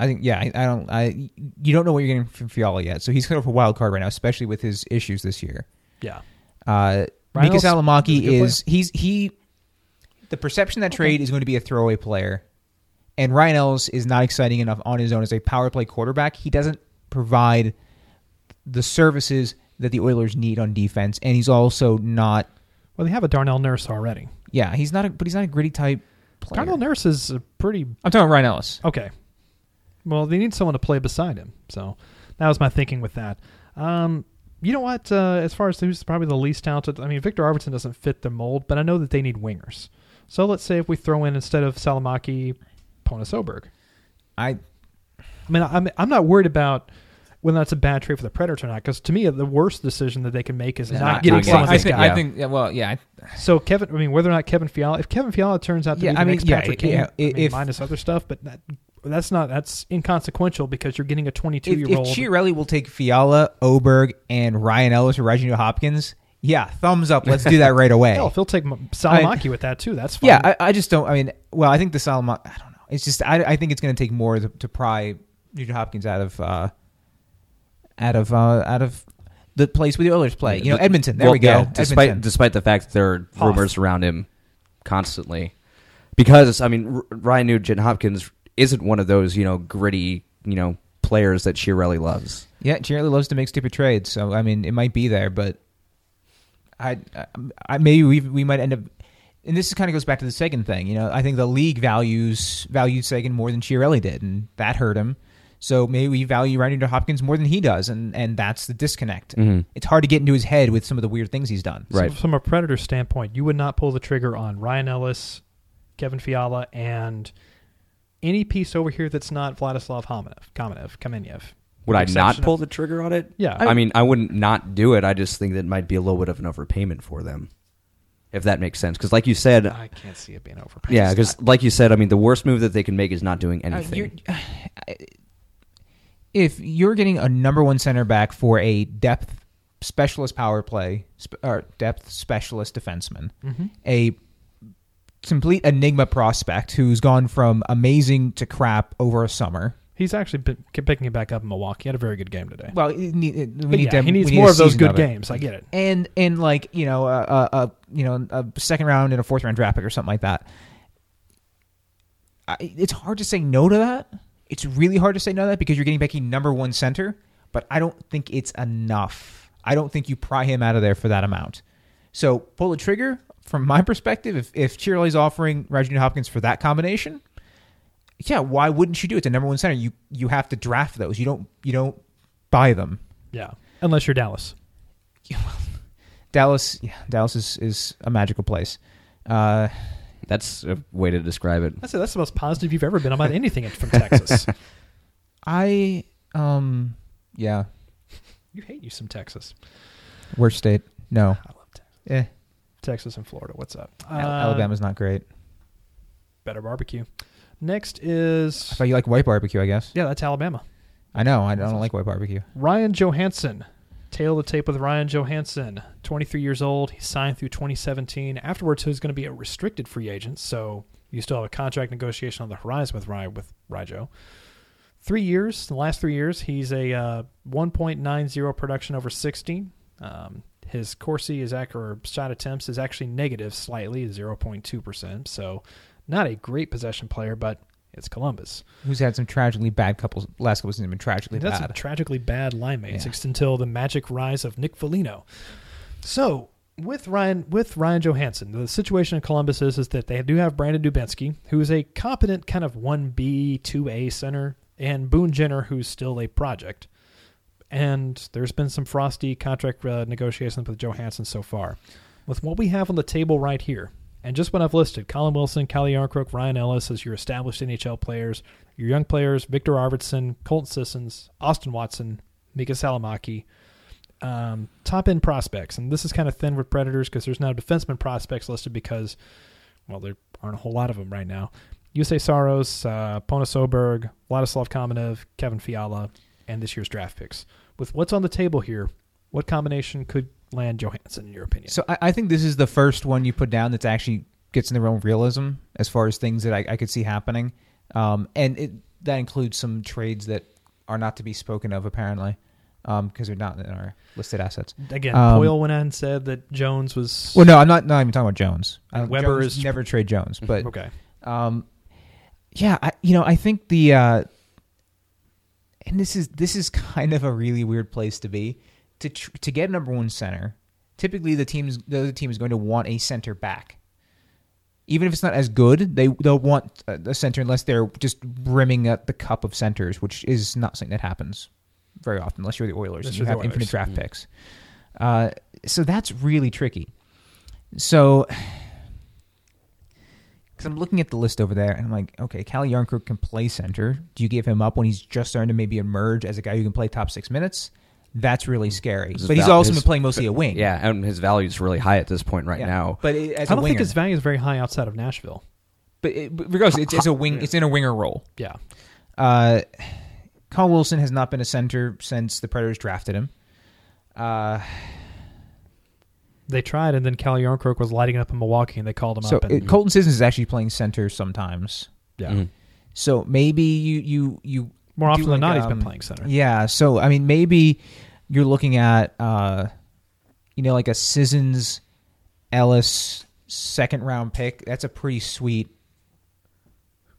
I think, yeah, I, I don't, I, you don't know what you're getting from Fiala yet. So he's kind of a wild card right now, especially with his issues this year. Yeah. Uh, Miikka Salomäki is, he's, he, the perception that okay. trade is going to be a throwaway player. And Ryan Ellis is not exciting enough on his own as a power play quarterback. He doesn't provide the services that the Oilers need on defense. And he's also not. Well, they have a Darnell Nurse already. Yeah. He's not, a, but he's not a gritty type player. Darnell Nurse is a pretty. I'm talking about Ryan Ellis. Okay. Well, they need someone to play beside him. So that was my thinking with that. Um, you know what? Uh, as far as who's probably the least talented, I mean, Viktor Arvidsson doesn't fit the mold, but I know that they need wingers. So let's say if we throw in, instead of Salomäki, Pontus Åberg. I I mean, I'm, I'm not worried about whether that's a bad trade for the Predators or not, because to me, the worst decision that they can make is yeah, not, not getting someone. I think, I think yeah, well, yeah. So Kevin, I mean, whether or not Kevin Fiala, if Kevin Fiala turns out to yeah, be the I mean, next yeah, Patrick Kane, yeah, I mean, minus other stuff, but that... That's not that's inconsequential because you're getting a twenty-two-year-old. If, if Chiarelli will take Fiala, Åberg, and Ryan Ellis or Ryan Nugent-Hopkins, yeah, thumbs up. Let's do that right away. Hell, if he'll take Salomäki I, with that too, that's fine. Yeah, I, I just don't. I mean, well, I think the Salomäki. I don't know. It's just I, I think it's going to take more to, to pry Nugent-Hopkins out of uh, out of uh, out of the place where the Oilers play. You know, Edmonton. There well, we go. Yeah, despite Edmonton. despite the fact that there are rumors Hoff. around him constantly, because I mean, Ryan Nugent-Hopkins isn't one of those, you know, gritty, you know, players that Chiarelli loves. Yeah, Chiarelli loves to make stupid trades, so I mean, it might be there, but I, I, I maybe we we might end up. And this kind of goes back to the Sagan thing, you know. I think the league values valued Sagan more than Chiarelli did, and that hurt him. So maybe we value Ryan Nugent-Hopkins more than he does, and, and that's the disconnect. Mm-hmm. It's hard to get into his head with some of the weird things he's done. Right. So from a Predator standpoint, you would not pull the trigger on Ryan Ellis, Kevin Fiala, and any piece over here that's not Vladislav Kamenev, Kamenev, Kamenev. Would I not pull of, the trigger on it? Yeah. I, I mean, I wouldn't not do it. I just think that might be a little bit of an overpayment for them. if that makes sense. Because like you said... I can't see it being overpriced. Yeah, because like you said, I mean, the worst move that they can make is not doing anything. Uh, you're, if you're getting a number one center back for a depth specialist power play, sp- or depth specialist defenseman, mm-hmm. a complete enigma prospect who's gone from amazing to crap over a summer... He's actually been picking it back up in Milwaukee. He had a very good game today. Well, we need yeah, to, he needs more need of those good of games. I get it. And and like you know a uh, uh, you know a second round and a fourth round draft pick or something like that. I, it's hard to say no to that. It's really hard to say no to that because you're getting back a number one center. But I don't think it's enough. I don't think you pry him out of there for that amount. So pull the trigger from my perspective. If if Chiarelli's offering Ryan Nugent-Hopkins for that combination. Yeah, why wouldn't you do it? It's a number one center. You you have to draft those. You don't you don't buy them. Yeah, unless you're Dallas. Yeah, well, Dallas, yeah, Dallas is, is a magical place. Uh, that's a way to describe it. That's that's the most positive you've ever been about anything from Texas. I um yeah, you hate you some Texas. Worst state? No, I love Texas. Eh. Texas and Florida. What's up? Al- uh, Alabama's not great. Better barbecue. Next is... I thought you like white barbecue, I guess. Yeah, that's Alabama. I know. I don't like white barbecue. Ryan Johansson. Tail the tape with Ryan Johansson. twenty-three years old. He signed through twenty seventeen. Afterwards, he's going to be a restricted free agent, so you still have a contract negotiation on the horizon with Ryan, with Rijo. Three years. The last three years, he's a uh, one point nine oh production over sixty. Um, his Corsi is ac- or shot attempts is actually negative slightly, zero point two percent, so... Not a great possession player, but it's Columbus. Who's had some tragically bad couples. Last couple seasons been tragically That's bad. That's a tragically bad line mates yeah. until the magic rise of Nick Foligno. So with Ryan with Ryan Johansson, the situation in Columbus is, is that they do have Brandon Dubinsky, who is a competent kind of one B, two A center, and Boone Jenner, who's still a project. And there's been some frosty contract uh, negotiations with Johansson so far. With what we have on the table right here, and just what I've listed, Colin Wilson, Calle Järnkrok, Ryan Ellis as your established N H L players, your young players, Viktor Arvidsson, Colton Sissons, Austin Watson, Miikka Salomäki, um, top-end prospects. And this is kind of thin with Predators because there's now defenseman prospects listed because, well, there aren't a whole lot of them right now. Jussi Saros, uh, Pontus Åberg, Vladislav Kamenev, Kevin Fiala, and this year's draft picks. With what's on the table here, what combination could land Johansson, in your opinion? So I, I think this is the first one you put down that actually gets in the realm of realism as far as things that I, I could see happening. Um, and it, that includes some trades that are not to be spoken of, apparently, because um, they're not in our listed assets. Again, um, Poyle went on and said that Jones was... Well, no, I'm not, not even talking about Jones. Uh, Weber Jones is... Never trade Jones. But okay. Um, yeah, I, you know, I think the... Uh, and this is this is kind of a really weird place to be. To tr- to get a number one center, typically the team's the other team is going to want a center back, even if it's not as good. They they'll want a center unless they're just brimming up the cup of centers, which is not something that happens very often unless you're the Oilers and you have infinite draft picks. Uh, so that's really tricky. So, because I'm looking at the list over there and I'm like, okay, Calle Järnkrok can play center. Do you give him up when he's just starting to maybe emerge as a guy who can play top six minutes? That's really scary. His but he's val- also his, been playing mostly a wing. Yeah, and his value is really high at this point right yeah. now. But it, as I don't a winger, think his value is very high outside of Nashville. But, it, but regardless, it's, it's a wing. It's in a winger role. Yeah. Uh, Colin Wilson has not been a center since the Predators drafted him. Uh, they tried, and then Calle Järnkrok was lighting up in Milwaukee, and they called him so up. So Colton Sissons is actually playing center sometimes. Yeah. Mm-hmm. So maybe you you you. More often than like, not, he's um, been playing center. Yeah, so, I mean, maybe you're looking at, uh, you know, like a Sissons, Ellis second-round pick. That's a pretty sweet...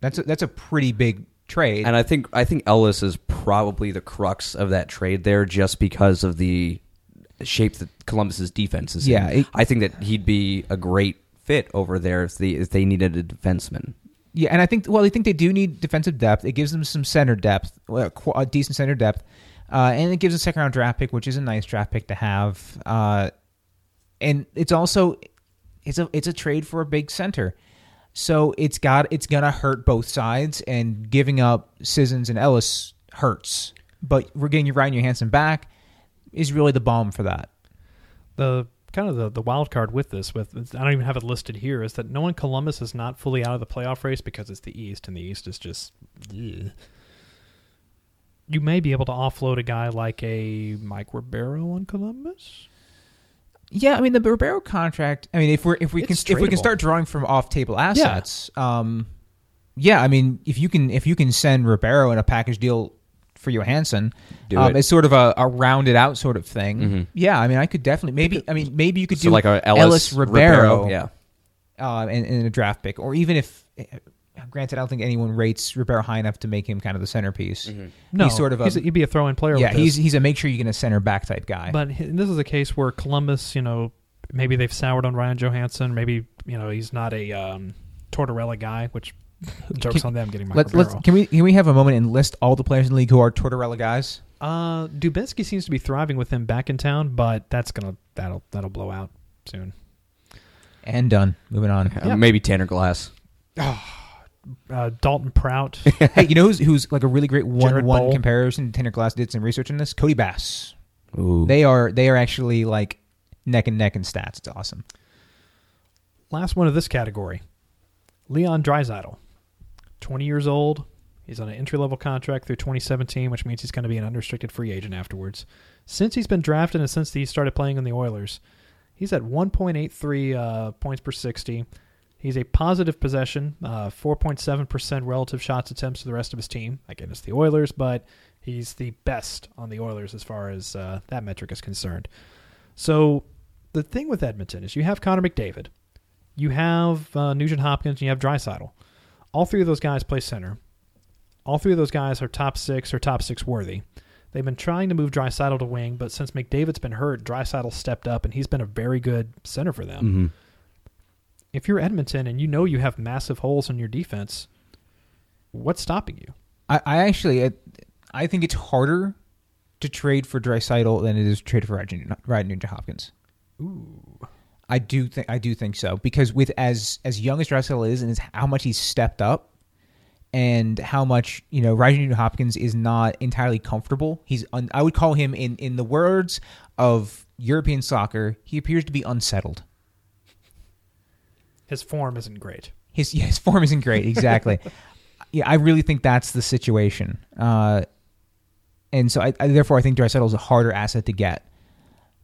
That's a, that's a pretty big trade. And I think I think Ellis is probably the crux of that trade there just because of the shape that Columbus's defense is yeah, in. It, I think that he'd be a great fit over there if they, if they needed a defenseman. Yeah, and I think, well, I think they do need defensive depth. It gives them some center depth, a decent center depth, uh, and it gives a second-round draft pick, which is a nice draft pick to have. Uh, and it's also it's a it's a trade for a big center, so it's got it's gonna hurt both sides. And giving up Sissons and Ellis hurts, but we're getting Ryan Johansson back is really the bomb for that. The kind of the, the wild card with this, with I don't even have it listed here, is that knowing Columbus is not fully out of the playoff race because it's the East, and the East is just... Ugh. You may be able to offload a guy like a Mike Ribeiro on Columbus. Yeah, I mean the Ribeiro contract. I mean, if we if we it's can tradable. if we can start drawing from off table assets, yeah. Um, yeah, I mean if you can if you can send Ribeiro in a package deal for Johansson, do um, it. It's sort of a, a rounded out sort of thing. Mm-hmm. Yeah, I mean I could definitely maybe I mean maybe you could so do like a Ellis, Ellis Ribeiro, Ribeiro, yeah, uh, in, in a draft pick, or even if. Granted, I don't think anyone rates Ribeiro high enough to make him kind of the centerpiece. Mm-hmm. No, he's sort of a, he's a, he'd be a throw-in player. Yeah, with he's this. he's a make sure you get a center back type guy. But this is a case where Columbus, you know, maybe they've soured on Ryan Johansson. Maybe you know he's not a um, Tortorella guy, which jokes on them getting Mike Ribeiro. Let's, can we can we have a moment and list all the players in the league who are Tortorella guys? Uh, Dubinsky seems to be thriving with him back in town, but that's gonna that'll that'll blow out soon. And done. Moving on. Yeah. Uh, maybe Tanner Glass. Oh. Uh, Dalton Prout. Hey, you know who's, who's like a really great one-one comparison? Tanner Glass did some research on this. Cody Bass. Ooh. They are they are actually like neck and neck in stats. It's awesome. Last one of this category, Leon Draisaitl, twenty years old. He's on an entry-level contract through twenty seventeen, which means he's going to be an unrestricted free agent afterwards. Since he's been drafted and since he started playing in the Oilers, he's at one point eight three uh, points per sixty. He's a positive possession, uh, four point seven percent relative shots attempts to the rest of his team. Again, it's the Oilers, but he's the best on the Oilers as far as uh, that metric is concerned. So the thing with Edmonton is you have Connor McDavid, you have uh, Nugent-Hopkins, and you have Draisaitl. All three of those guys play center. All three of those guys are top six or top six worthy. They've been trying to move Draisaitl to wing, but since McDavid's been hurt, Draisaitl stepped up, and he's been a very good center for them. Mm-hmm. If you're Edmonton and you know you have massive holes in your defense, what's stopping you? I, I actually, I, I think it's harder to trade for Draisaitl than it is to trade for Ryan, Ryan Nugent-Hopkins. Ooh, I do think I do think so because with as as young as Draisaitl is and as how much he's stepped up and how much you know Ryan Nugent-Hopkins is not entirely comfortable. He's un, I would call him in in the words of European soccer, he appears to be unsettled. His form isn't great. His yeah, his form isn't great, exactly. Yeah, I really think that's the situation. Uh, and so, I, I therefore, I think Draisaitl is a harder asset to get,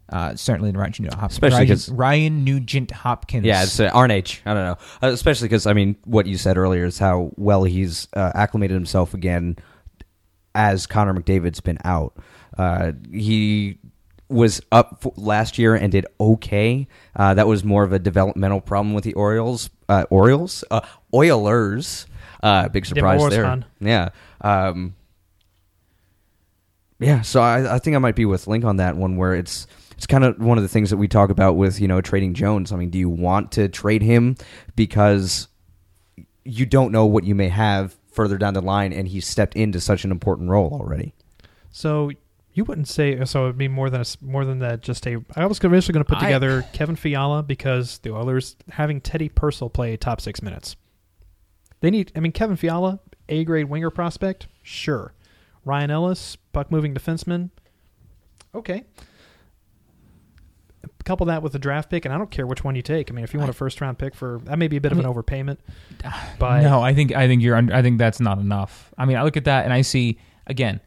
uh, certainly than Ryan Nugent-Hopkins. Especially because Ryan, Ryan Nugent-Hopkins. Yeah, it's uh, R N H. I don't know. Uh, especially because, I mean, what you said earlier is how well he's uh, acclimated himself again as Connor McDavid's been out. Uh, he... was up for last year and did okay. Uh, that was more of a developmental problem with the Orioles. Uh, Orioles? Uh, Oilers. Uh, big surprise there. Fun. Yeah. Um, yeah, so I, I think I might be with Link on that one where it's it's kind of one of the things that we talk about with, you know, trading Jones. I mean, do you want to trade him because you don't know what you may have further down the line and he's stepped into such an important role already? So... You wouldn't say so. It'd be more than a, more than that. Just a. I was initially going to put together I, Kevin Fiala because the Oilers having Teddy Purcell play top six minutes. They need. I mean, Kevin Fiala, A grade winger prospect, sure. Ryan Ellis, puck moving defenseman, okay. Couple that with a draft pick, and I don't care which one you take. I mean, if you want a first round pick for that, may be a bit I mean, of an overpayment. But no, I think I think you're. I think that's not enough. I mean, I look at that and I see again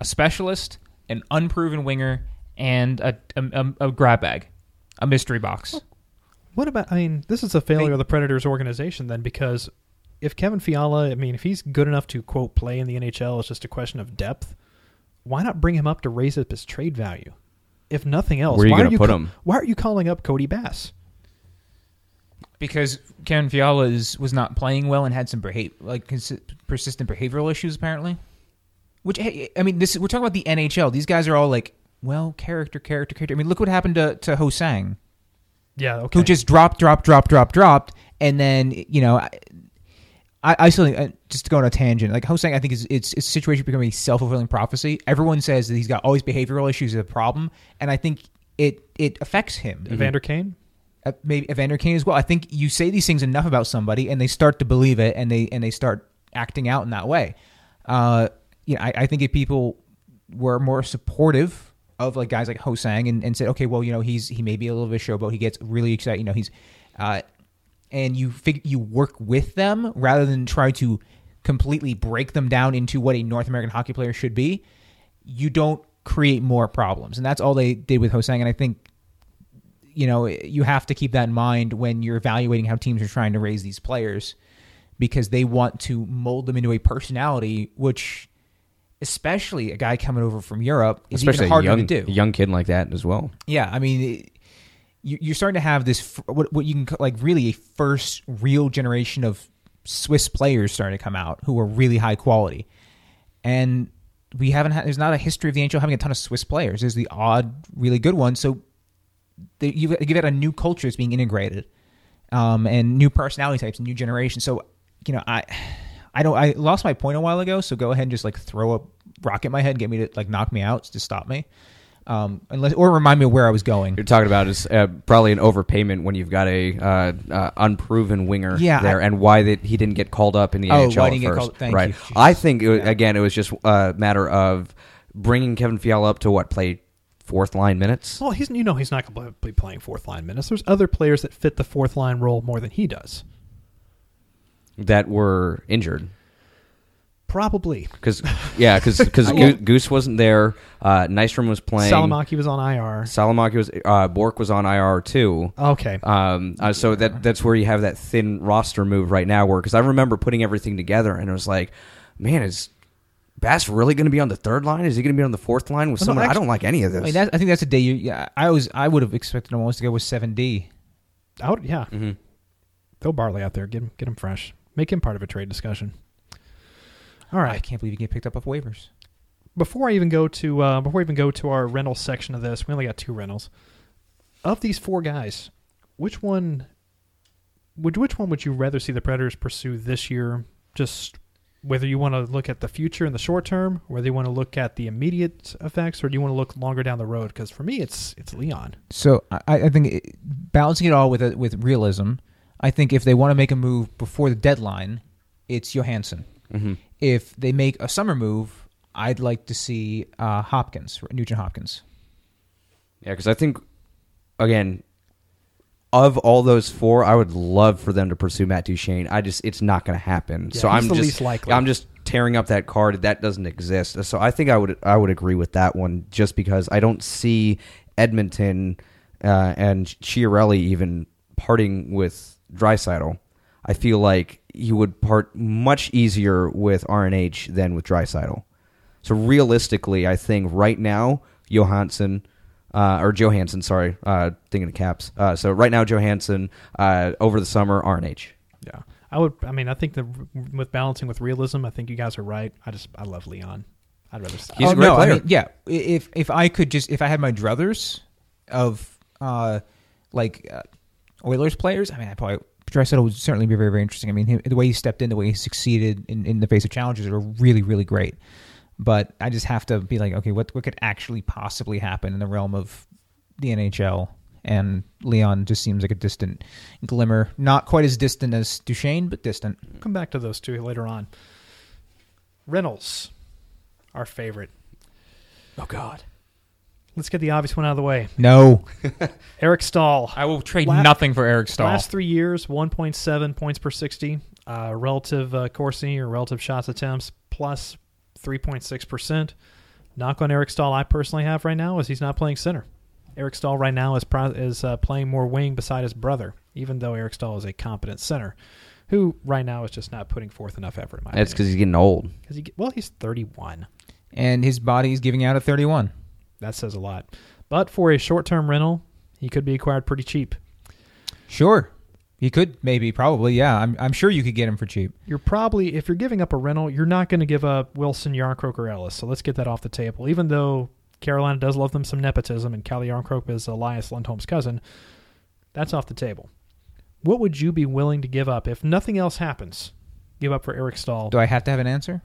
a specialist. An unproven winger, and a, a, a grab bag, a mystery box. What about, I mean, this is a failure I, of the Predators organization then, because if Kevin Fiala, I mean, if he's good enough to, quote, play in the N H L, it's just a question of depth, why not bring him up to raise up his trade value? If nothing else, where are you going to put him? Why are you calling up Cody Bass? Because Kevin Fiala is, was not playing well and had some behavior, like consi- persistent behavioral issues, apparently. Which, hey, I mean, this we're talking about the N H L. These guys are all like, well, character, character, character. I mean, look what happened to, to Ho-Sang. Yeah, okay. Who just dropped, dropped, dropped, dropped, dropped. And then, you know, I, I still think, just to go on a tangent, like Ho-Sang, I think is, it's, it's a situation becoming a self-fulfilling prophecy. Everyone says that he's got all these behavioral issues as a problem. And I think it, it affects him. Evander Kane? Uh, maybe Evander Kane as well. I think you say these things enough about somebody and they start to believe it and they, and they start acting out in that way. Uh, You know, I, I think if people were more supportive of like guys like Ho-Sang and, and said, okay, well, you know, he's he may be a little bit showboat. He gets really excited. You know, he's uh, and you fig- you work with them rather than try to completely break them down into what a North American hockey player should be. You don't create more problems, and that's all they did with Ho-Sang. And I think, you know, you have to keep that in mind when you're evaluating how teams are trying to raise these players, because they want to mold them into a personality, which, especially a guy coming over from Europe, is especially even harder young, to do. A young kid like that as well. Yeah, I mean, you're starting to have this, what what you can call, like, really a first real generation of Swiss players starting to come out who are really high quality. And we haven't had, there's not a history of the N H L having a ton of Swiss players. There's the odd, really good ones. So they, you give it a new culture that's being integrated, um, and new personality types, and new generations. So, you know, I... I don't. I lost my point a while ago, so go ahead and just like throw a rock at my head, and get me to like knock me out, to stop me, um, unless or remind me of where I was going. You're talking about is uh, probably an overpayment when you've got a uh, uh, unproven winger yeah, there, I, and why that he didn't get called up in the oh, N H L why didn't first. Get called, thank right. You. I think it was, yeah. again, it was just a matter of bringing Kevin Fiala up to what play. Fourth line minutes. Well, he's you know he's not going to be playing fourth line minutes. There's other players that fit the fourth line role more than he does. That were injured. Probably. Cause, yeah, because Go- Goose wasn't there. Uh, Nystrom was playing. Salomäki was on I R. Salomäki was... Uh, Bork was on I R, too. Okay. Um, uh, so that that's where you have that thin roster move right now. Where Because I remember putting everything together, and it was like, man, is Bass really going to be on the third line? Is he going to be on the fourth line with no, someone? No, actually, I don't like any of this. I, mean, that, I think that's a day you... Yeah, I, was, I would have expected him almost to go with seven D. I would, yeah. Mm-hmm. Throw Barley out there. Get him, get him fresh. Make him part of a trade discussion. All right, I can't believe you get picked up off waivers. Before I even go to uh, before I even go to our rental section of this, we only got two rentals. Of these four guys, which one would which one would you rather see the Predators pursue this year? Just whether you want to look at the future in the short term, whether you want to look at the immediate effects, or do you want to look longer down the road? Because for me, it's it's Leon. So I, I think it, balancing it all with a, with realism. I think if they want to make a move before the deadline, it's Johansson. Mm-hmm. If they make a summer move, I'd like to see uh, Hopkins, Nugent-Hopkins. Yeah, because I think, again, of all those four, I would love for them to pursue Matt Duchene. I just, it's not going to happen. Yeah, so I'm the just, least likely. I'm just tearing up that card. That doesn't exist. So I think I would, I would agree with that one, just because I don't see Edmonton uh, and Chiarelli even parting with Draisaitl. I feel like you would part much easier with R N H than with Draisaitl. So realistically, I think right now Johansson uh, or Johansson, sorry, uh, thinking of caps. Uh, so right now Johansson uh, over the summer R N H. Yeah, I would. I mean, I think the with balancing with realism, I think you guys are right. I just I love Leon. I'd rather. Stay. He's oh, a great no, player. I mean, yeah, if if I could just if I had my druthers of uh, like. Uh, Oilers players, I mean, I probably Draisaitl would certainly be very, very interesting. I mean, him, the way he stepped in, the way he succeeded in, in the face of challenges are really, really great. But I just have to be like, okay, what what could actually possibly happen in the realm of the N H L? And Leon just seems like a distant glimmer, not quite as distant as Duchene, but distant. We'll come back to those two later on. Reynolds, our favorite. Oh God. Let's get the obvious one out of the way. No. Eric Staal. I will trade last, nothing for Eric Staal. Last three years, one point seven points per sixty, uh, relative uh, Corsi or relative shots attempts, plus three point six percent. Knock on Eric Staal I personally have right now is he's not playing center. Eric Staal right now is, pro- is uh, playing more wing beside his brother, even though Eric Staal is a competent center, who right now is just not putting forth enough effort in my opinion. That's because he's getting old. Cause he, well, he's thirty-one. And his body is giving out at thirty-one. That says a lot. But for a short-term rental, he could be acquired pretty cheap. Sure. He could, maybe, probably, yeah. I'm I'm sure you could get him for cheap. You're probably, if you're giving up a rental, you're not going to give up Wilson, Järnkrok, or Ellis. So let's get that off the table. Even though Carolina does love them some nepotism, and Calle Järnkrok is Elias Lindholm's cousin, that's off the table. What would you be willing to give up if nothing else happens? Give up for Eric Staal. Do I have to have an answer?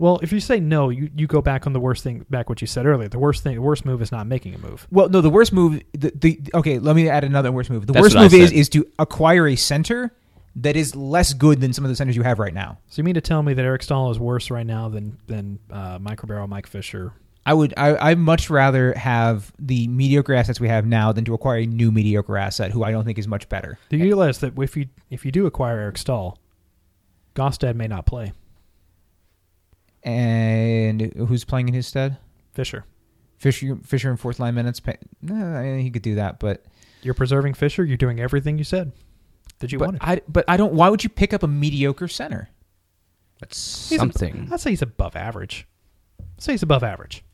Well, if you say no, you, you go back on the worst thing, back what you said earlier. The worst thing, the worst move is not making a move. Well, no, the worst move, the, the okay, let me add another worst move. The That's worst move is, is to acquire a center that is less good than some of the centers you have right now. So you mean to tell me that Eric Staal is worse right now than, than uh, Mike Ribeiro, Mike Fisher? I would I I'd much rather have the mediocre assets we have now than to acquire a new mediocre asset who I don't think is much better. Do you realize that if you if you do acquire Eric Staal, Gostad may not play? And who's playing in his stead? Fisher. Fisher Fisher in fourth line minutes. No, I mean, he could do that, but you're preserving Fisher. You're doing everything you said that you but wanted. I, but I don't. Why would you pick up a mediocre center? That's he's something. A, I'd say he's above average. I'd say he's above average.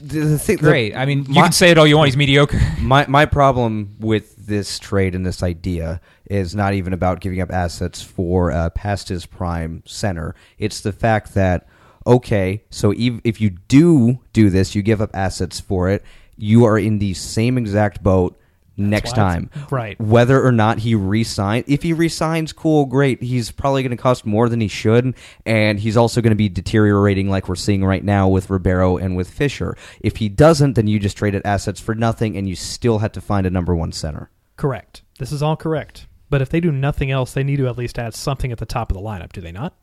The, the thing, Great. The, I mean, you my, can say it all you want. He's mediocre. My my problem with this trade and this idea is not even about giving up assets for uh, past his prime center. It's the fact that, okay, so ev- if you do do this, you give up assets for it, you are in the same exact boat That's next time. Right. Whether or not he re-signs. If he re-signs, cool, great. He's probably going to cost more than he should, and he's also going to be deteriorating like we're seeing right now with Ribeiro and with Fisher. If he doesn't, then you just traded assets for nothing, and you still had to find a number one center. Correct. This is all correct. But if they do nothing else, they need to at least add something at the top of the lineup, do they not?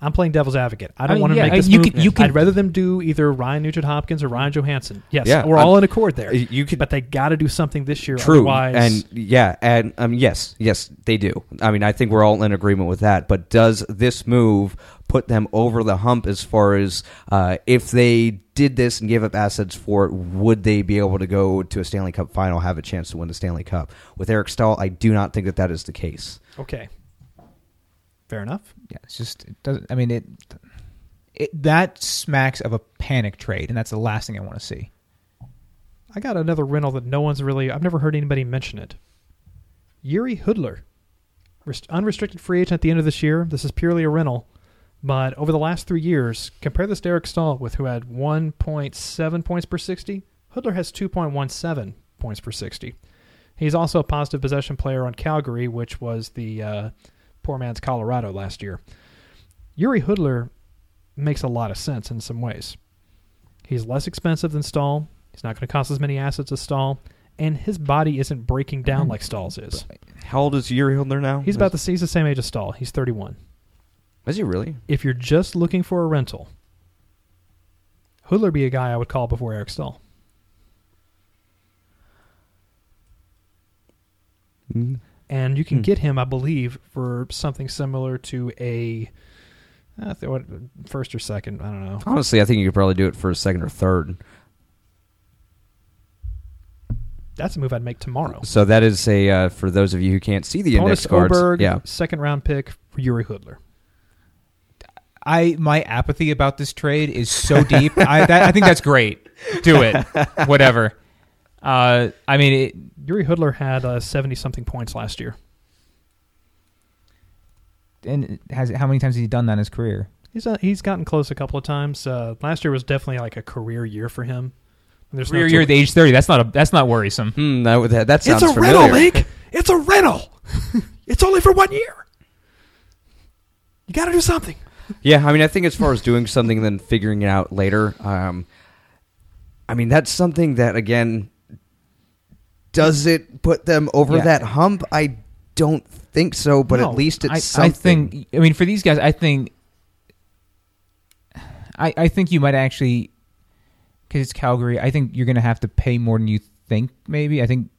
I'm playing devil's advocate. I don't I mean, want to yeah, make this you move. Can, you can, I'd rather them do either Ryan Nugent-Hopkins or Ryan Johansson. Yes, yeah, we're I'm, all in accord there. You could, but they got to do something this year. True, otherwise... and yeah, and um, yes, yes, they do. I mean, I think we're all in agreement with that. But does this move put them over the hump as far as uh, if they did this and gave up assets for it, would they be able to go to a Stanley Cup final, have a chance to win the Stanley Cup? With Eric Staal, I do not think that that is the case. Okay. Fair enough. Yeah, it's just it doesn't. I mean, it, it that smacks of a panic trade, and that's the last thing I want to see. I got another rental that no one's really. I've never heard anybody mention it. Jiří Hudler, Rest, unrestricted free agent at the end of this year. This is purely a rental, but over the last three years, compare this to Eric Staal, with who had one point seven points per sixty. Hudler has two point one seven points per sixty. He's also a positive possession player on Calgary, which was the. Uh, Poor man's Colorado last year. Jiří Hudler makes a lot of sense in some ways. He's less expensive than Staal. He's not going to cost as many assets as Staal, and his body isn't breaking down like Stahl's is. How old is Jiří Hudler now? He's about the he's the same age as Staal. He's thirty-one. Is he really? If you're just looking for a rental, Hudler be a guy I would call before Eric Staal. Hmm. And you can hmm. get him, I believe, for something similar to a uh, th- first or second. I don't know. Honestly, I think you could probably do it for a second or third. That's a move I'd make tomorrow. So that is a, uh, for those of you who can't see the Pontus index cards. Åberg, yeah. Second round pick for Jiří Hudler. I, my apathy about this trade is so deep. I, that, I think that's great. Do it. Whatever. Uh, I mean, it, Jiří Hudler had uh, seventy-something points last year. And has how many times has he done that in his career? He's uh, he's gotten close a couple of times. Uh, last year was definitely like a career year for him. There's career no year at age thirty. That's not a, that's not worrisome. Hmm, that, that, that sounds it's a familiar. Rental, Link. It's a rental. It's only for one year. You got to do something. Yeah, I mean, I think as far as doing something and then figuring it out later, um, I mean, that's something that, again... Does it put them over yeah. that hump? I don't think so, but no, at least it's I, something. I think. I mean, for these guys, I think. I, I think you might actually, because it's Calgary. I think you're going to have to pay more than you think. Maybe I think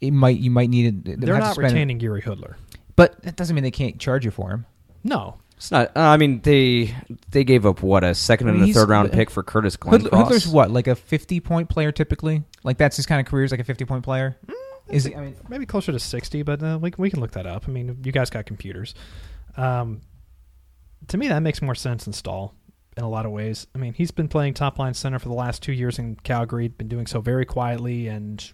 it might. You might need it. They're have not to retaining Jiří Hudler, but that doesn't mean they can't charge you for him. No, it's not. Uh, I mean, they they gave up what a second I mean, and a third round pick for Curtis Glenn. Hudler's what, like a fifty point player typically. Like, that's his kind of career, is like a fifty-point player? Mm, is it, I mean, maybe closer to sixty, but uh, we, we can look that up. I mean, you guys got computers. Um, to me, that makes more sense than Staal in a lot of ways. I mean, he's been playing top-line center for the last two years in Calgary, been doing so very quietly, and...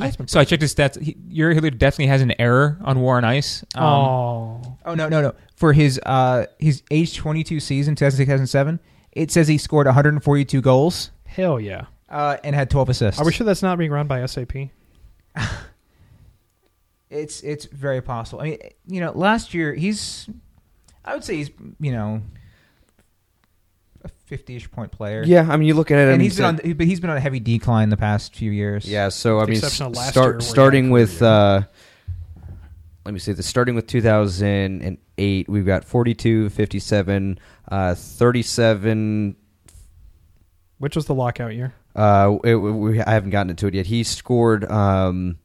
I, so I checked his stats. He, Jiří Hudler definitely has an error on War on Ice. Um, oh. Oh, no, no, no. For his uh, his age twenty-two season, two thousand six two thousand seven, it says he scored one hundred forty-two goals. Hell yeah. Uh, and had twelve assists. Are we sure that's not being run by S A P? it's it's very possible. I mean, you know, last year he's, I would say he's, you know, a fifty-ish point player. Yeah, I mean, you look at it, and, and he's been said, on, but he's been on a heavy decline the past few years. Yeah, so I mean, start starting with. Uh, let me see this, starting with two thousand eight, we've got forty-two, fifty-seven, uh, thirty-seven. Which was the lockout year? Uh, it, we, I haven't gotten into it yet. He scored um,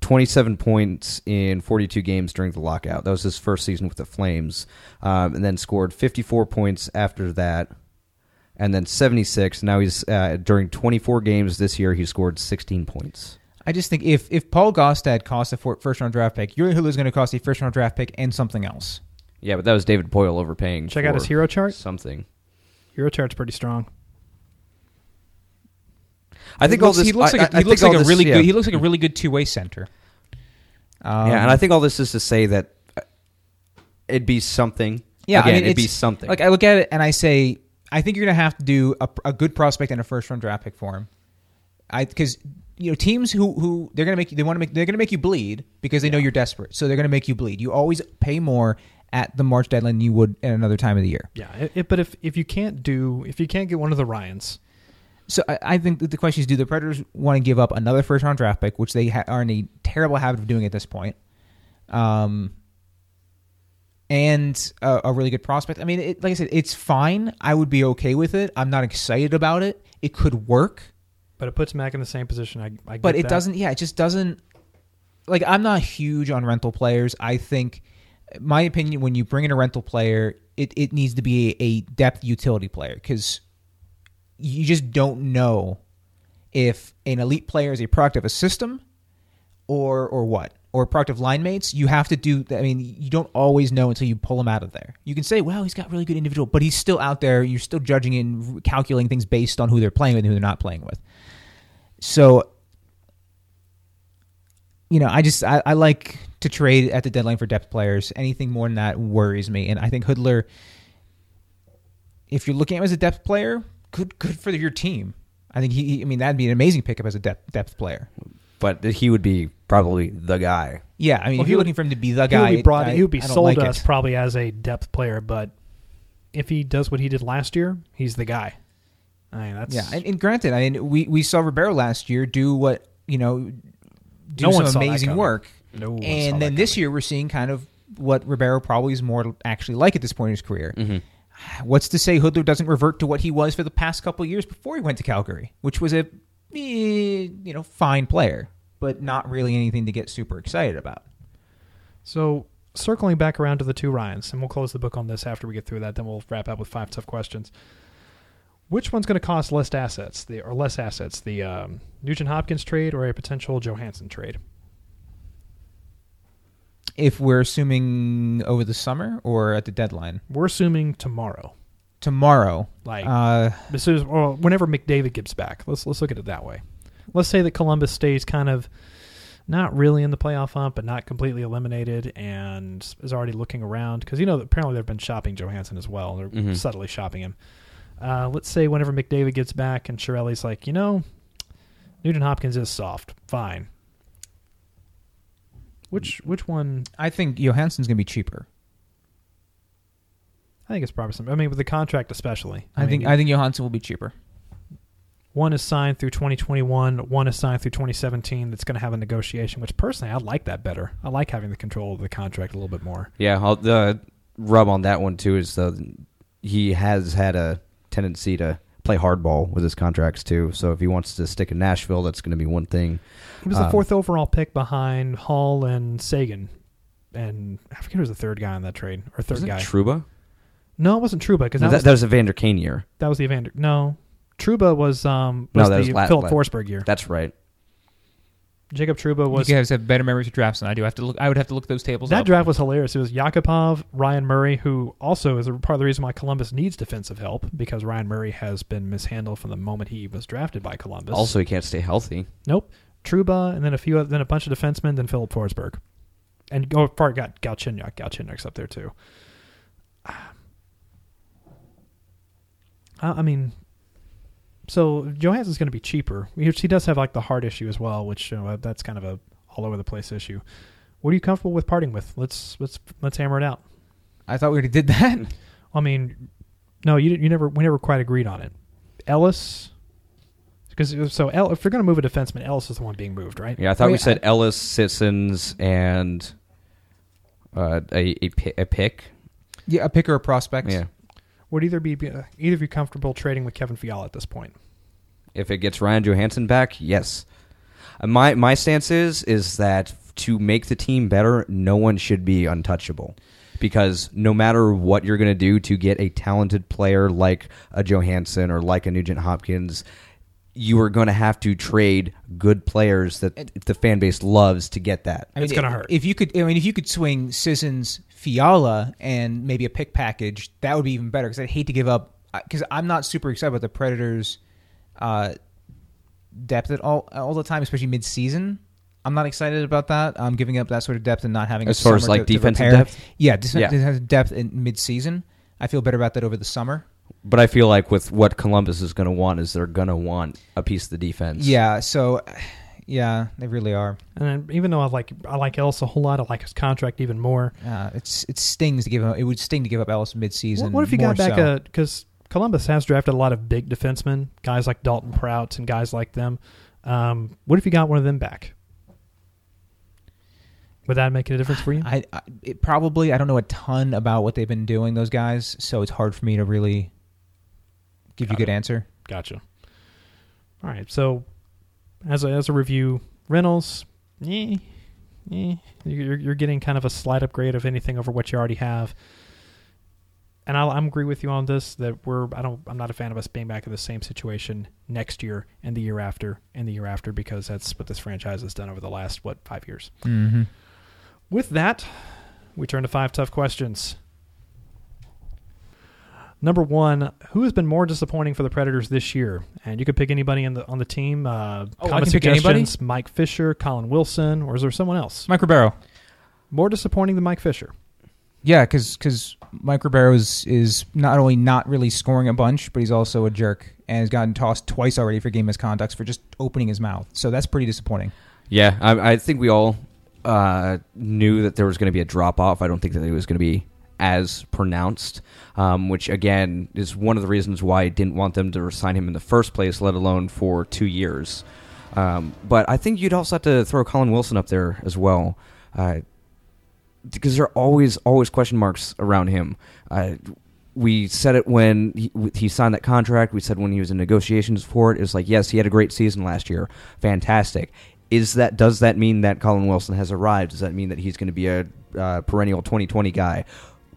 twenty-seven points in forty-two games during the lockout. That was his first season with the Flames, um, and then scored fifty-four points after that, and then seventy-six. Now he's uh, during twenty-four games this year, he scored sixteen points. I just think if if Paul Gostad costs a first-round draft pick, Jiří Hudler is going to cost a first-round draft pick and something else. Yeah, but that was David Poile overpaying. Check out his hero chart. Something. Hero chart's pretty strong. I think all this. He looks like a really good. He looks like a really good two-way center. Um, yeah, and I think all this is to say that it'd be something. Yeah, Again, I mean, it'd be something. Like I look at it and I say, I think you're going to have to do a, a good prospect and a first-round draft pick for him. I because. You know, teams who, who they're gonna make they want to make they're gonna make you bleed because they yeah. know you're desperate, so they're gonna make you bleed. You always pay more at the March deadline than you would at another time of the year. Yeah, it, it, but if if you can't do if you can't get one of the Ryans, so I, I think that the question is: do the Predators want to give up another first round draft pick, which they ha- are in a terrible habit of doing at this point, um, and a, a really good prospect? I mean, it, like I said, it's fine. I would be okay with it. I'm not excited about it. It could work. But it puts Mac in the same position. I, I get But it that. doesn't, yeah, it just doesn't, like, I'm not huge on rental players. I think, my opinion, when you bring in a rental player, it, it needs to be a, a depth utility player because you just don't know if an elite player is a product of a system or or what, or a product of line mates. You have to do, I mean, you don't always know until you pull him out of there. You can say, well, he's got really good individual, but he's still out there. You're still judging and calculating things based on who they're playing with and who they're not playing with. So, you know, I just I, I like to trade at the deadline for depth players. Anything more than that worries me, and I think Hudler, if you're looking at him as a depth player, good good for your team. I think he, I mean, that'd be an amazing pickup as a depth depth player. But he would be probably the guy. Yeah, I mean, well, if you're would, looking for him to be the guy, he would be, brought, I, he would be sold like us it. probably as a depth player. But if he does what he did last year, he's the guy. I mean, that's... Yeah, and, and granted, I mean, we, we saw Ribeiro last year do what, you know, do no some amazing work. No and then this year we're seeing kind of what Ribeiro probably is more actually like at this point in his career. Mm-hmm. What's to say Hudler doesn't revert to what he was for the past couple of years before he went to Calgary, which was a, you know, fine player, but not really anything to get super excited about. So circling back around to the two Ryans, and we'll close the book on this after we get through that, then we'll wrap up with five tough questions. Which one's going to cost less assets, the or less assets, the um, Nugent-Hopkins trade or a potential Johansson trade? If we're assuming over the summer or at the deadline, we're assuming tomorrow. Tomorrow, like uh, this is or whenever McDavid gets back. Let's let's look at it that way. Let's say that Columbus stays kind of not really in the playoff hunt, but not completely eliminated, and is already looking around because you know apparently they've been shopping Johansson as well. They're mm-hmm. subtly shopping him. Uh, let's say whenever McDavid gets back and Chiarelli's like, you know, Nugent-Hopkins is soft. Fine. Which which one? I think Johansson's going to be cheaper. I think it's probably something. I mean, with the contract especially. I, I mean, think I think Johansson will be cheaper. One is signed through twenty twenty-one. One is signed through twenty seventeen. That's going to have a negotiation, which personally I like that better. I like having the control of the contract a little bit more. Yeah, I'll, the rub on that one too is the, he has had a tendency to play hardball with his contracts too. So if he wants to stick in Nashville, that's going to be one thing. He was um, the fourth overall pick behind Hall and Sagan, and I forget who was the third guy on that trade or third guy. Trouba? No, it wasn't Trouba because no, that, that, that was the Vander Kane year. That was the Vander. No, Trouba was um was no, that the was Filip Forsberg year. That's right. Jacob Trouba was. You guys have better memories of drafts than I do. I have to look. I would have to look those tables. That up. draft was hilarious. It was Yakupov, Ryan Murray, who also is a part of the reason why Columbus needs defensive help because Ryan Murray has been mishandled from the moment he was drafted by Columbus. Also, he can't stay healthy. Nope. Trouba, and then a few, then a bunch of defensemen, then Filip Forsberg, and go far got Galchenyuk. Galchenyuk's up there too. Uh, I mean. So Johansson's going to be cheaper. He does have like the heart issue as well, which you know, that's kind of a all over the place issue. What are you comfortable with parting with? Let's let's let's hammer it out. I thought we already did that. I mean, no, you you never we never quite agreed on it. Ellis, Because so El, if you're going to move a defenseman, Ellis is the one being moved, right? Yeah, I thought Wait, we said I, Ellis, Sissons, and uh, a, a a pick. Yeah, a pick or a prospect. Yeah. Would either be either be comfortable trading with Kevin Fiala at this point? If it gets Ryan Johansson back, yes. My my stance is is that to make the team better, no one should be untouchable. Because no matter what you're going to do to get a talented player like a Johansson or like a Nugent-Hopkins, you are going to have to trade good players that it, the fan base loves to get that. I mean, it's going to hurt. If you could, I mean, if you could swing Sissons, Fiala, and maybe a pick package, that would be even better. Because I'd hate to give up. Because I'm not super excited about the Predators' uh, depth at all all the time, especially mid-season. I'm not excited about that. I'm giving up that sort of depth and not having a as far as like to, defensive to depth. Yeah, defensive yeah. depth in mid-season. I feel better about that over the summer. But I feel like with what Columbus is going to want is they're going to want a piece of the defense. Yeah. So, yeah, they really are. And even though I like I like Ellis a whole lot, I like his contract even more. Uh, it's it stings to give him. It would sting to give up Ellis mid-season. What, what if you got back so. a because Columbus has drafted a lot of big defensemen, guys like Dalton Prout and guys like them. Um, what if you got one of them back? Would that make a difference for you? I, I it probably. I don't know a ton about what they've been doing, those guys, so it's hard for me to really give Got you a good it. answer. Gotcha. All right, so as a, as a review, Reynolds, eh, eh, you're you're getting kind of a slight upgrade of anything over what you already have. And I'll, I'm agree with you on this that we're I don't I'm not a fan of us being back in the same situation next year and the year after and the year after because that's what this franchise has done over the last what five years. Mm-hmm. With that, we turn to five tough questions. Number one, who has been more disappointing for the Predators this year? And you could pick anybody in the, on the team. Uh, oh, I can pick anybody? Mike Fisher, Colin Wilson, or is there someone else? Mike Ribeiro. More disappointing than Mike Fisher. Yeah, because Mike Ribeiro is, is not only not really scoring a bunch, but he's also a jerk and has gotten tossed twice already for game misconducts for just opening his mouth. So that's pretty disappointing. Yeah, I, I think we all... Uh, knew that there was going to be a drop-off. I don't think that it was going to be as pronounced, um, which, again, is one of the reasons why I didn't want them to sign him in the first place, let alone for two years. Um, but I think you'd also have to throw Colin Wilson up there as well, uh, because there are always, always question marks around him. Uh, we said it when he, he signed that contract. We said when he was in negotiations for it, it was like, yes, he had a great season last year. Fantastic. Is that does that mean that Colin Wilson has arrived? Does that mean that he's going to be a uh, perennial twenty twenty guy?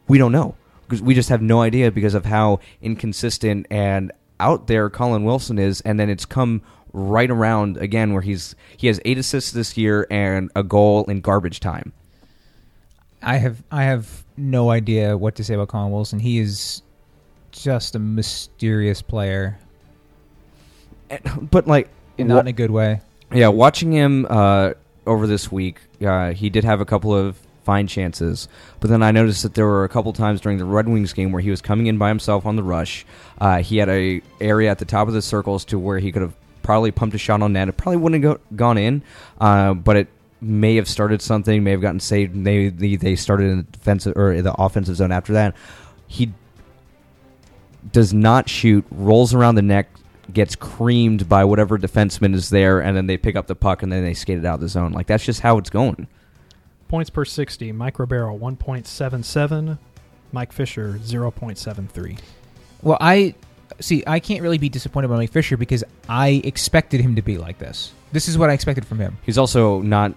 We don't know because we just have no idea because of how inconsistent and out there Colin Wilson is. And then it's come right around again where he's he has eight assists this year and a goal in garbage time. I have I have no idea what to say about Colin Wilson. He is just a mysterious player, but like and not wh- in a good way. Yeah, watching him uh, over this week, uh, he did have a couple of fine chances. But then I noticed that there were a couple times during the Red Wings game where he was coming in by himself on the rush. Uh, he had a area at the top of the circles to where he could have probably pumped a shot on net. It probably wouldn't have go- gone in, uh, but it may have started something, may have gotten saved. Maybe they started in the defensive or the offensive zone after that. He does not shoot, rolls around the neck, gets creamed by whatever defenseman is there, and then they pick up the puck, and then they skate it out of the zone. Like, that's just how it's going. Points per sixty, Mike Ribeiro, one point seven seven. Mike Fisher, zero point seven three. Well, I... See, I can't really be disappointed by Mike Fisher because I expected him to be like this. This is what I expected from him. He's also not...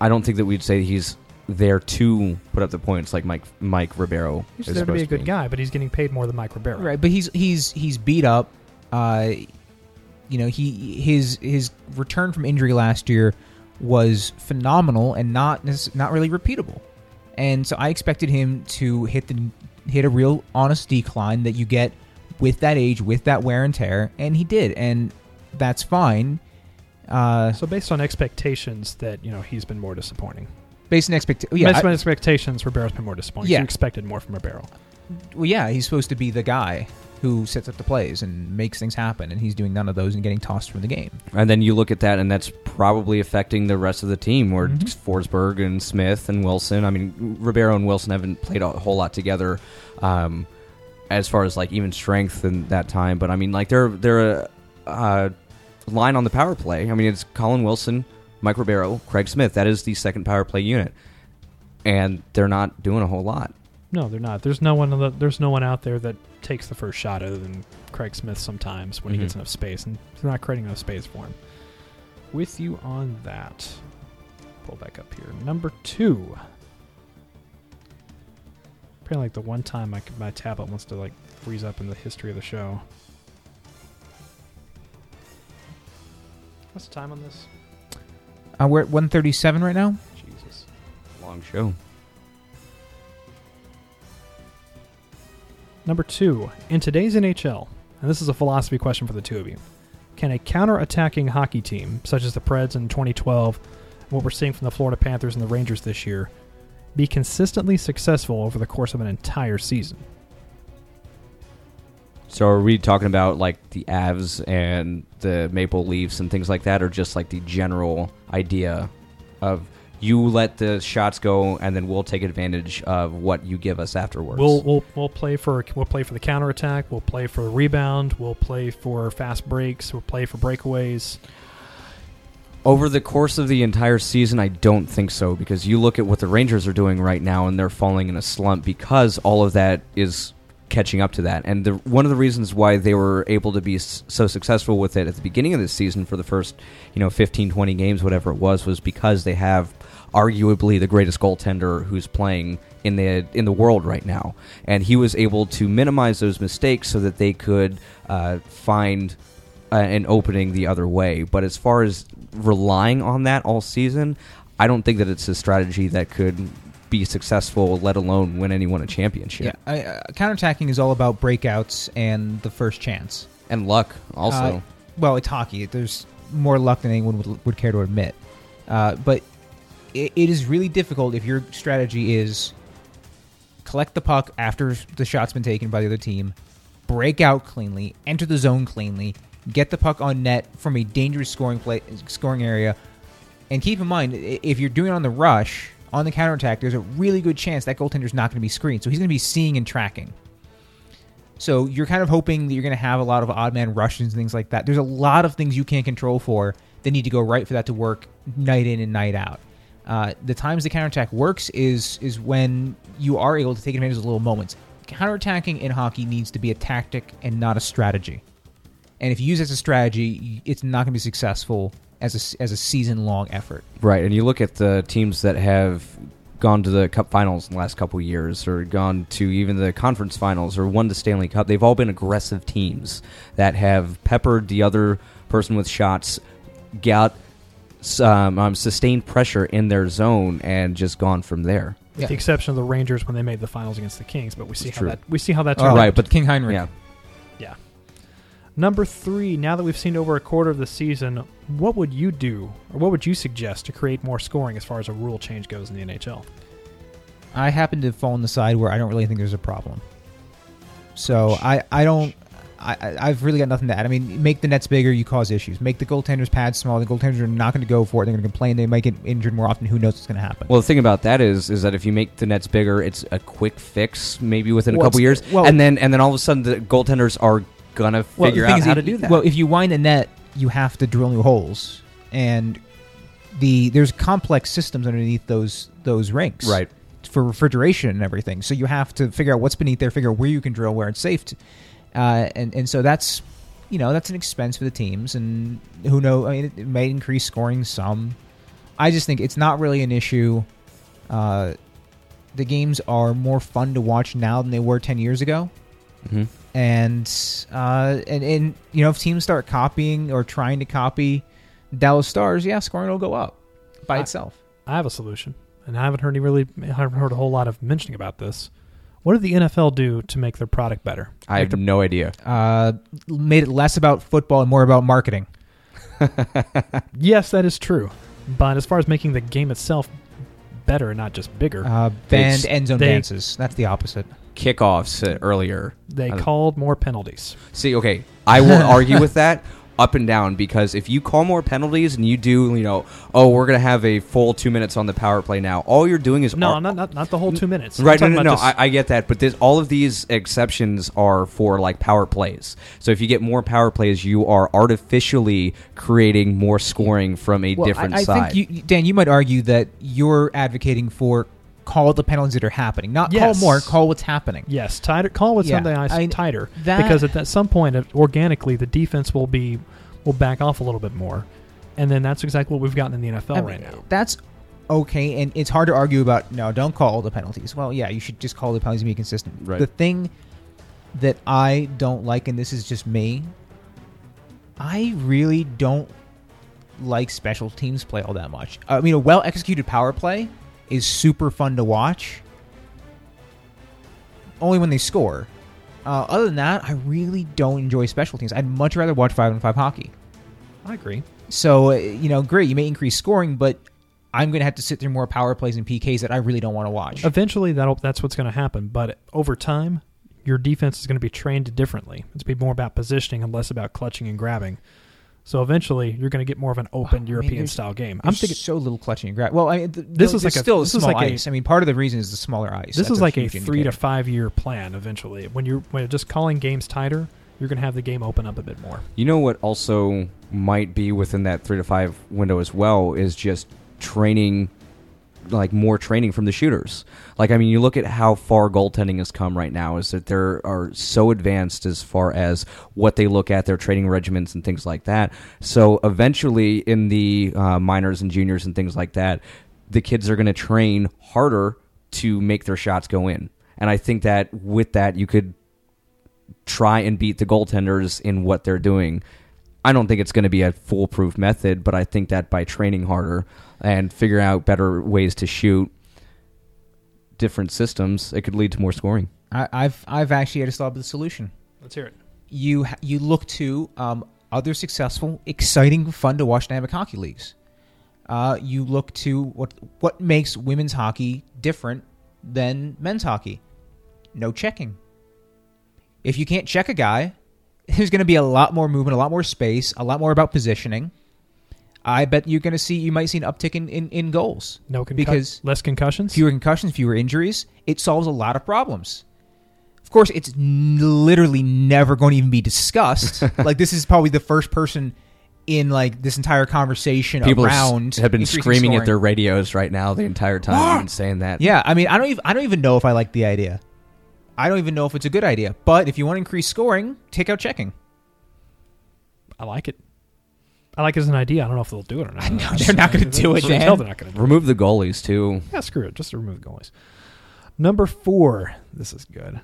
I don't think that we'd say he's there to put up the points like Mike Mike Ribeiro he's is supposed to be. He's there to be a good guy, but he's getting paid more than Mike Ribeiro. Right, but he's he's he's beat up. Uh, you know, he his his return from injury last year was phenomenal and not not really repeatable, and so I expected him to hit the hit a real honest decline that you get with that age, with that wear and tear, and he did, and that's fine. Uh, so based on expectations, that you know he's been more disappointing. Based on expect, yeah, based on I, expectations, Ribeiro's been more disappointing. Yeah. So you expected more from Ribeiro. Well, yeah, he's supposed to be the guy who sets up the plays and makes things happen, and he's doing none of those and getting tossed from the game. And then you look at that, and that's probably affecting the rest of the team, where mm-hmm. Forsberg and Smith and Wilson. I mean, Ribeiro and Wilson haven't played a whole lot together um, as far as, like, even strength in that time. But, I mean, like, they're, they're a, a line on the power play. I mean, it's Colin Wilson, Mike Ribeiro, Craig Smith. That is the second power play unit, and they're not doing a whole lot. No, they're not. There's no one. On the, there's no one out there that takes the first shot other than Craig Smith sometimes when mm-hmm. he gets enough space, and they're not creating enough space for him. With you on that. Pull back up here. Number two. Apparently, like the one time my my tablet wants to like freeze up in the history of the show. What's the time on this? Uh, we're at one thirty-seven right now. Jesus. Long show. Number two. In today's N H L, and this is a philosophy question for the two of you, can a counter-attacking hockey team, such as the Preds in twenty twelve, and what we're seeing from the Florida Panthers and the Rangers this year, be consistently successful over the course of an entire season? So are we talking about like the Avs and the Maple Leafs and things like that, or just like the general idea of you let the shots go and then we'll take advantage of what you give us afterwards? We'll we'll we'll play for we'll play for the counterattack, we'll play for the rebound, we'll play for fast breaks, we'll play for breakaways. Over the course of the entire season, I don't think so, because you look at what the Rangers are doing right now and they're falling in a slump because all of that is catching up to that. And the, one of the reasons why they were able to be s- so successful with it at the beginning of this season for the first, you know, fifteen, twenty games, whatever it was, was because they have arguably the greatest goaltender who's playing in the in the world right now. And he was able to minimize those mistakes so that they could uh, find uh, an opening the other way. But as far as relying on that all season, I don't think that it's a strategy that could be successful, let alone win anyone a championship. Yeah, I, uh, counterattacking is all about breakouts and the first chance. And luck, also. Uh, well, it's hockey. There's more luck than anyone would, would care to admit. Uh, but it, it is really difficult if your strategy is collect the puck after the shot's been taken by the other team, break out cleanly, enter the zone cleanly, get the puck on net from a dangerous scoring play, scoring area, and keep in mind, if you're doing it on the rush, on the counterattack, there's a really good chance that goaltender's not going to be screened, so he's going to be seeing and tracking. So you're kind of hoping that you're going to have a lot of odd man rushes and things like that. There's a lot of things you can't control for that need to go right for that to work night in and night out. Uh, the times the counterattack works is is when you are able to take advantage of little moments. Counterattacking in hockey needs to be a tactic and not a strategy. And if you use it as a strategy, it's not going to be successful as a, as a season-long effort. Right, and you look at the teams that have gone to the Cup Finals in the last couple of years, or gone to even the Conference Finals, or won the Stanley Cup. They've all been aggressive teams that have peppered the other person with shots, got um, um, sustained pressure in their zone, and just gone from there. With yeah. the exception of the Rangers when they made the Finals against the Kings, but we see That's how true. that we see how that turned out. Oh, right, but King Heinrich. Yeah. yeah. Number three, now that we've seen over a quarter of the season, what would you do, or what would you suggest to create more scoring as far as a rule change goes in the N H L? I happen to fall on the side where I don't really think there's a problem. So I, I don't, I, I've really got nothing to add. I mean, make the nets bigger, you cause issues. Make the goaltender's pads small, the goaltenders are not going to go for it, they're going to complain, they might get injured more often, who knows what's going to happen. Well, the thing about that is is that if you make the nets bigger, it's a quick fix, maybe within well, a couple years, well, and then and then all of a sudden the goaltenders are gonna figure well, out how to do that. Well, if you wind the net, you have to drill new holes, and the there's complex systems underneath those those rinks, right? For refrigeration and everything. So you have to figure out what's beneath there, figure out where you can drill, where it's safe, to, uh, and and so that's you know that's an expense for the teams, and who knows? I mean, it, it may increase scoring some. I just think it's not really an issue. Uh, the games are more fun to watch now than they were ten years ago. Mm-hmm. And, uh, and and you know, if teams start copying or trying to copy Dallas Stars, yeah, scoring will go up by I, itself. I have a solution, and I haven't heard any really, I haven't heard a whole lot of mentioning about this. What did the N F L do to make their product better? I have their, no idea. Uh, made it less about football and more about marketing. Yes, that is true. But as far as making the game itself better and not just bigger, uh, banned end zone dances. That's the opposite. Kickoffs earlier. They called more penalties. See, okay, I will argue with that, up and down, because if you call more penalties and you do, you know, oh, we're going to have a full two minutes on the power play now, all you're doing is... No, ar- not, not not the whole two minutes. Right, no, no, no, I, I get that, but this, all of these exceptions are for, like, power plays. So if you get more power plays, you are artificially creating more scoring from a well, different I, I side. Think you, Dan, you might argue that you're advocating for call the penalties that are happening. Not yes. call more, call what's happening. Yes, tighter. Call what's yeah. on the ice I, tighter. That, because at, at some point, uh, organically, the defense will be will back off a little bit more. And then that's exactly what we've gotten in the N F L I mean, right now. That's okay, and it's hard to argue about, no, don't call the penalties. Well, yeah, you should just call the penalties and be consistent. Right. The thing that I don't like, and this is just me, I really don't like special teams play all that much. I mean, a well-executed power play is super fun to watch, only when they score. Uh, other than that, I really don't enjoy special teams. I'd much rather watch five on five hockey. I agree. So, you know, great, you may increase scoring, but I'm going to have to sit through more power plays and P Ks that I really don't want to watch. Eventually, that'll, that's what's going to happen, but over time, your defense is going to be trained differently. It's going to be more about positioning and less about clutching and grabbing. So eventually, you're going to get more of an open oh, European-style game. I'm thinking so little clutching and grab. Well, I mean, th- this th- is like still a, this small is like ice. A, I mean, part of the reason is the smaller ice. This That's is like a, a three to five year plan. Eventually, when you're when you're just calling games tighter, you're going to have the game open up a bit more. You know what also might be within that three to five window as well is just training. Like more training from the shooters. Like, I mean, you look at how far goaltending has come right now, is that they are so advanced as far as what they look at, their training regimens and things like that. So eventually in the uh, minors and juniors and things like that, the kids are going to train harder to make their shots go in. And I think that with that, you could try and beat the goaltenders in what they're doing. I don't think it's going to be a foolproof method, but I think that by training harder and figuring out better ways to shoot different systems, it could lead to more scoring. I, I've I've actually had a solve the solution. Let's hear it. You you look to um, other successful, exciting, fun to watch dynamic hockey leagues. Uh, you look to what what makes women's hockey different than men's hockey. No checking. If you can't check a guy, there's going to be a lot more movement, a lot more space, a lot more about positioning. I bet you're going to see, you might see an uptick in, in, in goals. No concussions. Because less concussions? Fewer concussions, fewer injuries. It solves a lot of problems. Of course, it's n- literally never going to even be discussed. Like, this is probably the first person in, like, this entire conversation people around. People have been screaming at their radios right now the entire time and saying that. Yeah, I mean, I don't even, I don't even know if I like the idea. I don't even know if it's a good idea. But if you want to increase scoring, take out checking. I like it. I like it as an idea. I don't know if they'll do it or not. I know, they're, they're not going to do it, man. They're not going to remove the goalies, too. Yeah, screw it. Just remove the goalies. Number four. This is good.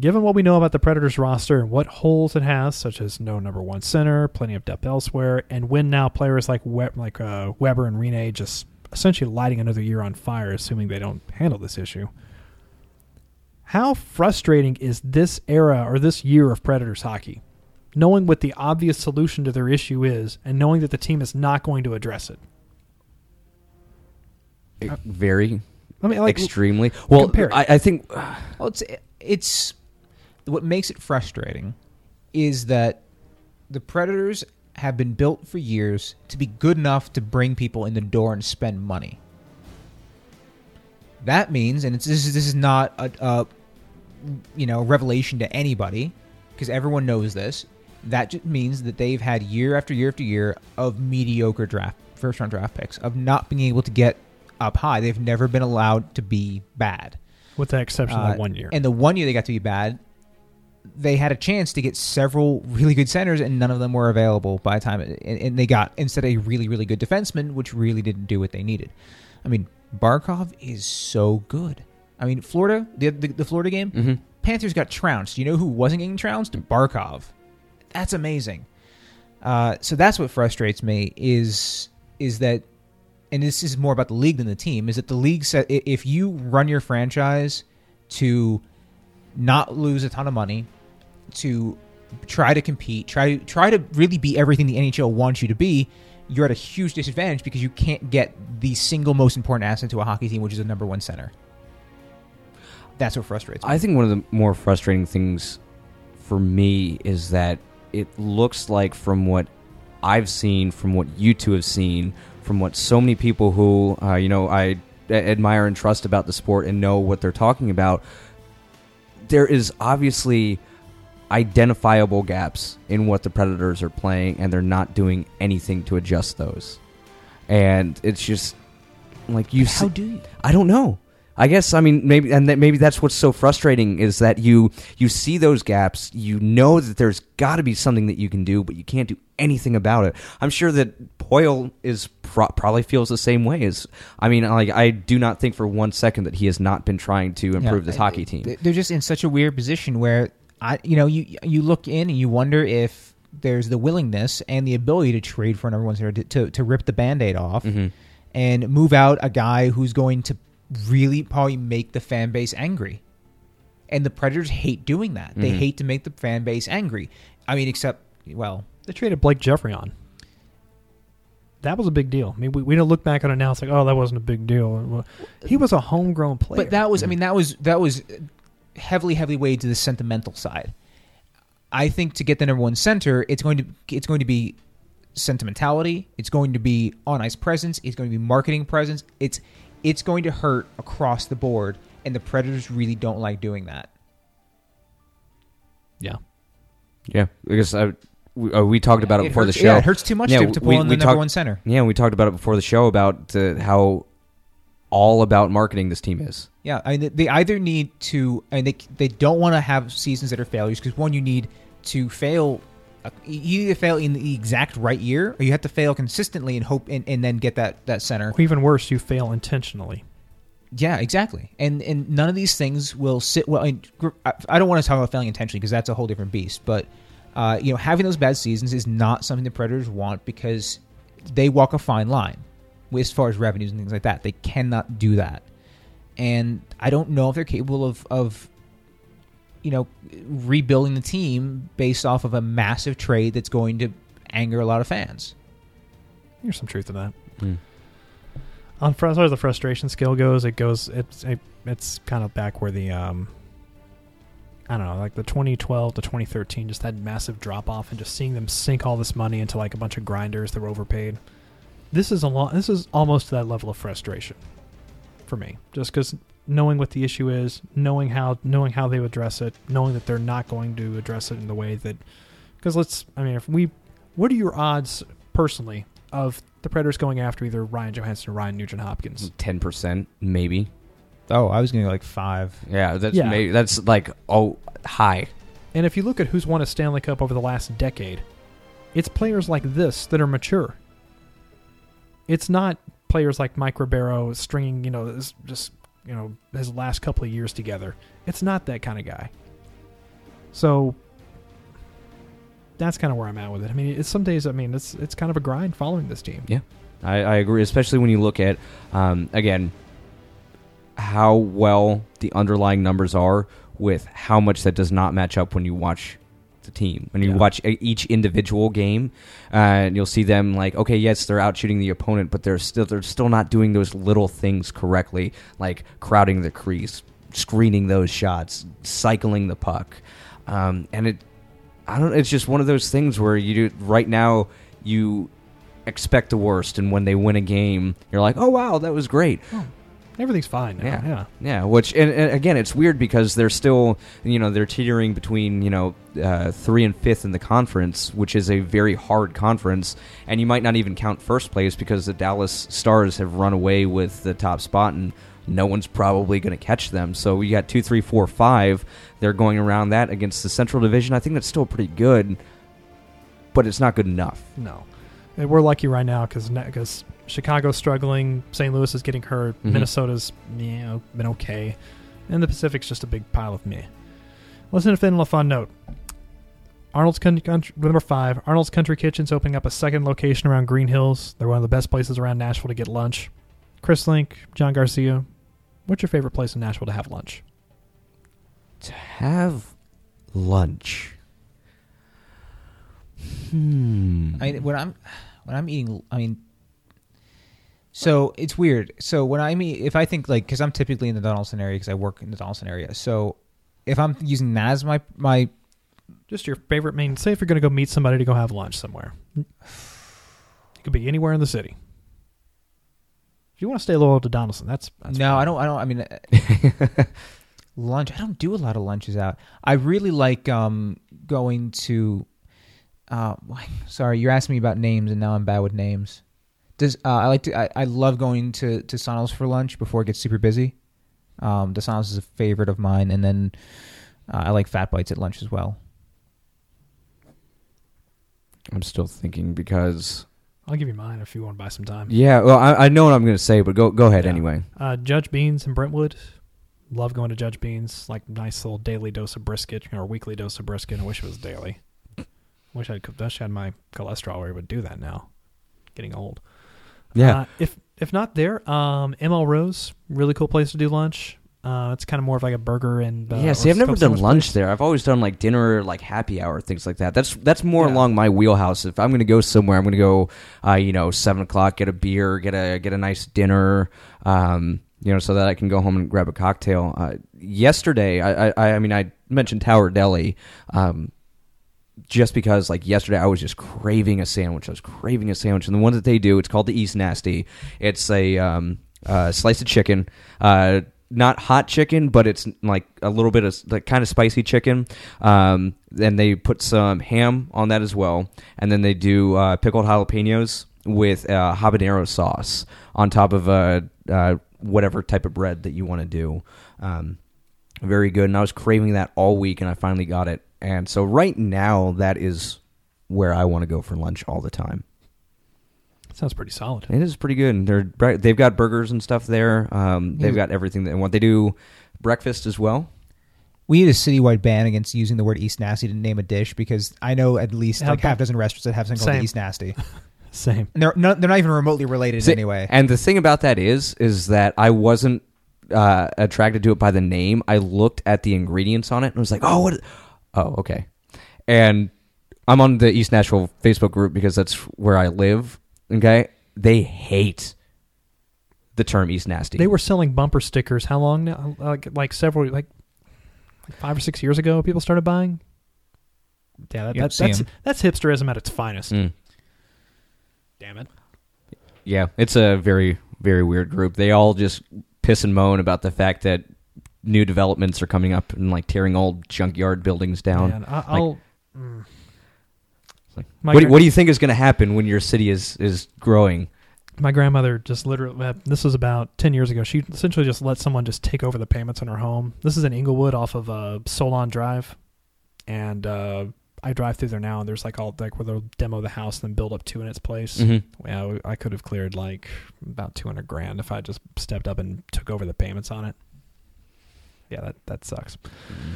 Given what we know about the Predators roster and what holes it has, such as no number one center, plenty of depth elsewhere, and when now players like we- like uh, Weber and Rinne just essentially lighting another year on fire, assuming they don't handle this issue, how frustrating is this era or this year of Predators hockey? Knowing what the obvious solution to their issue is and knowing that the team is not going to address it. it very, I mean, like, extremely. Well, I, I think uh, well, it's, it's what makes it frustrating is that the Predators have been built for years to be good enough to bring people in the door and spend money. That means, and it's, this is this is not a, a you know revelation to anybody, because everyone knows this. That just means that they've had year after year after year of mediocre draft first round draft picks, of not being able to get up high. They've never been allowed to be bad, with the exception uh, of one year. And the one year they got to be bad, they had a chance to get several really good centers, and none of them were available by the time. It, and, and they got instead a really really good defenseman, which really didn't do what they needed. I mean, Barkov is so good. I mean, Florida, the the, the Florida game, mm-hmm. Panthers got trounced. You know who wasn't getting trounced? Barkov. That's amazing. Uh, so that's what frustrates me is is that, and this is more about the league than the team, is that the league said if you run your franchise to not lose a ton of money, to try to compete, try try to really be everything the N H L wants you to be, you're at a huge disadvantage because you can't get the single most important asset to a hockey team, which is a number one center. That's what frustrates me. I think one of the more frustrating things for me is that it looks like from what I've seen, from what you two have seen, from what so many people who uh, you know I admire and trust about the sport and know what they're talking about, there is obviously identifiable gaps in what the Predators are playing, and they're not doing anything to adjust those. And it's just like you. How se- do you? I don't know. I guess I mean maybe, and that maybe that's what's so frustrating is that you you see those gaps, you know that there's got to be something that you can do, but you can't do anything about it. I'm sure that Poyle is pro- probably feels the same way. As I mean, like I do not think for one second that he has not been trying to improve yeah, this I, hockey team. They're just in such a weird position where I, you know, you you look in and you wonder if there's the willingness and the ability to trade for number one to to, to rip the Band-Aid off mm-hmm. and move out a guy who's going to really probably make the fan base angry. And the Predators hate doing that. They mm-hmm. hate to make the fan base angry. I mean, except, well... They traded Blake Jeffrey on. That was a big deal. I mean, we, we don't look back on it now. It's like, oh, that wasn't a big deal. He was a homegrown player. But that was, I mean, that was that was heavily, heavily weighed to the sentimental side. I think to get the number one center, it's going to it's going to be sentimentality. It's going to be on-ice presence. It's going to be marketing presence. It's... It's going to hurt across the board, and the Predators really don't like doing that. Yeah. Yeah, because I, we, uh, we talked about it, it before hurts, the show. Yeah, it hurts too much yeah, to, to pull we, in we the talk, number one center. Yeah, we talked about it before the show about uh, how all about marketing this team is. Yeah, I mean, they either need to, and they they don't want to have seasons that are failures because, one, you need to fail. You either fail in the exact right year, or you have to fail consistently and hope, and, and then get that, that center. Or even worse, you fail intentionally. Yeah, exactly. And and none of these things will sit well. And I don't want to talk about failing intentionally because that's a whole different beast. But uh, you know, having those bad seasons is not something the Predators want because they walk a fine line as far as revenues and things like that. They cannot do that. And I don't know if they're capable of of. You know, rebuilding the team based off of a massive trade that's going to anger a lot of fans. There's some truth to that. Mm. On as far as the frustration scale goes, it goes. It's it, it's kind of back where the um, I don't know, like the twenty twelve to twenty thirteen, just that massive drop off, and just seeing them sink all this money into like a bunch of grinders that were overpaid. This is a lot. This is almost to that level of frustration for me, just because. Knowing what the issue is, knowing how knowing how they address it, knowing that they're not going to address it in the way that, because let's, I mean, if we, what are your odds personally of the Predators going after either Ryan Johansson or Ryan Nugent-Hopkins? Ten percent, maybe. Oh, I was going to like five. Yeah, that's yeah. Maybe, that's like oh high. And if you look at who's won a Stanley Cup over the last decade, it's players like this that are mature. It's not players like Mike Ribeiro stringing, you know, just. You know, his last couple of years together. It's not that kind of guy. So that's kind of where I'm at with it. I mean, it's some days, I mean, it's it's kind of a grind following this team. Yeah, I, I agree, especially when you look at, um, again, how well the underlying numbers are with how much that does not match up when you watch the team. When you yeah. watch each individual game, uh, and you'll see them like, okay, yes, they're out shooting the opponent, but they're still they're still not doing those little things correctly, like crowding the crease, screening those shots, cycling the puck, um, and it, I don't. It's just one of those things where you do, right now you expect the worst, and when they win a game, you're like, oh wow, that was great. Oh. Everything's fine now. Yeah, yeah. yeah which, and, and again, it's weird because they're still, you know, they're teetering between, you know, uh, three and fifth in the conference, which is a very hard conference. And you might not even count first place because the Dallas Stars have run away with the top spot and no one's probably going to catch them. So you got two, three, four, five. They're going around that against the Central Division. I think that's still pretty good, but it's not good enough. No. And we're lucky right now because, because, Chicago's struggling, Saint Louis is getting hurt, mm-hmm. Minnesota's, you know, been okay, and the Pacific's just a big pile of meh. Let's end on a fun note. Arnold's Country, Country, number five, Arnold's Country Kitchen's opening up a second location around Green Hills. They're one of the best places around Nashville to get lunch. Chris Link, John Garcia, what's your favorite place in Nashville to have lunch? To have lunch? Hmm. I mean, when I'm, when I'm eating, I mean... So it's weird. So when I mean, if I think like, because I'm typically in the Donaldson area because I work in the Donaldson area. So if I'm using that as my my, just your favorite main. Say if you're going to go meet somebody to go have lunch somewhere. Could be anywhere in the city. If you want to stay loyal to Donaldson, that's, that's no, fine. I don't. I don't. I mean, lunch. I don't do a lot of lunches out. I really like um, going to. Uh, sorry, you're asking me about names, and now I'm bad with names. Does uh, I like to? I, I love going to to Sonal's for lunch before it gets super busy. Um, Sonal's is a favorite of mine, and then uh, I like Fat Bites at lunch as well. I'm still thinking because. I'll give you mine if you want to buy some time. Yeah, well, I, I know what I'm going to say, but go go ahead yeah. anyway. Uh, Judge Beans in Brentwood. Love going to Judge Beans. Like nice little daily dose of brisket or weekly dose of brisket. I wish it was daily. Wish I'd wish I had my cholesterol where it would do that now. Getting old. Yeah. Uh, if if not there, um, M L Rose, really cool place to do lunch. Uh, it's kind of more of like a burger and uh, yeah. See, I've never done lunch there. I've always done like dinner, like happy hour, things like that. That's that's more yeah. along my wheelhouse. If I'm going to go somewhere, I'm going to go, uh, you know, seven o'clock, get a beer, get a get a nice dinner, um, you know, so that I can go home and grab a cocktail. Uh, yesterday, I, I I mean, I mentioned Tower Deli, um, just because like yesterday I was just craving a sandwich. I was craving a sandwich, and the one that they do, it's called the East Nasty. It's a um, uh, slice of chicken. Uh, Not hot chicken, but it's like a little bit of like kind of spicy chicken. Um, then they put some ham on that as well, and then they do uh, pickled jalapenos with uh, habanero sauce on top of uh, uh, whatever type of bread that you want to do. Um, very good, and I was craving that all week, and I finally got it. And so right now, that is where I want to go for lunch all the time. Sounds pretty solid. It is pretty good. And they're they've got burgers and stuff there. Um, they've got everything that they want. They do breakfast as well. We need a citywide ban against using the word East Nasty to name a dish because I know at least like half a dozen restaurants that have something called East Nasty. Same. And they're not they're not even remotely related See, anyway. And the thing about that is is that I wasn't uh, attracted to it by the name. I looked at the ingredients on it and was like, oh, what? Oh, okay. And I'm on the East Nashville Facebook group because that's where I live. Okay, they hate the term East Nasty. They were selling bumper stickers. How long now? Like, like several, like, like five or six years ago, people started buying. Yeah, that, that, that's that's hipsterism at its finest. Mm. Damn it. Yeah, it's a very, very weird group. They all just piss and moan about the fact that new developments are coming up and like tearing old junkyard buildings down. Man, I, I'll. Like, mm. Like, what, do, what do you think is going to happen when your city is, is growing? My grandmother just literally, this was about ten years ago, she essentially just let someone just take over the payments on her home. This is in Inglewood off of uh, Solon Drive, and uh, I drive through there now, and there's like all like where they'll demo the house and then build up two in its place. Mm-hmm. Yeah, I could have cleared like about two hundred grand if I just stepped up and took over the payments on it. Yeah, that, that sucks. Mm-hmm.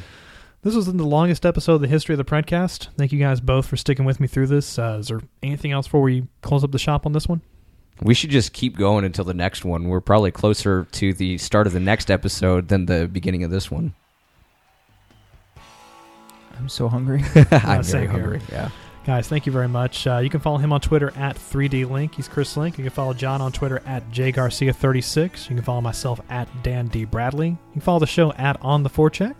This was the longest episode of the history of the Predcast. Thank you guys both for sticking with me through this. Uh, is there anything else before we close up the shop on this one? We should just keep going until the next one. We're probably closer to the start of the next episode than the beginning of this one. I'm so hungry. I'm very hungry, yeah. Guys, thank you very much. Uh, you can follow him on Twitter at three D Link. He's Chris Link. You can follow John on Twitter at J Garcia thirty-six. You can follow myself at Dan D. Bradley. You can follow the show at On The Forecheck.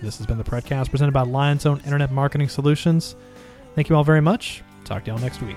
This has been the Predcast presented by Lion's Own Internet Marketing Solutions. Thank you all very much. Talk to y'all next week.